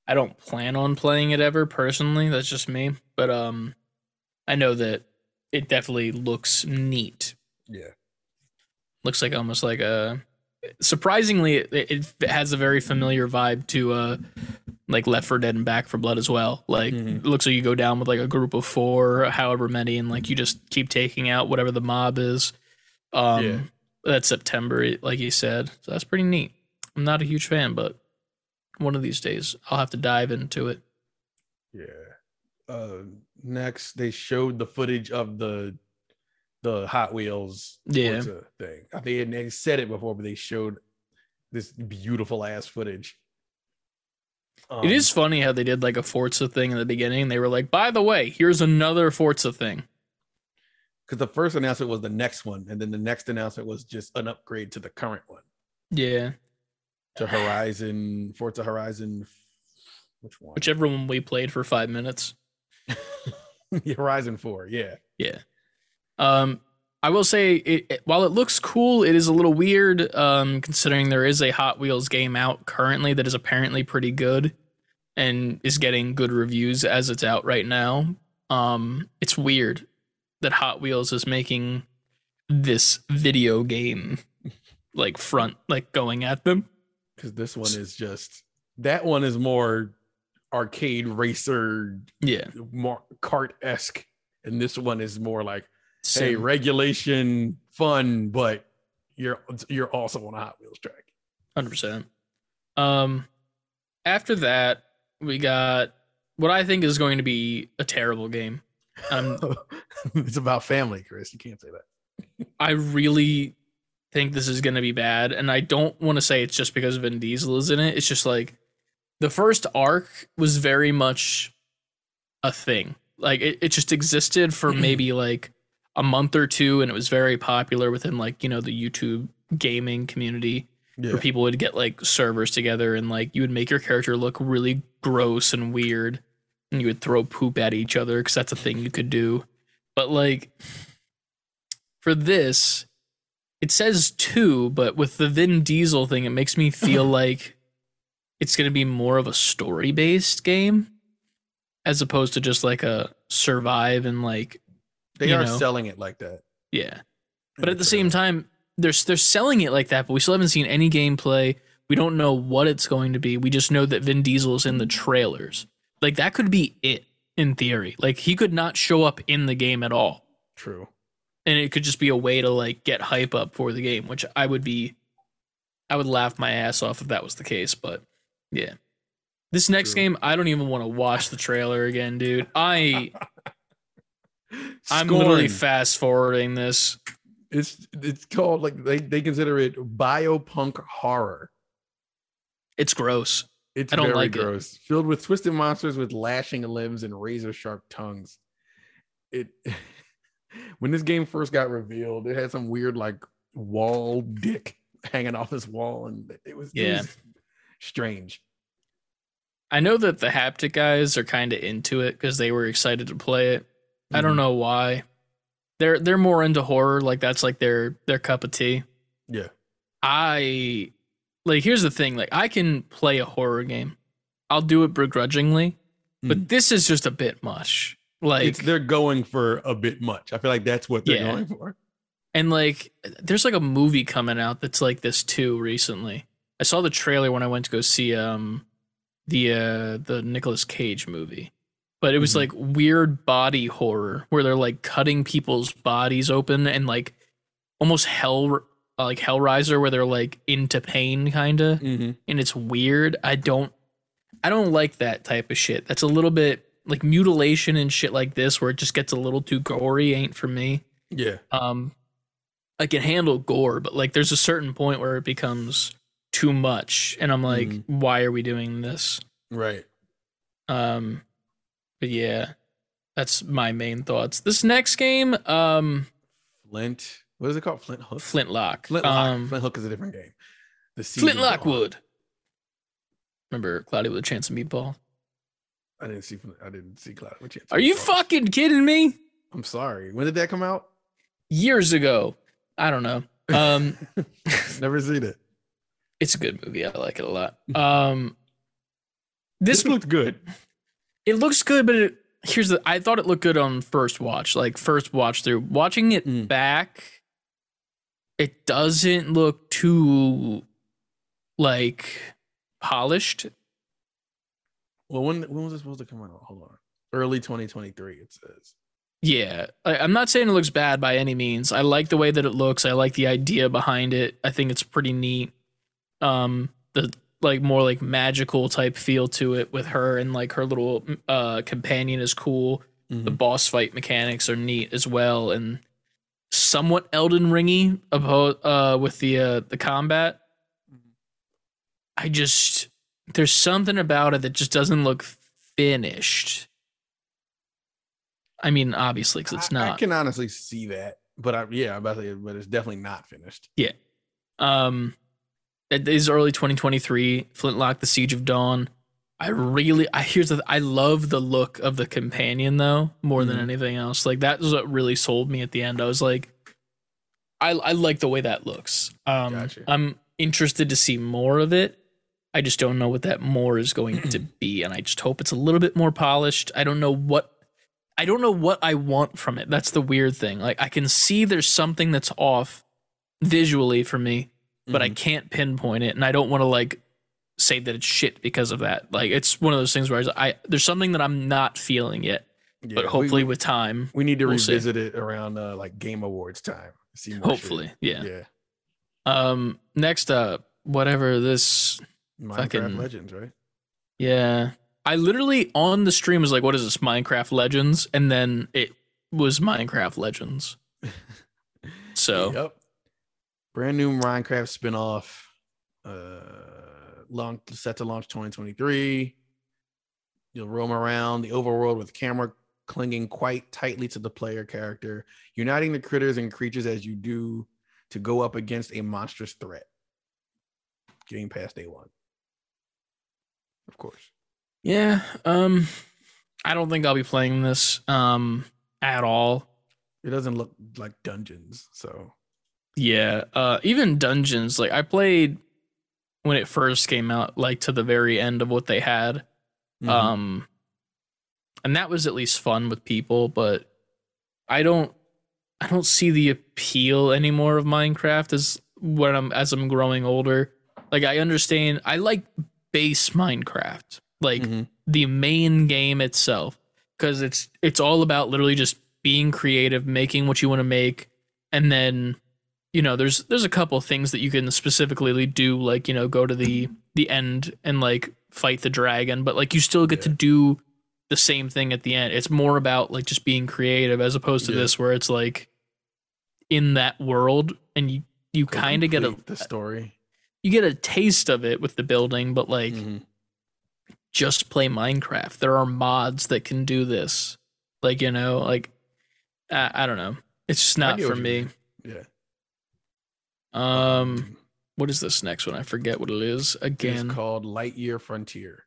I don't plan on playing it ever personally. That's just me. But I know that it definitely looks neat. Yeah. Looks like almost like a... Surprisingly, it has a very familiar vibe to like Left 4 Dead and Back 4 Blood as well. Like, it looks like you go down with like a group of four, however many, and like you just keep taking out whatever the mob is. That's September, like you said. So that's pretty neat. I'm not a huge fan, but one of these days I'll have to dive into it. Yeah. Next, they showed the footage of the Hot Wheels thing. They said it before, but they showed this beautiful ass footage. It is funny how they did like a Forza thing in the beginning. They were like, by the way, here's another Forza thing. Because the first announcement was the next one, and then the next announcement was just an upgrade to the current one. Yeah. To Forza Horizon, which one? Whichever one we played for 5 minutes. Horizon 4, yeah. Yeah. I will say, while it looks cool, it is a little weird, considering there is a Hot Wheels game out currently that is apparently pretty good and is getting good reviews as it's out right now. It's weird that Hot Wheels is making this video game going at them. Because this one is just, that one is more arcade racer, more kart-esque. And this one is more like, hey, regulation, fun, but you're also on a Hot Wheels track. 100%. After that, we got what I think is going to be a terrible game. It's about family, Chris. You can't say that. I really think this is going to be bad, and I don't want to say it's just because Vin Diesel is in it. It's just like the first arc was very much a thing. Like it just existed for maybe like a month or two, and it was very popular within like, you know, the YouTube gaming community, where people would get like servers together and like you would make your character look really gross and weird. And you would throw poop at each other because that's a thing you could do. But like for this, it says 2, but with the Vin Diesel thing, it makes me feel like it's going to be more of a story based game as opposed to just like a survive and like they are selling it like that. Yeah. But at the same time, they're selling it like that, but we still haven't seen any gameplay. We don't know what it's going to be. We just know that Vin Diesel's in the trailers. Like, that could be it, in theory. Like, he could not show up in the game at all. True. And it could just be a way to, like, get hype up for the game, which I would laugh my ass off if that was the case, but, yeah. This next game, I don't even want to watch the trailer again, dude. I'm literally fast-forwarding this. It's called, like, they consider it biopunk horror. It's gross. It's very like gross. Filled with twisted monsters with lashing limbs and razor sharp tongues. When this game first got revealed, it had some weird like wall dick hanging off this wall, and it was strange. I know that the Haptic guys are kind of into it because they were excited to play it. Mm-hmm. I don't know why. They're more into horror, like that's like their cup of tea. Yeah. Like, here's the thing. Like, I can play a horror game. I'll do it begrudgingly, but this is just a bit much. Like, they're going for a bit much. I feel like that's what they're going for. And, like, there's, like, a movie coming out that's like this, too, recently. I saw the trailer when I went to go see the Nicolas Cage movie. But it was, like, weird body horror where they're, like, cutting people's bodies open and, like, almost hell like Hellraiser, where they're like into pain kind of, and it's weird. I don't like that type of shit. That's a little bit like mutilation and shit like this, where it just gets a little too gory. Ain't for me. Yeah. I can handle gore, but like there's a certain point where it becomes too much, and I'm like, why are we doing this? Right. But yeah, that's my main thoughts. This next game, Flint. What is it called? Flint Hook. Flintlock. Flintlock. Flintlock is a different game. The Flintlock Wood. Remember Cloudy with a Chance of Meatball? I didn't see Cloudy with a Chance. Are you fucking kidding me? I'm sorry. When did that come out? Years ago. I don't know. Never seen it. It's a good movie. I like it a lot. This looked good. It looks good, but I thought it looked good on first watch, like first watch through. Watching it back, it doesn't look too like polished. Well, when was it supposed to come out? Hold on, early 2023. It says. Yeah, I'm not saying it looks bad by any means. I like the way that it looks. I like the idea behind it. I think it's pretty neat. The like more like magical type feel to it with her, and like her little companion is cool. The boss fight mechanics are neat as well, and somewhat Elden Ringy about with the combat. There's something about it that just doesn't look finished. I mean, obviously, because it's not. I can honestly see that, but but it's definitely not finished. Yeah. It is early 2023. Flintlock: The Siege of Dawn. I love the look of the companion though, more than anything else. Like that was what really sold me at the end. I was like, I like the way that looks. Gotcha. I'm interested to see more of it. I just don't know what that more is going to be, and I just hope it's a little bit more polished. I don't know what I want from it. That's the weird thing. Like I can see there's something that's off visually for me, but I can't pinpoint it, and I don't want to like say that it's shit because of that. Like it's one of those things where there's something that I'm not feeling yet, but hopefully with time we need to revisit it around like Game Awards time. See more hopefully, shit. Yeah. Next up, whatever this Minecraft fucking Legends, right? Yeah. I literally on the stream was like, what is this, Minecraft Legends? And then it was Minecraft Legends. So brand new Minecraft spinoff, set to launch 2023. You'll roam around the overworld with camera clinging quite tightly to the player character, uniting the critters and creatures as you do to go up against a monstrous threat. Game Pass day one. Of course. Yeah, I don't think I'll be playing this at all. It doesn't look like Dungeons, so. Yeah, even Dungeons, like I played when it first came out, like to the very end of what they had. And that was at least fun with people, but I don't see the appeal anymore of Minecraft as I'm growing older. Like I understand, I like base Minecraft. Like the main game itself, because it's all about literally just being creative, making what you want to make, and then you know there's a couple things that you can specifically do, like you know go to the end and like fight the dragon, but like you still get to do the same thing at the end. It's more about like just being creative as opposed to this where it's like in that world and you kind of get the story. You get a taste of it with the building, but like. Just play Minecraft. There are mods that can do this. Like, you know, like, I don't know. It's just not for me. Yeah. What is this next one? I forget what it is again. It's called Lightyear Frontier.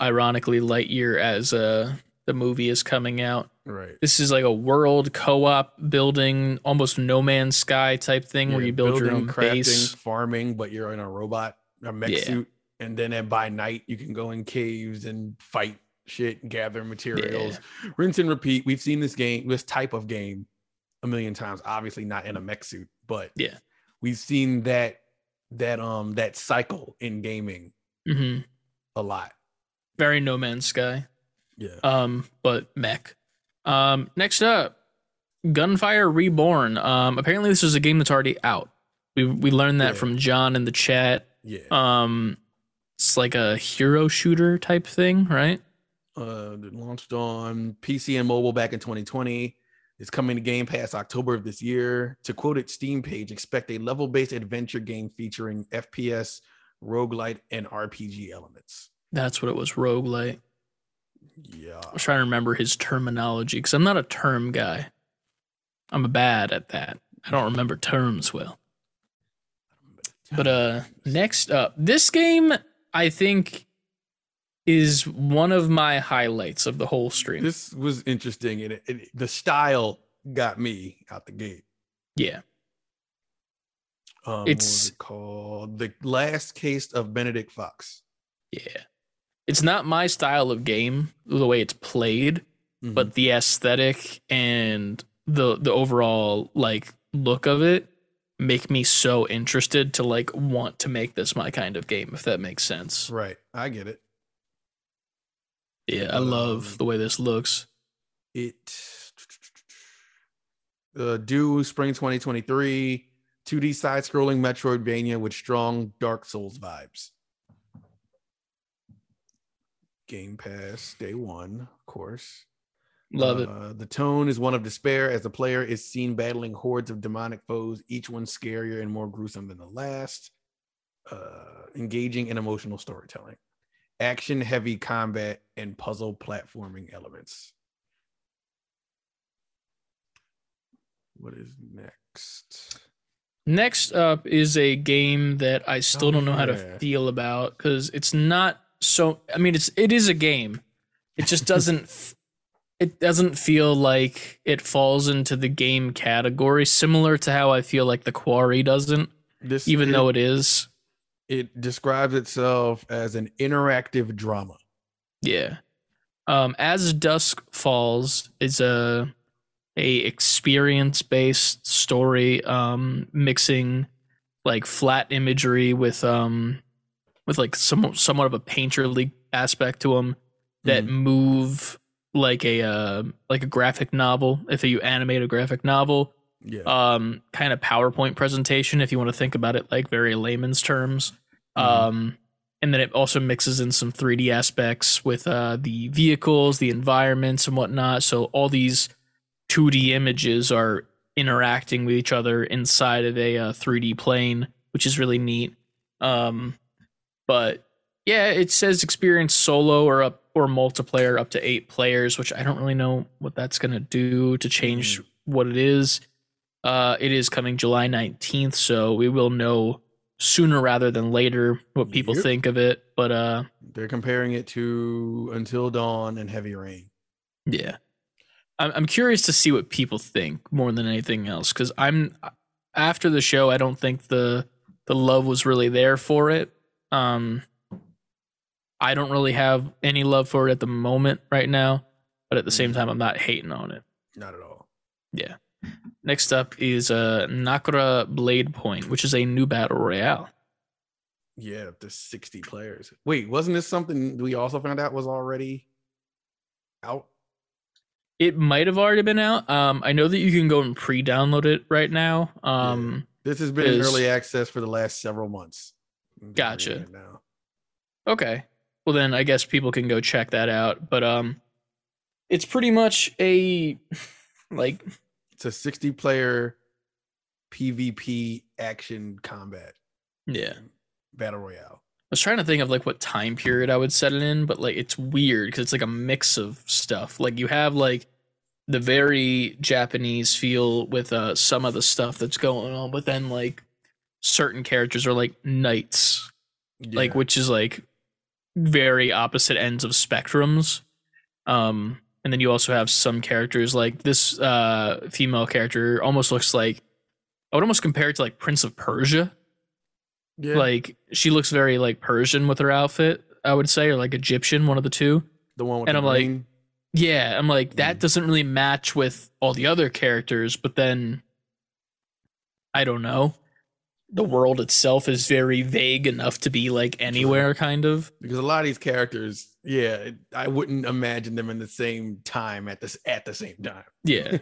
Ironically, Lightyear as the movie is coming out. Right. This is like a world co-op building, almost No Man's Sky type thing where you build your own crafting, base. Farming, but you're in a robot, a mech suit. And then by night, you can go in caves and fight shit and gather materials. Yeah. Rinse and repeat. We've seen this type of game a million times, obviously not in a mech suit, but we've seen that cycle in gaming a lot. Very No Man's Sky. Yeah. But mech. Next up, Gunfire Reborn. Apparently this is a game that's already out. We learned that from John in the chat. Yeah. It's like a hero shooter type thing, right? It launched on PC and mobile back in 2020. It's coming to Game Pass October of this year. To quote its Steam page, expect a level-based adventure game featuring FPS, roguelite, and RPG elements. That's what it was, roguelite. Yeah. I was trying to remember his terminology because I'm not a term guy. I'm bad at that. I don't remember terms well. But next up, this game, I think, is one of my highlights of the whole stream. This was interesting, and the style got me out the gate. Yeah. It's called The Last Case of Benedict Fox. Yeah. It's not my style of game, the way it's played, but the aesthetic and the overall like look of it make me so interested to like want to make this my kind of game, if that makes sense. Right. I get it. Yeah, I love the way this looks. It due spring 2023, 2D side-scrolling Metroidvania with strong Dark Souls vibes. Game Pass day one, of course. Love it. The tone is one of despair as the player is seen battling hordes of demonic foes, each one scarier and more gruesome than the last. Engaging and emotional storytelling, action heavy combat, and puzzle platforming elements. What is next? Next up is a game that I still don't know how to feel about because it's not so. I mean, it is a game. It just doesn't. It doesn't feel like it falls into the game category, similar to how I feel like The Quarry doesn't, though it is. It describes itself as an interactive drama. Yeah. As Dusk Falls is a experience-based story, mixing like flat imagery with like somewhat of a painterly aspect to them that move like a graphic novel, if you animate a graphic novel, kind of PowerPoint presentation, if you want to think about it like very layman's terms. And then it also mixes in some 3D aspects with the vehicles, the environments, and whatnot. So all these 2D images are interacting with each other inside of a 3D plane, which is really neat. But yeah, it says experience solo or multiplayer up to 8 players, which I don't really know what that's going to do to change what it is. It is coming July 19th, so we will know sooner rather than later what people think of it. But they're comparing it to Until Dawn and Heavy Rain. Yeah. I'm curious to see what people think more than anything else, because after the show, I don't think the love was really there for it. I don't really have any love for it at the moment right now, but at the same time, I'm not hating on it. Not at all. Yeah. Next up is Nakura Blade Point, which is a new battle royale. Yeah, up to 60 players. Wait, wasn't this something we also found out was already out? It might have already been out. I know that you can go and pre-download it right now. This has been in early access for the last several months. Gotcha. Okay. Well, then I guess people can go check that out. But it's pretty much it's a 60-player PvP action combat. Yeah. Battle Royale. I was trying to think of like what time period I would set it in, but like it's weird because it's like a mix of stuff. Like you have like the very Japanese feel with some of the stuff that's going on, but then like certain characters are like knights. Yeah. Like, which is like very opposite ends of spectrums. And then you also have some characters like this female character almost looks like, I would almost compare it to like Prince of Persia. Yeah. Like she looks very like Persian with her outfit, I would say, or like Egyptian, one of the two. The one with that doesn't really match with all the other characters, but then I don't know. the world itself is very vague enough to be like anywhere, kind of. Because a lot of these characters, yeah, I wouldn't imagine them in the same time at the same time. Yeah.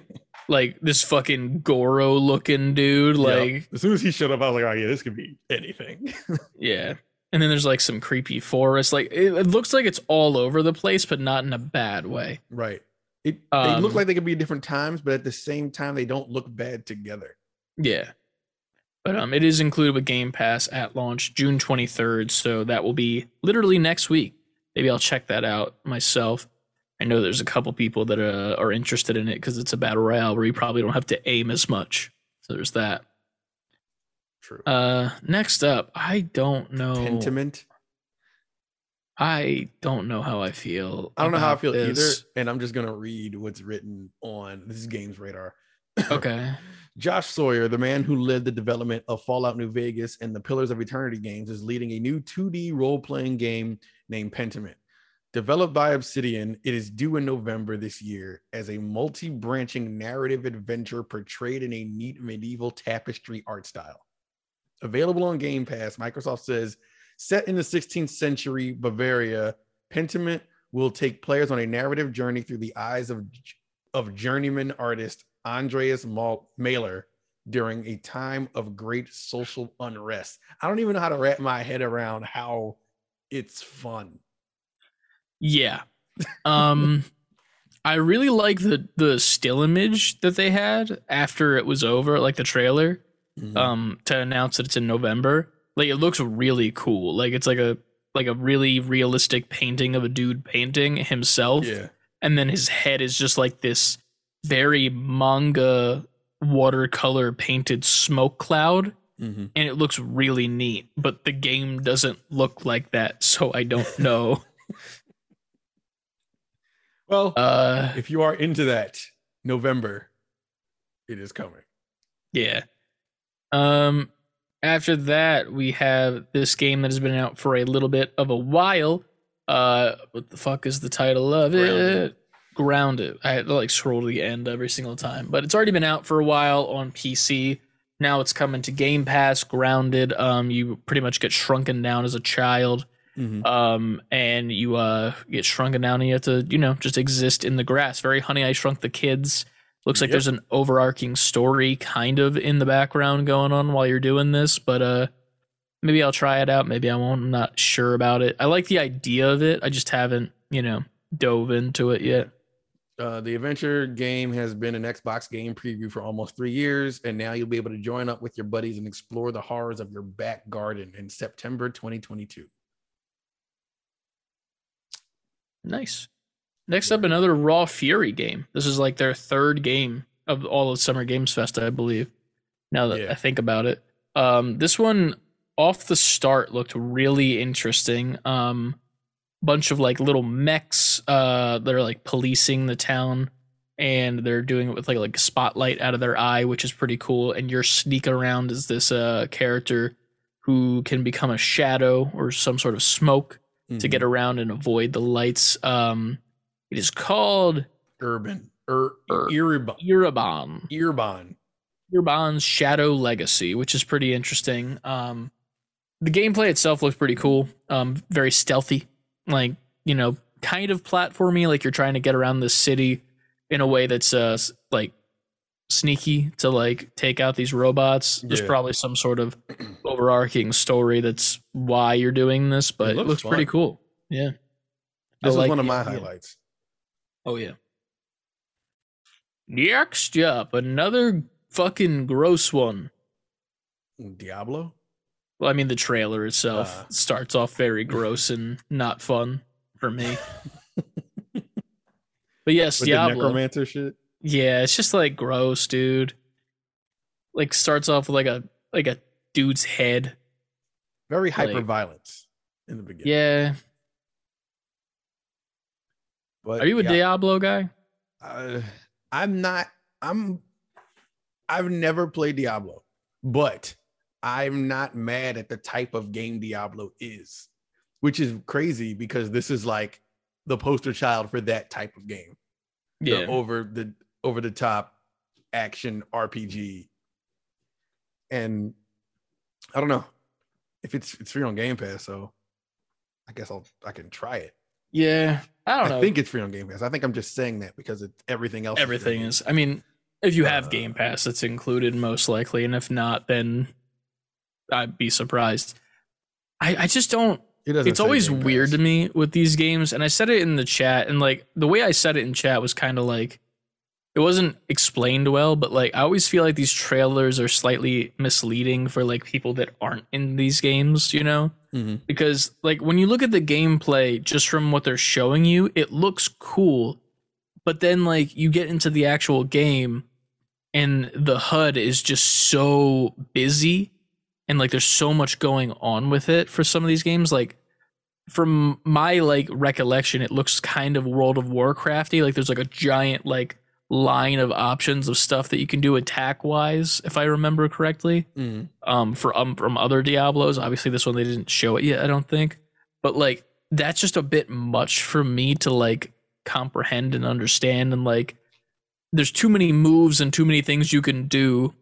Like this fucking Goro looking dude. Like as soon as he showed up, I was like, oh yeah, this could be anything. Yeah. And then there's like some creepy forest. Like it looks like it's all over the place, but not in a bad way. Right. They look like they could be at different times, but at the same time, they don't look bad together. Yeah. But it is included with Game Pass at launch June 23rd, so that will be literally next week. Maybe I'll check that out myself. I know there's a couple people that are interested in it because it's a battle royale where you probably don't have to aim as much. So there's that. True. Next up, I don't know. Pentiment? I don't know how I feel. I don't know how I feel either, and I'm just going to read what's written on this is Games Radar. Okay. Josh Sawyer, the man who led the development of Fallout New Vegas and the Pillars of Eternity games, is leading a new 2D role-playing game named Pentiment. Developed by Obsidian, it is due in November this year as a multi-branching narrative adventure portrayed in a neat medieval tapestry art style. Available on Game Pass, Microsoft says, set in the 16th century Bavaria, Pentiment will take players on a narrative journey through the eyes of journeyman artist Andreas Mahler during a time of great social unrest. I don't even know how to wrap my head around how it's fun. Yeah. I really like the still image that they had after it was over, like the trailer, to announce that it's in November. Like it looks really cool. Like it's like a really realistic painting of a dude painting himself. Yeah. And then his head is just like this very manga watercolor painted smoke cloud, and it looks really neat, but the game doesn't look like that, so I don't know. Well, if you are into that, November, it is coming. Yeah. After that, we have this game that has been out for a little bit of a while. What the fuck is the title of it? Grounded. I had to like scroll to the end every single time, but it's already been out for a while on PC. Now it's coming to Game Pass. Grounded. You pretty much get shrunken down as a child, and you get shrunken down, and you have to, you know, just exist in the grass. Very Honey, I Shrunk the Kids. Looks like there's an overarching story kind of in the background going on while you're doing this, but maybe I'll try it out. Maybe I won't. I'm not sure about it. I like the idea of it. I just haven't, you know, dove into it yet. The adventure game has been an Xbox game preview for almost 3 years, and now you'll be able to join up with your buddies and explore the horrors of your back garden in September 2022. Nice. Next up, another Raw Fury game. This is like their third game of all of Summer Games Fest, I believe, now that I think about it. This one, off the start, looked really interesting. Bunch of like little mechs that are like policing the town, and they're doing it with like a spotlight out of their eye, which is pretty cool. And your sneak around is this character who can become a shadow or some sort of smoke to get around and avoid the lights. It is called Erebon's Shadow Legacy, which is pretty interesting. The gameplay itself looks pretty cool. Very stealthy, like, you know, kind of platformy, like you're trying to get around the city in a way that's like sneaky to like take out these robots. There's probably some sort of overarching story that's why you're doing this, but it looks pretty cool. Yeah. This is one of my highlights. Oh yeah. Next up, another fucking gross one. Diablo? Well, I mean, the trailer itself starts off very gross and not fun for me. But yes, with Diablo. The necromancer shit? Yeah, it's just like gross, dude. Like starts off with like a dude's head. Very hyper violence in the beginning. Yeah. But are you a Diablo guy? I'm not. I've never played Diablo, but I'm not mad at the type of game Diablo is, which is crazy because this is like the poster child for that type of game. Yeah. The over the top action RPG. And I don't know if it's free on Game Pass, so I guess I can try it. Yeah, I don't know. I think it's free on Game Pass. I think I'm just saying that because it's everything else. Everything is. I mean, if you have Game Pass, it's included most likely, and if not, then I'd be surprised. I just don't. It's always weird to me with these games, and I said it in the chat, and like the way I said it in chat was kind of like it wasn't explained well, but like I always feel like these trailers are slightly misleading for like people that aren't in these games, you know? Mm-hmm. Because like when you look at the gameplay just from what they're showing you, it looks cool, but then like you get into the actual game and the HUD is just so busy. And like there's so much going on with it for some of these games. Like from my like recollection, it looks kind of World of Warcraft-y. Like there's like a giant like line of options of stuff that you can do attack wise, if I remember correctly. Mm. From other Diablos. Obviously this one they didn't show it yet, I don't think. But like that's just a bit much for me to like comprehend and understand, and like there's too many moves and too many things you can do.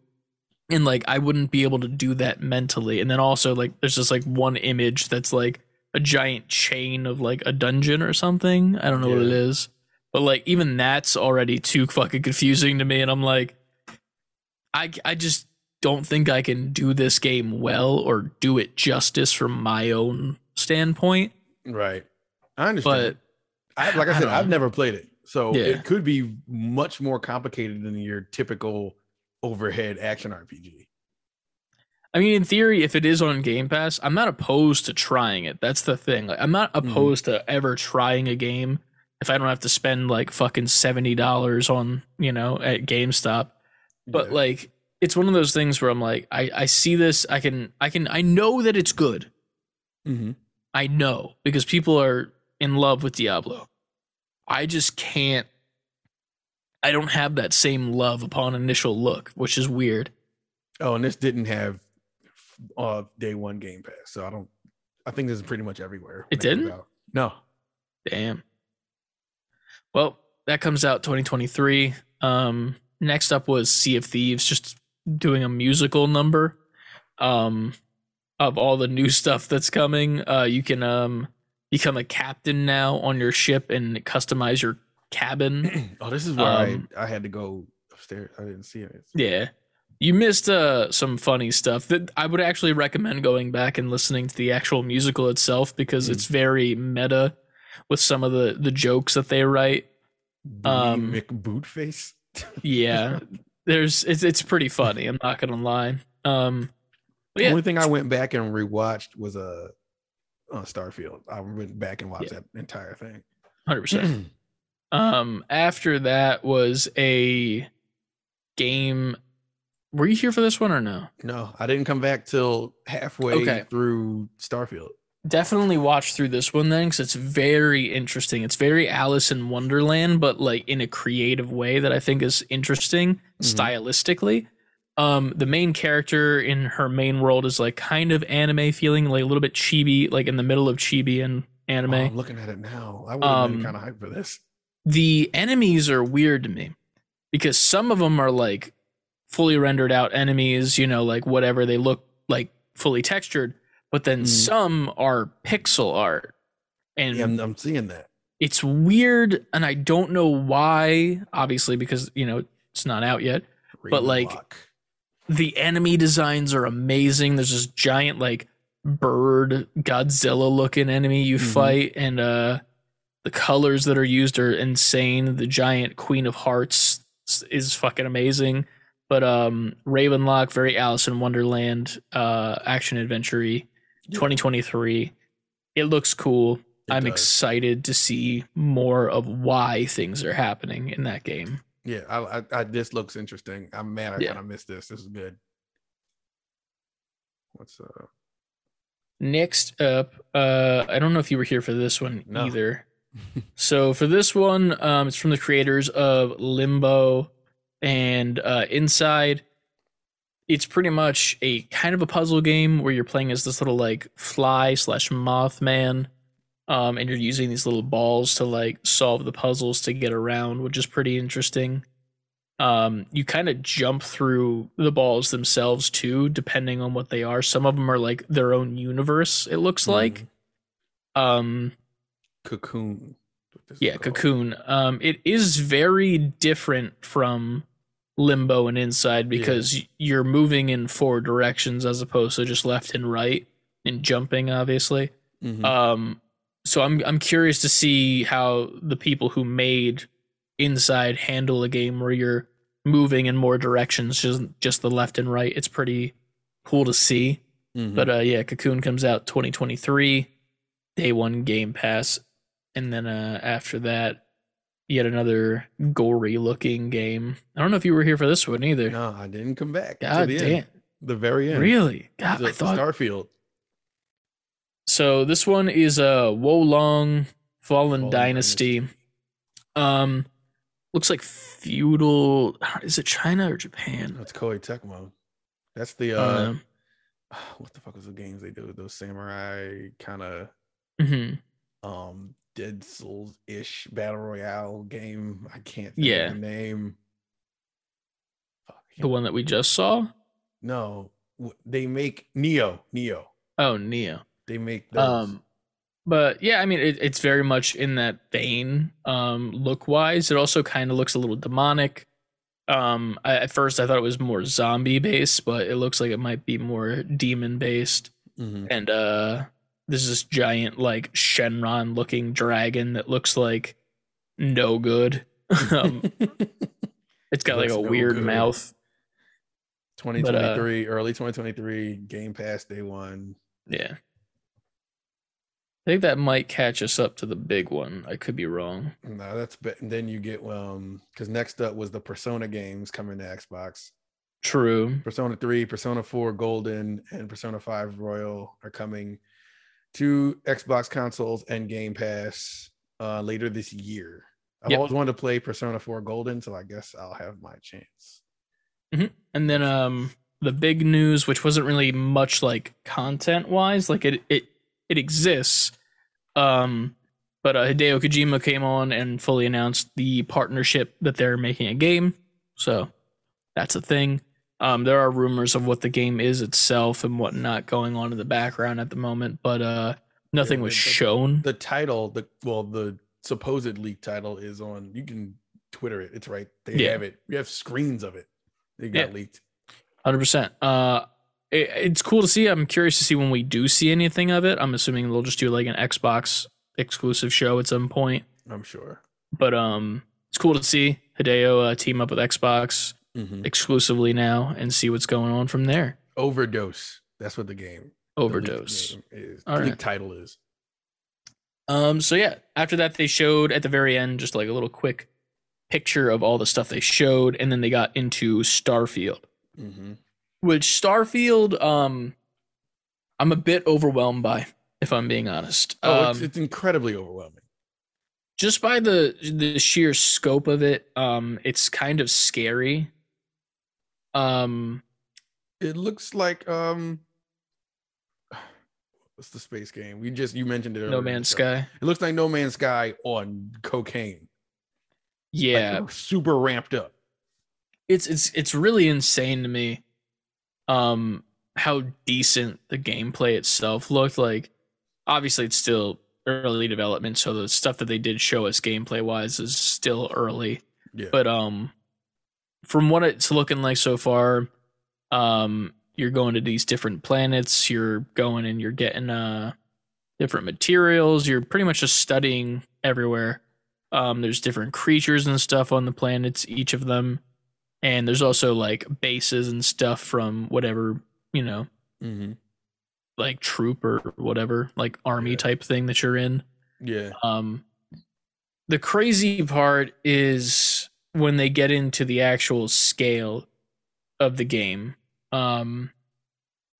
And like I wouldn't be able to do that mentally. And then also like there's just like one image that's like a giant chain of like a dungeon or something. I don't know what it is. But like even that's already too fucking confusing to me. And I'm like, I just don't think I can do this game well or do it justice from my own standpoint. Right. I understand. But like I said, I've never played it. So it could be much more complicated than your typical overhead action RPG. I mean, in theory, if it is on Game Pass, I'm not opposed to trying it. That's the thing. Like, I'm not opposed to ever trying a game if I don't have to spend like fucking $70 on, you know, at GameStop. But like, it's one of those things where I'm like, I see this, I know that it's good. Mm-hmm. I know because people are in love with Diablo. I just can't. I don't have that same love upon initial look, which is weird. Oh, and this didn't have day one Game Pass, so I think this is pretty much everywhere. It didn't? No. Damn. Well, that comes out 2023. Next up was Sea of Thieves, just doing a musical number of all the new stuff that's coming. You can become a captain now on your ship and customize your cabin. Oh, this is where I had to go upstairs. I didn't see it. Yeah, you missed some funny stuff that I would actually recommend going back and listening to the actual musical itself, because it's very meta with some of the jokes that they write. McBootface. Yeah, it's pretty funny, I'm not gonna lie. The only thing I went back and rewatched was Starfield. I went back and watched that entire thing. 100%. After that was a game. Were you here for this one or no? No, I didn't come back till halfway through Starfield. Definitely watch through this one then, because it's very interesting. It's very Alice in Wonderland, but like in a creative way that I think is interesting stylistically. The main character in her main world is like kind of anime feeling, like a little bit chibi, like in the middle of chibi and anime. Oh, I'm looking at it now. I would have been kind of hyped for this. The enemies are weird to me because some of them are like fully rendered out enemies, you know, like whatever, they look like fully textured, but then some are pixel art. And yeah, I'm seeing that. It's weird. And I don't know why, obviously, because, you know, it's not out yet, but like the enemy designs are amazing. There's this giant, like bird Godzilla looking enemy you fight. And, the colors that are used are insane. The giant Queen of Hearts is fucking amazing. But Ravenlock, very Alice in Wonderland, action adventure-y, 2023. It looks cool. I'm excited to see more of why things are happening in that game. Yeah, I this looks interesting. I'm mad I kind of missed this. This is good. What's up? Next up, I don't know if you were here for this one either. So for this one, it's from the creators of Limbo and Inside. It's pretty much a kind of a puzzle game where you're playing as this little like fly/mothman, and you're using these little balls to like solve the puzzles to get around, which is pretty interesting. You kind of jump through the balls themselves too, depending on what they are. Some of them are like their own universe, it looks like. Cocoon. Yeah, Cocoon. It is very different from Limbo and Inside because you're moving in four directions as opposed to just left and right and jumping, obviously. So I'm curious to see how the people who made Inside handle a game where you're moving in more directions, just the left and right. It's pretty cool to see. But yeah, Cocoon comes out 2023, day one Game Pass. And then after that, yet another gory-looking game. I don't know if you were here for this one either. No, I didn't come back. God damn. End, the very end. Really? God, I thought... Starfield. So this one is Wolong Fallen Dynasty. Looks like feudal... Is it China or Japan? That's Koei Tecmo. That's the... what the fuck was the games they do? Those samurai kind of... Dead Souls-ish battle royale game. I can't think of the name. The one that we just saw? No. They make Neo. Oh, Neo. They make those. But yeah, I mean, it's very much in that vein, look-wise. It also kind of looks a little demonic. At first, I thought it was more zombie-based, but it looks like it might be more demon-based. And there's this giant, like, Shenron-looking dragon that looks like no good. It's got, like, a weird mouth. 2023, early 2023, Game Pass Day 1. Yeah. I think that might catch us up to the big one. I could be wrong. No, that's... Then you get... because next up was the Persona games coming to Xbox. True. Persona 3, Persona 4 Golden, and Persona 5 Royal are coming... to Xbox consoles and Game Pass later this year. I've always wanted to play Persona 4 Golden, so I guess I'll have my chance. And then the big news, which wasn't really much like content-wise, like it exists, but Hideo Kojima came on and fully announced the partnership that they're making a game, so that's a thing. There are rumors of what the game is itself and whatnot going on in the background at the moment, but nothing was shown. The title, the supposed leaked title is on, you can Twitter it. It's right. They have it. You have screens of it. It got leaked. 100%. It's cool to see. I'm curious to see when we do see anything of it. I'm assuming they'll just do like an Xbox exclusive show at some point. I'm sure. But it's cool to see Hideo team up with Xbox. Exclusively now and see what's going on from there. Overdose. That's what the game is. The league title is. So yeah, after that they showed at the very end just like a little quick picture of all the stuff they showed, and then they got into Starfield. Which Starfield I'm a bit overwhelmed by, if I'm being honest. It's incredibly overwhelming. Just by the sheer scope of it, it's kind of scary. It looks like what's the space game you mentioned it earlier? No Man's Sky. It looks like No Man's Sky on cocaine. Yeah, like super ramped up. It's really insane to me how decent the gameplay itself looked like. Obviously it's still early development, so the stuff that they did show us gameplay wise is still early. But from what it's looking like so far, you're going to these different planets, you're going and you're getting different materials, you're pretty much just studying everywhere. There's different creatures and stuff on the planets, each of them, and there's also like bases and stuff from whatever, you know, like troop or whatever, like army type thing that you're in. The crazy part is when they get into the actual scale of the game. The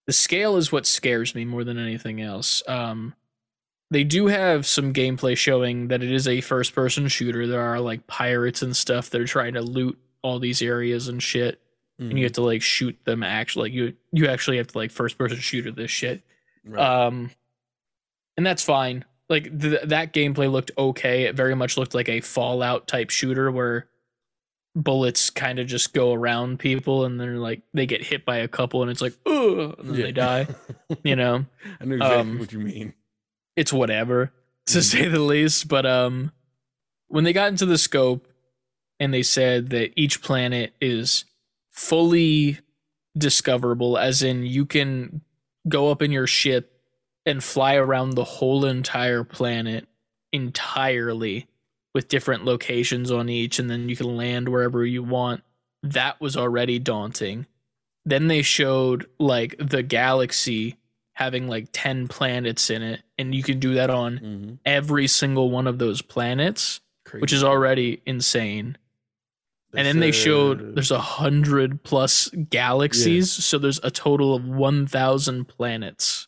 scale is what scares me more than anything else. They do have some gameplay showing that it is a first-person shooter. There are like pirates and stuff that are trying to loot all these areas and shit. And you have to like shoot them actually, like you actually have to like first person shooter this shit. And that's fine. Like that gameplay looked okay. It very much looked like a Fallout type shooter where bullets kind of just go around people, and they're like, they get hit by a couple, and it's like, ooh, and then they die. You know, I know exactly what you mean. It's whatever, to say the least. But when they got into the scope, and they said that each planet is fully discoverable, as in you can go up in your ship and fly around the whole entire planet entirely, with different locations on each, and then you can land wherever you want. That was already daunting. Then they showed like the galaxy having like 10 planets in it, and you can do that on every single one of those planets. Crazy. Which is already insane. And then they showed there's 100+ galaxies, so there's a total of 1,000 planets.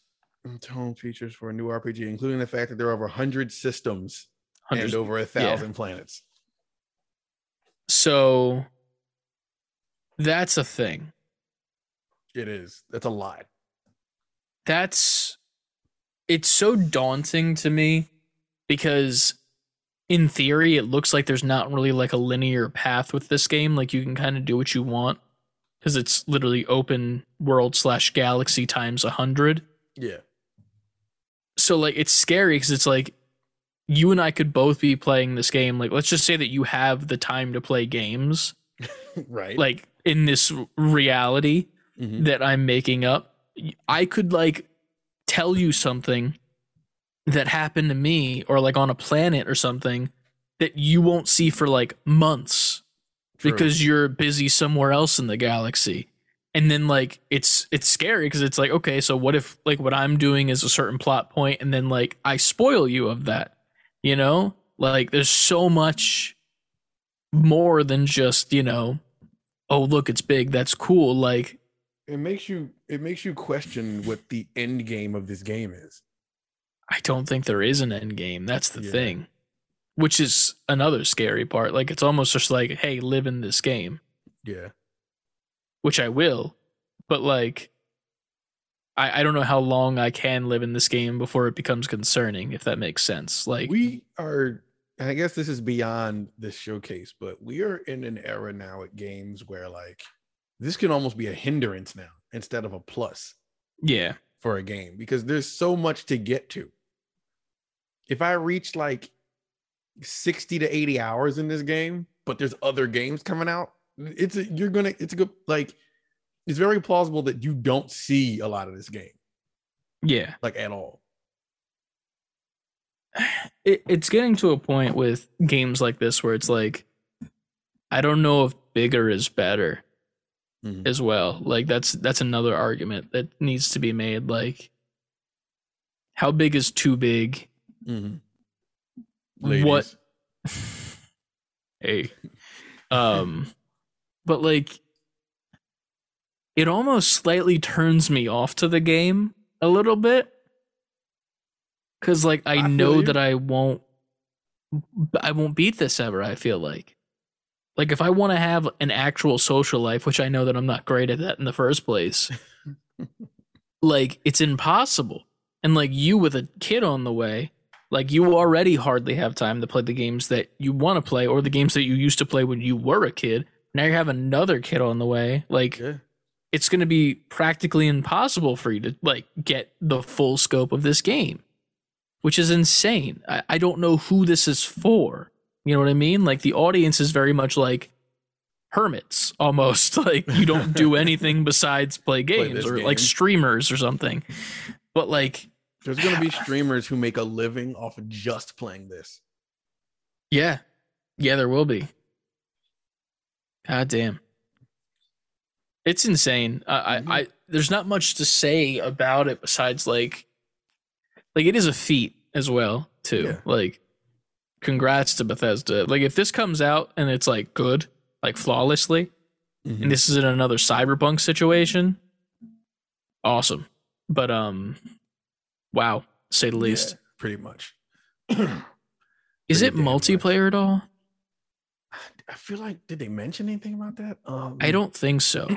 Total features for a new RPG, including the fact that there are over 100 systems. And over 1,000 planets. So that's a thing. It is. That's a lot. It's so daunting to me, because in theory, it looks like there's not really like a linear path with this game. Like, you can kind of do what you want, because it's literally open world / galaxy times 100. Yeah. So like, it's scary, because it's like, you and I could both be playing this game. Like, let's just say that you have the time to play games, right? Like, in this reality that I'm making up, I could like tell you something that happened to me, or like on a planet or something, that you won't see for like months because you're busy somewhere else in the galaxy. And then like, it's scary, because it's like, okay, so what if like what I'm doing is a certain plot point, and then like I spoil you of that? You know, like, there's so much more than just, you know, oh, look, it's big, that's cool. Like, it makes you question what the end game of this game is. I don't think there is an end game. That's the thing, which is another scary part. Like, it's almost just like, hey, live in this game. Yeah. Which I will. But like, I don't know how long I can live in this game before it becomes concerning, if that makes sense. Like, we are, and I guess this is beyond this showcase, but we are in an era now at games where like this can almost be a hindrance now instead of a plus. Yeah. For a game, because there's so much to get to. If I reach like 60 to 80 hours in this game, but there's other games coming out, it's very plausible that you don't see a lot of this game. Yeah. Like, at all. It's getting to a point with games like this where it's like, I don't know if bigger is better as well. Like, that's another argument that needs to be made. Like, how big is too big? Ladies. What? Hey. But like, it almost slightly turns me off to the game a little bit, because like I know that I won't beat this ever. I feel like if I want to have an actual social life, which I know that I'm not great at that in the first place, like, it's impossible. And like, you with a kid on the way, like, you already hardly have time to play the games that you want to play, or the games that you used to play when you were a kid. Now you have another kid on the way. Like, it's going to be practically impossible for you to like get the full scope of this game, which is insane. I don't know who this is for. You know what I mean? Like, the audience is very much like hermits almost. Like, you don't do anything besides play games like streamers or something. But like, there's going to be streamers who make a living off of just playing this. Yeah. Yeah, there will be. God damn. It's insane. I there's not much to say about it besides like it is a feat as well too. Yeah. Like, congrats to Bethesda. Like, if this comes out and it's like good, like flawlessly, and this is in another Cyberpunk situation, awesome. But wow, to say the least. Yeah, pretty much. Is it multiplayer at all? I feel like, did they mention anything about that? I don't think so.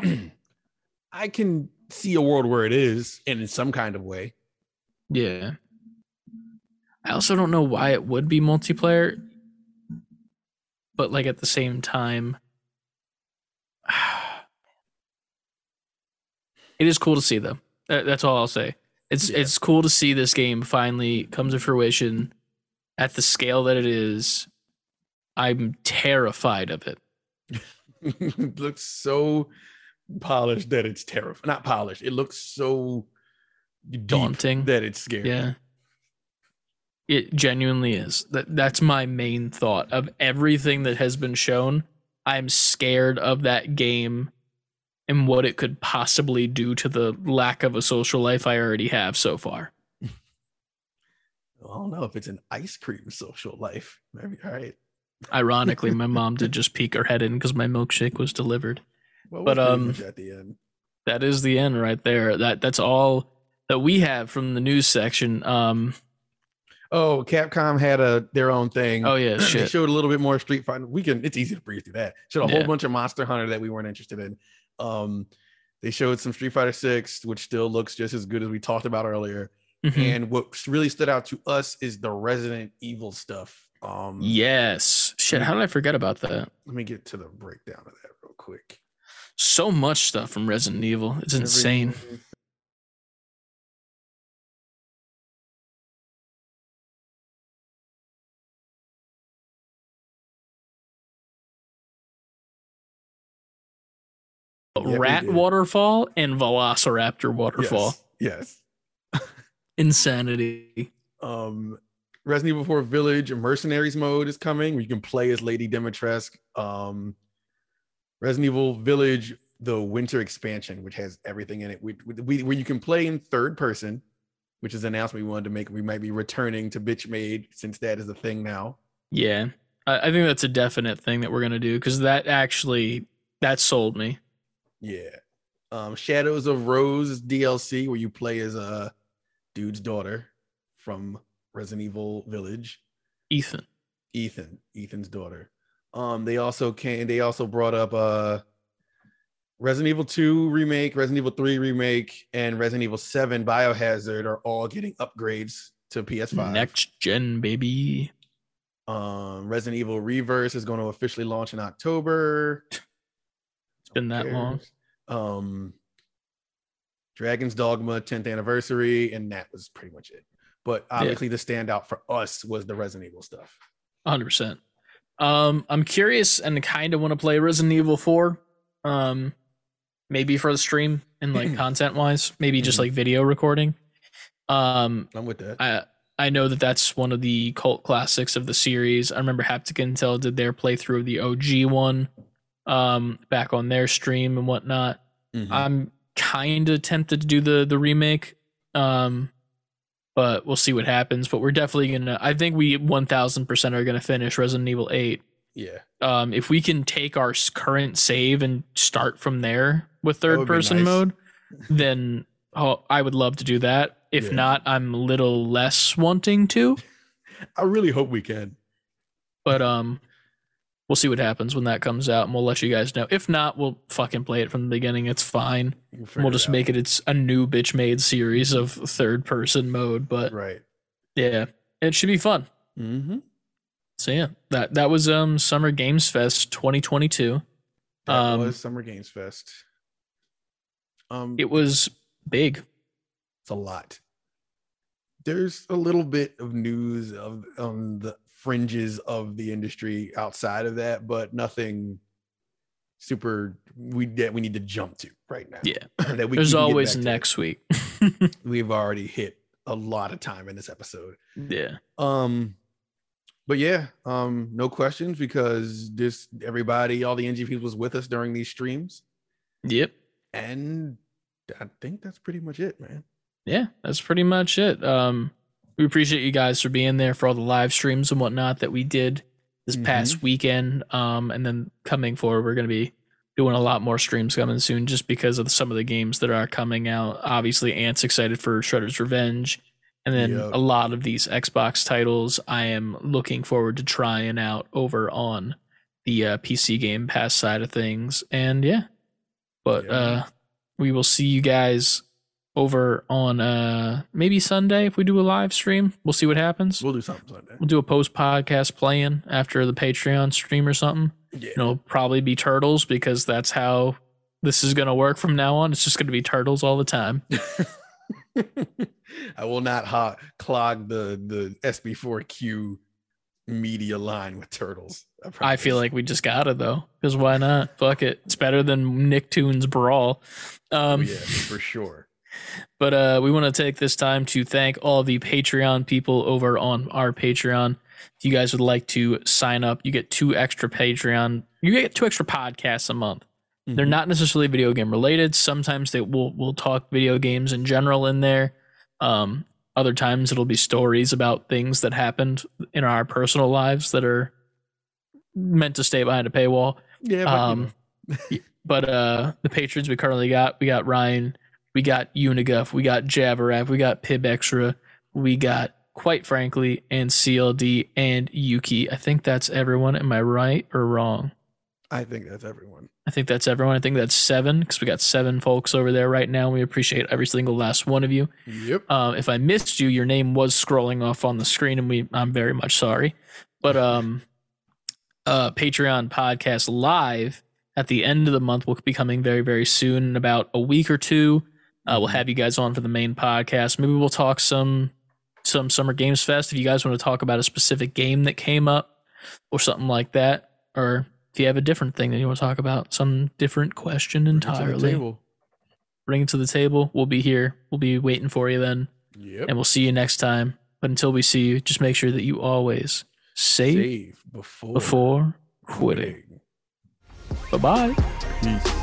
I can see a world where it is, and in some kind of way. Yeah. I also don't know why it would be multiplayer, but like, at the same time, It is cool to see though. That's all I'll say. It's cool to see this game finally come to fruition at the scale that it is. I'm terrified of it. It looks so polished that it's terrifying. Not polished. It looks so daunting that it's scary. Yeah. It genuinely is. That's my main thought of everything that has been shown. I'm scared of that game and what it could possibly do to the lack of a social life I already have so far. I don't know if it's an ice cream social life. Maybe, all right. Ironically, my mom did just peek her head in because my milkshake was delivered. Well, but at the end. That is the end right there. That's all that we have from the news section. Oh, Capcom had their own thing. Oh yeah, shit. They showed a little bit more Street Fighter. It's easy to breeze through that. Showed a whole bunch of Monster Hunter that we weren't interested in. They showed some Street Fighter VI, which still looks just as good as we talked about earlier. Mm-hmm. And what really stood out to us is the Resident Evil stuff. Yes. Shit, how did I forget about that? Let me get to the breakdown of that real quick. So much stuff from Resident Evil. It's insane. Rat waterfall and Velociraptor waterfall. Yes. Insanity. Resident Evil 4 Village Mercenaries mode is coming, where you can play as Lady Dimitrescu. Resident Evil Village, the winter expansion, which has everything in it, where you can play in third person, which is an announcement we wanted to make. We might be returning to Bitch Made, since that is a thing now. Yeah, I think that's a definite thing that we're going to do, because that sold me. Yeah. Shadows of Rose DLC, where you play as a dude's daughter from Resident Evil Village. Ethan's daughter. They also brought up Resident Evil 2 remake, Resident Evil 3 remake, and Resident Evil 7 Biohazard are all getting upgrades to PS5. Next gen, baby. Resident Evil Reverse is going to officially launch in October. It's been that long. Dragon's Dogma 10th anniversary, and that was pretty much it. But obviously the standout for us was the Resident Evil stuff. 100%. I'm curious and kind of want to play Resident Evil 4. Maybe for the stream and like content wise, maybe just like video recording. I'm with that. I know that's one of the cult classics of the series. I remember Haptic Intel did their playthrough of the OG one back on their stream and whatnot. Mm-hmm. I'm kind of tempted to do the remake. But we'll see what happens. But we're definitely gonna. I think we 1,000% are gonna finish Resident Evil 8. Yeah. If we can take our current save and start from there with third-person mode, then I would love to do that. If not, I'm a little less wanting to. I really hope we can. But we'll see what happens when that comes out, and we'll let you guys know. If not, we'll fucking play it from the beginning. It's fine. We'll just make it. It's a new bitch made series of third person mode, but yeah, it should be fun. Mm-hmm. So yeah, that was Summer Games Fest 2022. That was Summer Games Fest. It was big. It's a lot. There's a little bit of news of the fringes of the industry outside of that, but nothing super that we need to jump to right now. Yeah. There's always next week. We've already hit a lot of time in this episode. Yeah. No questions, because all the NG people was with us during these streams. Yep. And I think that's pretty much it, man. Yeah, that's pretty much it. We appreciate you guys for being there for all the live streams and whatnot that we did this past weekend. And then coming forward, we're going to be doing a lot more streams coming soon, just because of some of the games that are coming out. Obviously, Ant's excited for Shredder's Revenge. And then a lot of these Xbox titles I am looking forward to trying out over on the PC Game Pass side of things. And we will see you guys over on maybe Sunday. If we do a live stream, we'll see what happens. We'll do something Sunday. We'll do a post podcast playing after the Patreon stream or something. Yeah. It'll probably be Turtles, because that's how this is going to work from now on. It's just going to be turtles all the time. I will not clog the SB4Q media line with turtles. I feel like we just got it, though, because why not? Fuck it. It's better than Nicktoons Brawl. Yeah, for sure. But we want to take this time to thank all the Patreon people over on our Patreon. If you guys would like to sign up, you get you get 2 extra podcasts a month. Mm-hmm. They're not necessarily video game related. Sometimes we'll talk video games in general in there. Other times it'll be stories about things that happened in our personal lives that are meant to stay behind a paywall. Yeah. But the patrons we currently got, we got Ryan, we got Uniguff, we got Javaraf, we got Pib Extra, we got Quite Frankly, and CLD and Yuki. I think that's everyone. Am I right or wrong? I think that's everyone. I think that's 7, because we got 7 folks over there right now. We appreciate every single last one of you. Yep. If I missed you, your name was scrolling off on the screen, and I'm very much sorry. But Patreon Podcast Live at the end of the month will be coming very, very soon. In about a week or two, we'll have you guys on for the main podcast. Maybe we'll talk some Summer Games Fest if you guys want to talk about a specific game that came up or something like that, or if you have a different thing that you want to talk about, some different question entirely, bring it to the table. We'll be here. We'll be waiting for you then. Yep. And we'll see you next time. But until we see you, just make sure that you always save before quitting. Bye-bye. Peace.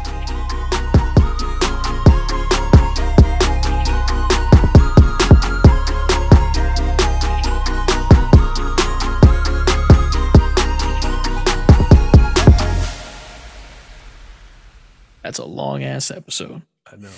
That's a long ass episode. I know.